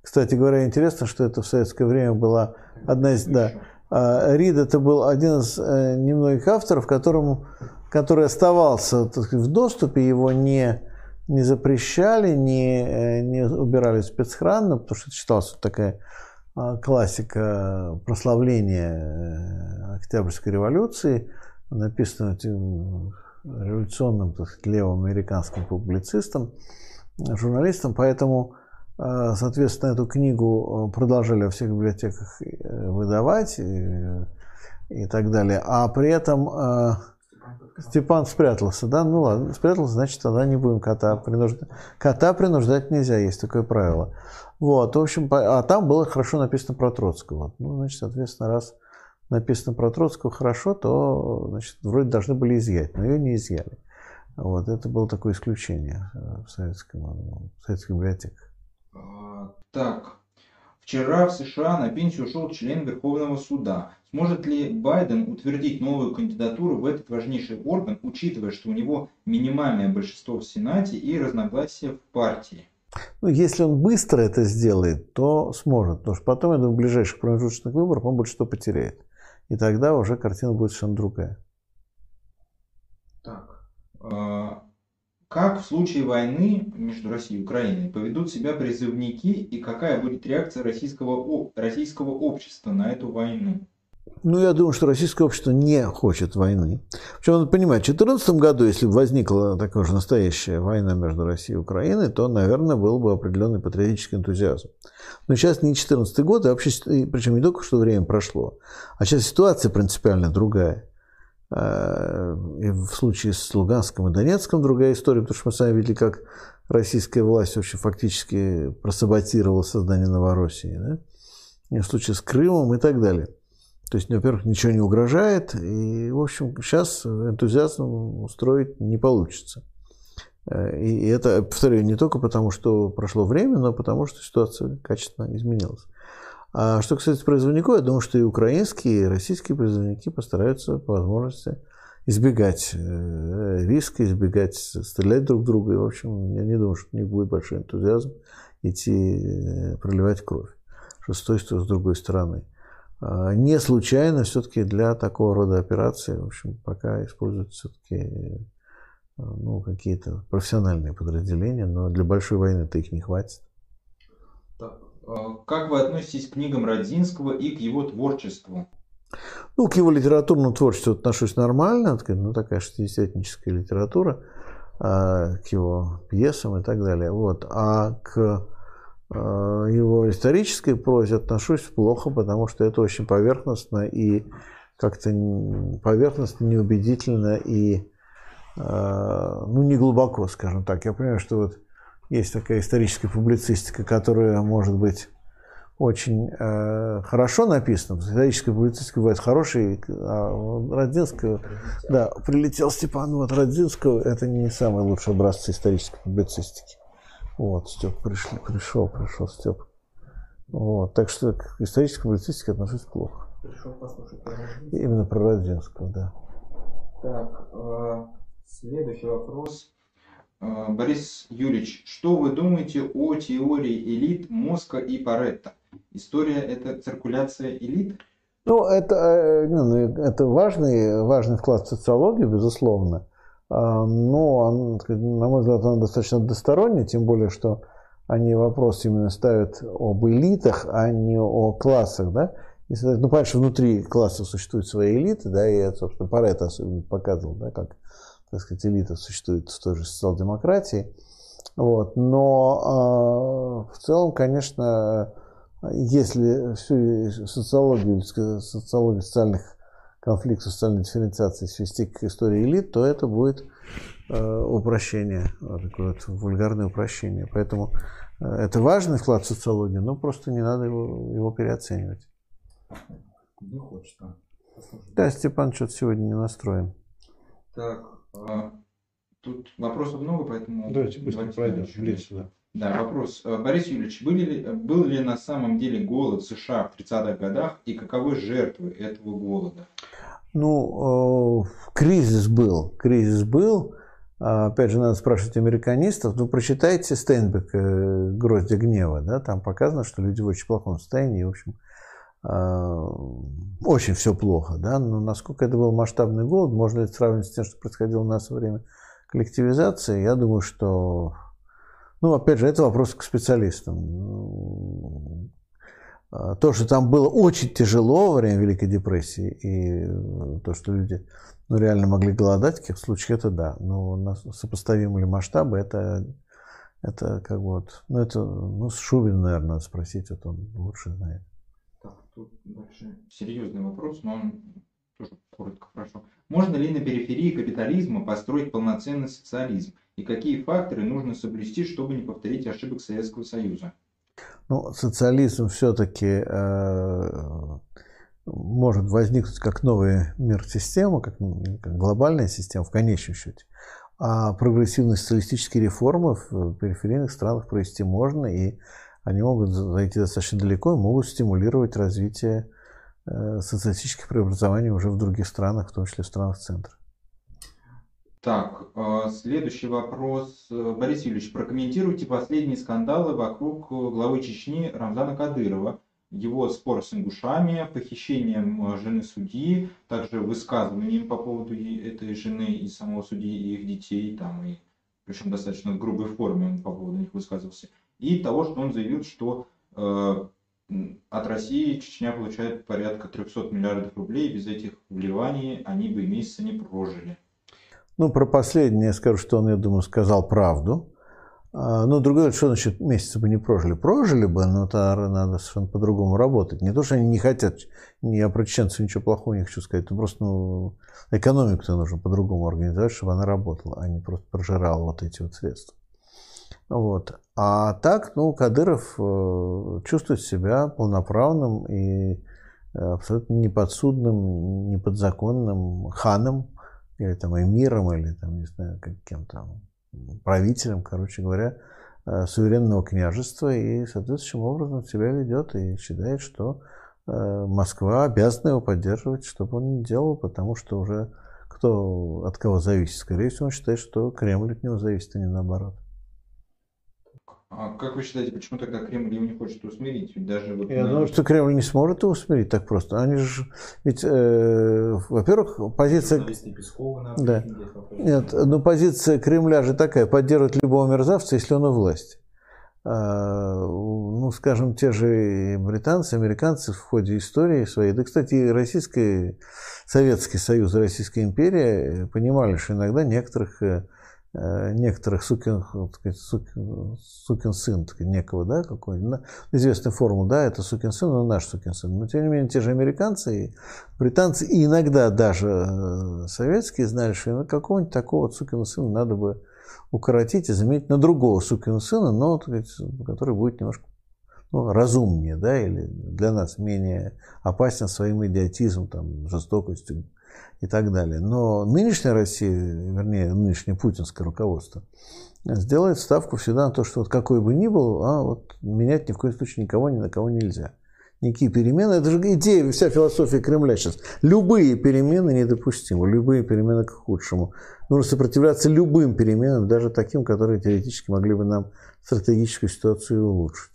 кстати говоря, интересно, что это в советское время была одна из... Да, Рида это был один из немногих авторов, который оставался в доступе, его не запрещали, не убирали в спецхран, потому что считалось, что такая... классика прославления Октябрьской революции, написанная революционным, так сказать, левым американским публицистом, журналистом. Поэтому, соответственно, эту книгу продолжали во всех библиотеках выдавать и так далее. А при этом Степан спрятался. Да? Ну ладно, спрятался, значит, тогда не будем кота принуждать. Кота принуждать нельзя, есть такое правило. Вот, в общем, а там было хорошо написано про Троцкого. Ну, значит, соответственно, раз написано про Троцкого хорошо, то, значит, вроде должны были изъять, но ее не изъяли. Вот, это было такое исключение в советской библиотеке. Так, вчера в США на пенсию ушел член Верховного суда. Сможет ли Байден утвердить новую кандидатуру в этот важнейший орган, учитывая, что у него минимальное большинство в Сенате и разногласия в партии? Ну, если он быстро это сделает, то сможет. Потому что потом, я думаю, в ближайших промежуточных выборах он будет что потеряет. И тогда уже картина будет совершенно другая. Так. Как в случае войны между Россией и Украиной поведут себя призывники и какая будет реакция российского общества на эту войну? Ну, я думаю, что российское общество не хочет войны. Причем, надо понимать, в 2014 году, если бы возникла такая же настоящая война между Россией и Украиной, то, наверное, был бы определенный патриотический энтузиазм. Но сейчас не 2014 год, а вообще, причем не только что время прошло, а сейчас ситуация принципиально другая. И в случае с Луганском и Донецком другая история, потому что мы сами видели, как российская власть вообще фактически просаботировала создание Новороссии. Да? И в случае с Крымом и так далее. То есть, во-первых, ничего не угрожает, и, в общем, сейчас энтузиазм устроить не получится. И это, повторю, не только потому, что прошло время, но потому, что ситуация качественно изменилась. А что касается призывников, я думаю, что и украинские, и российские призывники постараются по возможности избегать риска, избегать стрелять друг в друга. И, в общем, я не думаю, что у них будет большой энтузиазм идти проливать кровь, что с той, что с другой стороны. Не случайно все-таки для такого рода операций, в общем, пока используют все-таки какие-то профессиональные подразделения, но для большой войны-то их не хватит. Как вы относитесь к книгам Родзинского и к его творчеству? К его литературному творчеству отношусь нормально, такая шестидесятническая литература, к его пьесам и так далее. А к его исторической прозе отношусь плохо, потому что это очень поверхностно и как-то поверхностно, неубедительно и не глубоко, скажем так. Я понимаю, что есть такая историческая публицистика, которая может быть очень хорошо написана. Историческая публицистика бывает хорошая, а Родзинского, прилетел Степан, Родзинского, это не самые лучшие образцы исторической публицистики. Степ, пришел Степ. Так что к исторической публицистике отношусь плохо. Пришел послушать про Родзинского. Именно про Родзинского, да. Так, следующий вопрос. Борис Юрьевич, что вы думаете о теории элит Мозга и Паретто? История – это циркуляция элит? Это важный вклад в социологию, безусловно. Но, на мой взгляд, он достаточно односторонний, тем более, что они вопрос именно ставят об элитах, а не о классах. Да? Понятно, что внутри классов существуют свои элиты, и это, собственно, Паретто особенно показывал, как, так сказать, элита существует в той же социал-демократии. Но в целом, конечно, если всю социологию социальных конфликтов, социальной дифференциации свести к истории элит, то это будет упрощение, такое вульгарное упрощение. Поэтому это важный вклад в социологию, но просто не надо его переоценивать. Степан что-то сегодня не настроен. Так, тут вопросов много, поэтому... Давайте быстро пройдем. Вопрос. Борис Юрьевич, был ли на самом деле голод в США в 30-х годах и каковы жертвы этого голода? Кризис был. Опять же, надо спрашивать американистов. Прочитайте Стейнбека «Гроздья гнева». Там показано, что люди в очень плохом состоянии. В общем, очень все плохо, но насколько это был масштабный голод, можно ли сравнивать с тем, что происходило у нас во время коллективизации, я думаю, что, опять же, это вопрос к специалистам. То, что там было очень тяжело во время Великой депрессии, и то, что люди реально могли голодать, в каких случаях, это да, но сопоставимы ли масштабы, это как бы с Шубина, наверное, надо спросить, он лучше знает. Тут дальше серьезный вопрос, но он тоже коротко прошу. Можно ли на периферии капитализма построить полноценный социализм? И какие факторы нужно соблюсти, чтобы не повторить ошибок Советского Союза? Социализм все-таки может возникнуть как новая мир-система, как глобальная система в конечном счете. А прогрессивные социалистические реформы в периферийных странах провести можно, и они могут зайти достаточно далеко и могут стимулировать развитие социалистических преобразований уже в других странах, в том числе в странах центра. Так, следующий вопрос. Борис Юрьевич, прокомментируйте последние скандалы вокруг главы Чечни Рамзана Кадырова, его спор с ингушами, похищением жены судьи, также высказыванием по поводу этой жены и самого судьи, и их детей, и причем достаточно в грубой форме он по поводу них высказывался. И того, что он заявил, что от России Чечня получает порядка 300 миллиардов рублей, без этих вливаний они бы и месяца не прожили. Про последнее я скажу, что он, я думаю, сказал правду. Другое, что значит месяца бы не прожили? Прожили бы, но тогда надо совершенно по-другому работать. Не то, что они не хотят, я про чеченцев ничего плохого не хочу сказать, просто экономику-то нужно по-другому организовать, чтобы она работала, а не просто прожирала эти средства. А так, Кадыров чувствует себя полноправным и абсолютно неподсудным, неподзаконным ханом, или эмиром, или каким правителем, короче говоря, суверенного княжества, и соответствующим образом себя ведет и считает, что Москва обязана его поддерживать, чтобы он не делал, потому что уже кто от кого зависит, скорее всего, он считает, что Кремль от него зависит, а не наоборот. А как вы считаете, почему тогда Кремль его не хочет усмирить? Ведь даже вот Я думаю, что Кремль не сможет его усмирить так просто. Они же, ведь, во-первых, позиция... Да. Нет, но позиция Кремля же такая, поддерживать любого мерзавца, если он у власти. Ну, скажем, те же британцы, американцы в ходе истории своей, да, кстати, и Российский, Советский Союз, Российская империя понимали, что иногда некоторых сукин сын, некого, да, какой-то, известная форма, да, это сукин сын, но наш сукин сын. Но, тем не менее, те же американцы и британцы, и иногда даже советские знали, что какого-нибудь такого сукина сына надо бы укоротить и заменить на другого сукина сына, но, который будет немножко разумнее, да, или для нас менее опасен своим идиотизмом, там, жестокостью и так далее. Но нынешняя Россия, вернее, нынешнее путинское руководство сделает ставку всегда на то, что вот какой бы ни был, менять ни в коем случае никого, ни на кого нельзя. Никакие перемены, это же идея, вся философия Кремля сейчас. Любые перемены недопустимы, любые перемены к худшему. Нужно сопротивляться любым переменам, даже таким, которые теоретически могли бы нам стратегическую ситуацию улучшить.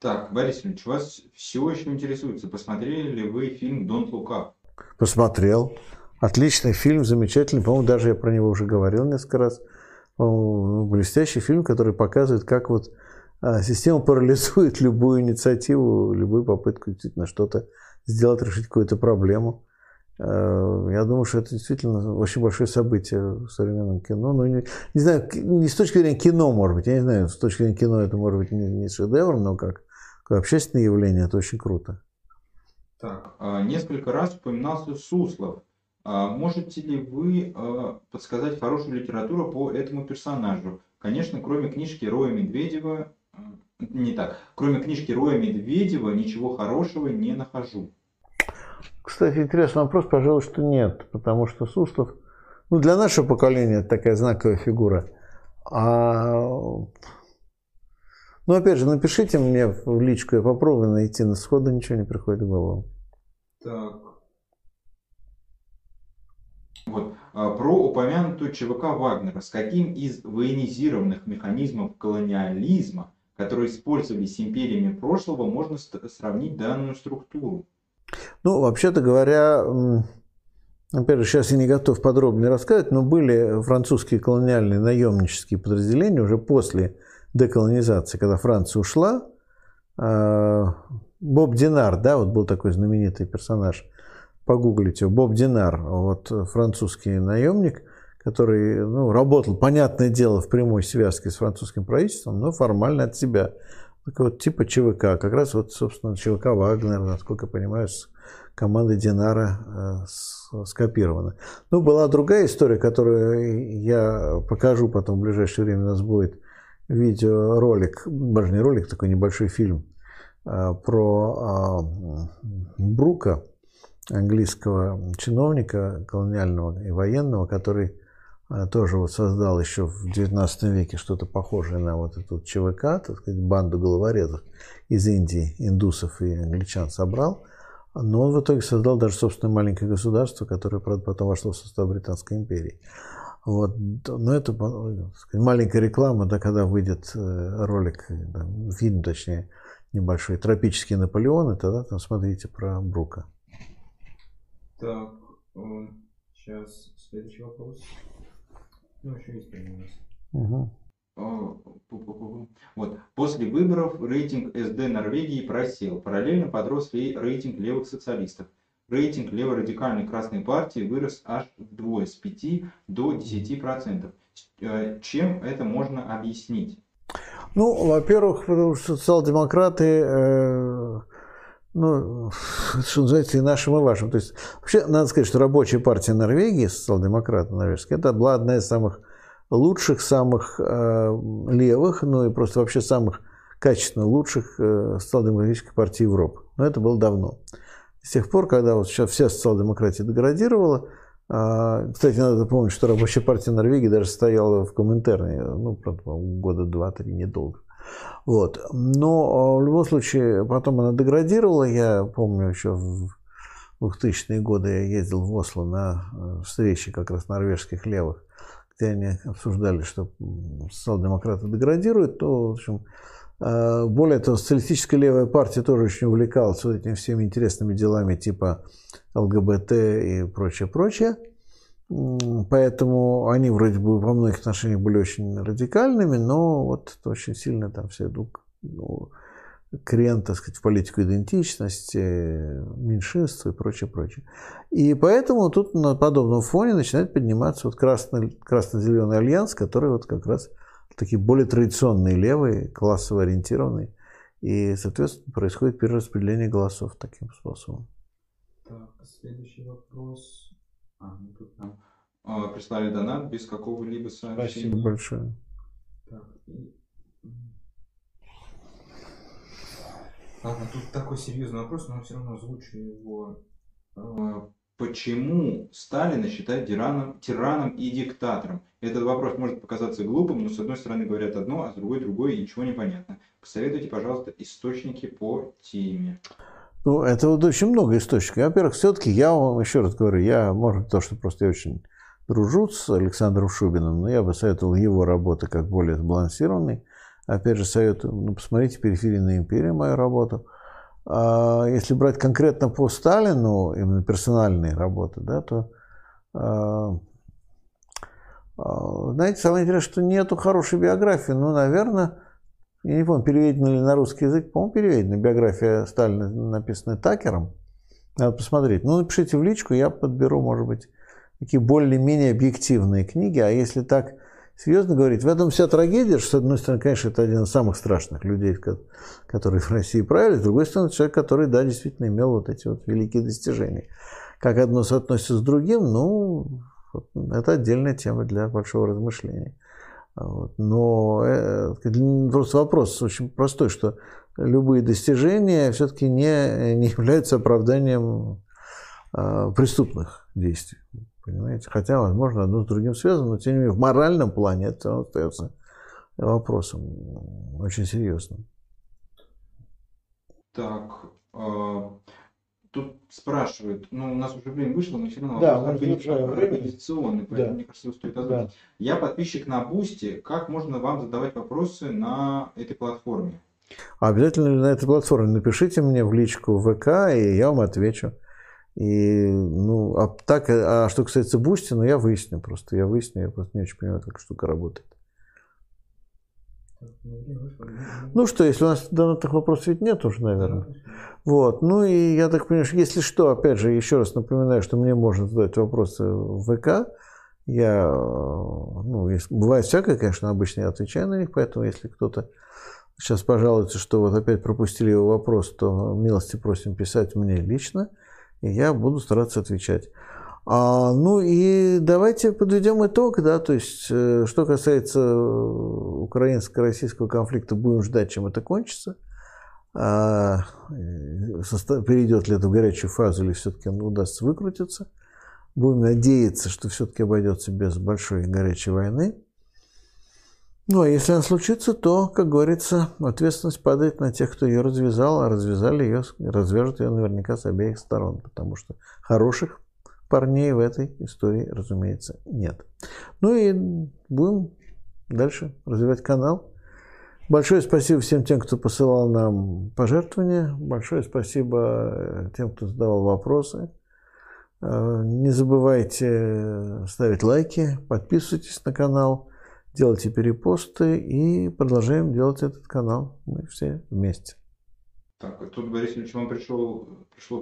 Так, Борис Ильич, вас все еще интересуется, посмотрели ли вы фильм «Don't Look Up»? Посмотрел. Отличный фильм, замечательный. По-моему, даже я про него уже говорил несколько раз. Блестящий фильм, который показывает, как вот система парализует любую инициативу, любую попытку действительно что-то сделать, решить какую-то проблему. Я думаю, что это действительно очень большое событие в современном кино. Ну, не знаю, не с точки зрения кино, может быть. Я не знаю, с точки зрения кино это может быть не шедевр, но как общественное явление это очень круто. Так, несколько раз упоминался Суслов. Можете ли вы подсказать хорошую литературу по этому персонажу? Конечно, кроме книжки Роя Медведева, кроме книжки Роя Медведева ничего хорошего не нахожу. Кстати, интересный вопрос, пожалуй, что нет, потому что Суслов, для нашего поколения это такая знаковая фигура. Опять же, напишите мне в личку, я попробую найти, но сходу ничего не приходит в голову. Так. Вот. Про упомянутую ЧВК Вагнера. С каким из военизированных механизмов колониализма, которые использовались империями прошлого, можно сравнить данную структуру? Вообще-то говоря, опять же, сейчас я не готов подробнее рассказать, но были французские колониальные наемнические подразделения уже после деколонизации, когда Франция ушла. Боб Динар, был такой знаменитый персонаж, погуглите его, Боб Динар, французский наемник, который работал, понятное дело, в прямой связке с французским правительством, но формально от себя. Типа ЧВК, как раз собственно ЧВК Вагнер, насколько я понимаю, с командой Динара скопирована. Была другая история, которую я покажу потом в ближайшее время, у нас будет видеоролик, даже не ролик, такой небольшой фильм про Брука, английского чиновника колониального и военного, который тоже создал еще в 19 веке что-то похожее на эту ЧВК, так сказать, банду головорезов из Индии, индусов и англичан собрал. Но он в итоге создал даже собственное маленькое государство, которое, правда, потом вошло в состав Британской империи. Но это, так сказать, маленькая реклама, когда выйдет ролик, фильм, точнее, небольшой, «Тропические Наполеоны», тогда там смотрите про Брука. Так, сейчас следующий вопрос. Еще есть у нас. После выборов рейтинг СД Норвегии просел. Параллельно подрос рейтинг левых социалистов. Рейтинг леворадикальной Красной партии вырос аж вдвое, с 5 до 10%. Чем это можно объяснить? Во-первых, потому что социал-демократы, что называется, и нашим, и вашим. То есть, вообще, надо сказать, что рабочая партия Норвегии, социал-демократы норвежские, это была одна из самых лучших, самых левых, и просто вообще самых качественно лучших социал-демократических партий Европы. Но это было давно. С тех пор, когда сейчас вся социал-демократия деградировала, кстати, надо помнить, что рабочая партия Норвегии даже стояла в Коминтерне, правда, года 2-3, недолго. Но в любом случае, потом она деградировала. Я помню, еще в 2000-е годы я ездил в Осло на встречи как раз норвежских левых, где они обсуждали, что социал-демократы деградируют, то, в общем, более того, социалистическая левая партия тоже очень увлекалась вот этими всеми интересными делами типа ЛГБТ и прочее. Поэтому они вроде бы во многих отношениях были очень радикальными, но вот очень сильно там все идут крен, так сказать, в политику идентичности, меньшинства и прочее. И поэтому тут на подобном фоне начинает подниматься вот красно-зеленый альянс, который вот как раз такие более традиционные левые, классово ориентированные. И, соответственно, происходит перераспределение голосов таким способом. Так, следующий вопрос. Прислали донат без какого-либо сообщения. Спасибо большое. Так. Ладно, тут такой серьезный вопрос, но все равно озвучу его. Почему Сталина считают тираном и диктатором? Этот вопрос может показаться глупым, но с одной стороны говорят одно, а с другой другое, и ничего не понятно. Посоветуйте, пожалуйста, источники по теме. Ну, это вот очень много источников. Во-первых, все-таки я вам еще раз говорю, может, то, что просто я очень дружу с Александром Шубиным, но я бы советовал его работы как более сбалансированной. Опять же, советую, посмотрите «Периферийная империя», мою работу. Если брать конкретно по Сталину, именно персональные работы, да, то, знаете, самое интересное, что нету хорошей биографии. Ну, наверное, я не помню, переведена ли на русский язык, по-моему, переведена. Биография Сталина написана Такером. Надо посмотреть. Ну, напишите в личку, я подберу, может быть, такие более-менее объективные книги. А если так серьезно говорить, в этом вся трагедия, что, с одной стороны, конечно, это один из самых страшных людей, которые в России правили, с другой стороны, человек, который, да, действительно имел вот эти вот великие достижения. Как одно соотносится с другим, ну, это отдельная тема для большого размышления. Но просто вопрос очень простой, что любые достижения все-таки не являются оправданием преступных действий. Понимаете? Хотя, возможно, одно с другим связано, но тем не менее в моральном плане это остается вопросом очень серьезным. Так, тут спрашивают, у нас уже время вышло, но все равно вопрос организационный, поэтому, мне кажется, его стоит озвучить. Да. Я подписчик на Boosty, как можно вам задавать вопросы на этой платформе? Обязательно на этой платформе. Напишите мне в личку ВК, и я вам отвечу. И, а что касается Boosty, я выясню просто. Я просто не очень понимаю, как штука работает. Ну что, если у нас данных вопросов ведь нет уже, наверное. Вот. Ну и я так понимаю, что если что, опять же, еще раз напоминаю, что мне можно задать вопросы в ВК. Я, бывает всякое, конечно, обычно я отвечаю на них, поэтому если кто-то сейчас пожалуется, что вот опять пропустили его вопрос, то милости просим писать мне лично. И я буду стараться отвечать. И давайте подведем итог, да, то есть, что касается украинско-российского конфликта, будем ждать, чем это кончится. Перейдет ли это в горячую фазу, или все-таки удастся выкрутиться. Будем надеяться, что все-таки обойдется без большой горячей войны. А если она случится, то, как говорится, ответственность падает на тех, кто ее развязал, а развяжут ее наверняка с обеих сторон, потому что хороших парней в этой истории, разумеется, нет. И будем дальше развивать канал. Большое спасибо всем тем, кто посылал нам пожертвования. Большое спасибо тем, кто задавал вопросы. Не забывайте ставить лайки, подписывайтесь на канал, делайте перепосты и продолжаем делать этот канал. Мы все вместе. Так, тут, Борис Ильич, вам пришло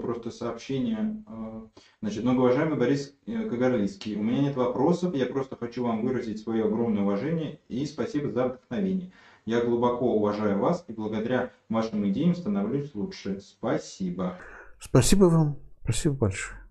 просто сообщение. Значит, уважаемый Борис Кагарлицкий, у меня нет вопросов, я просто хочу вам выразить свое огромное уважение и спасибо за вдохновение. Я глубоко уважаю вас и благодаря вашим идеям становлюсь лучше. Спасибо. Спасибо вам. Спасибо большое.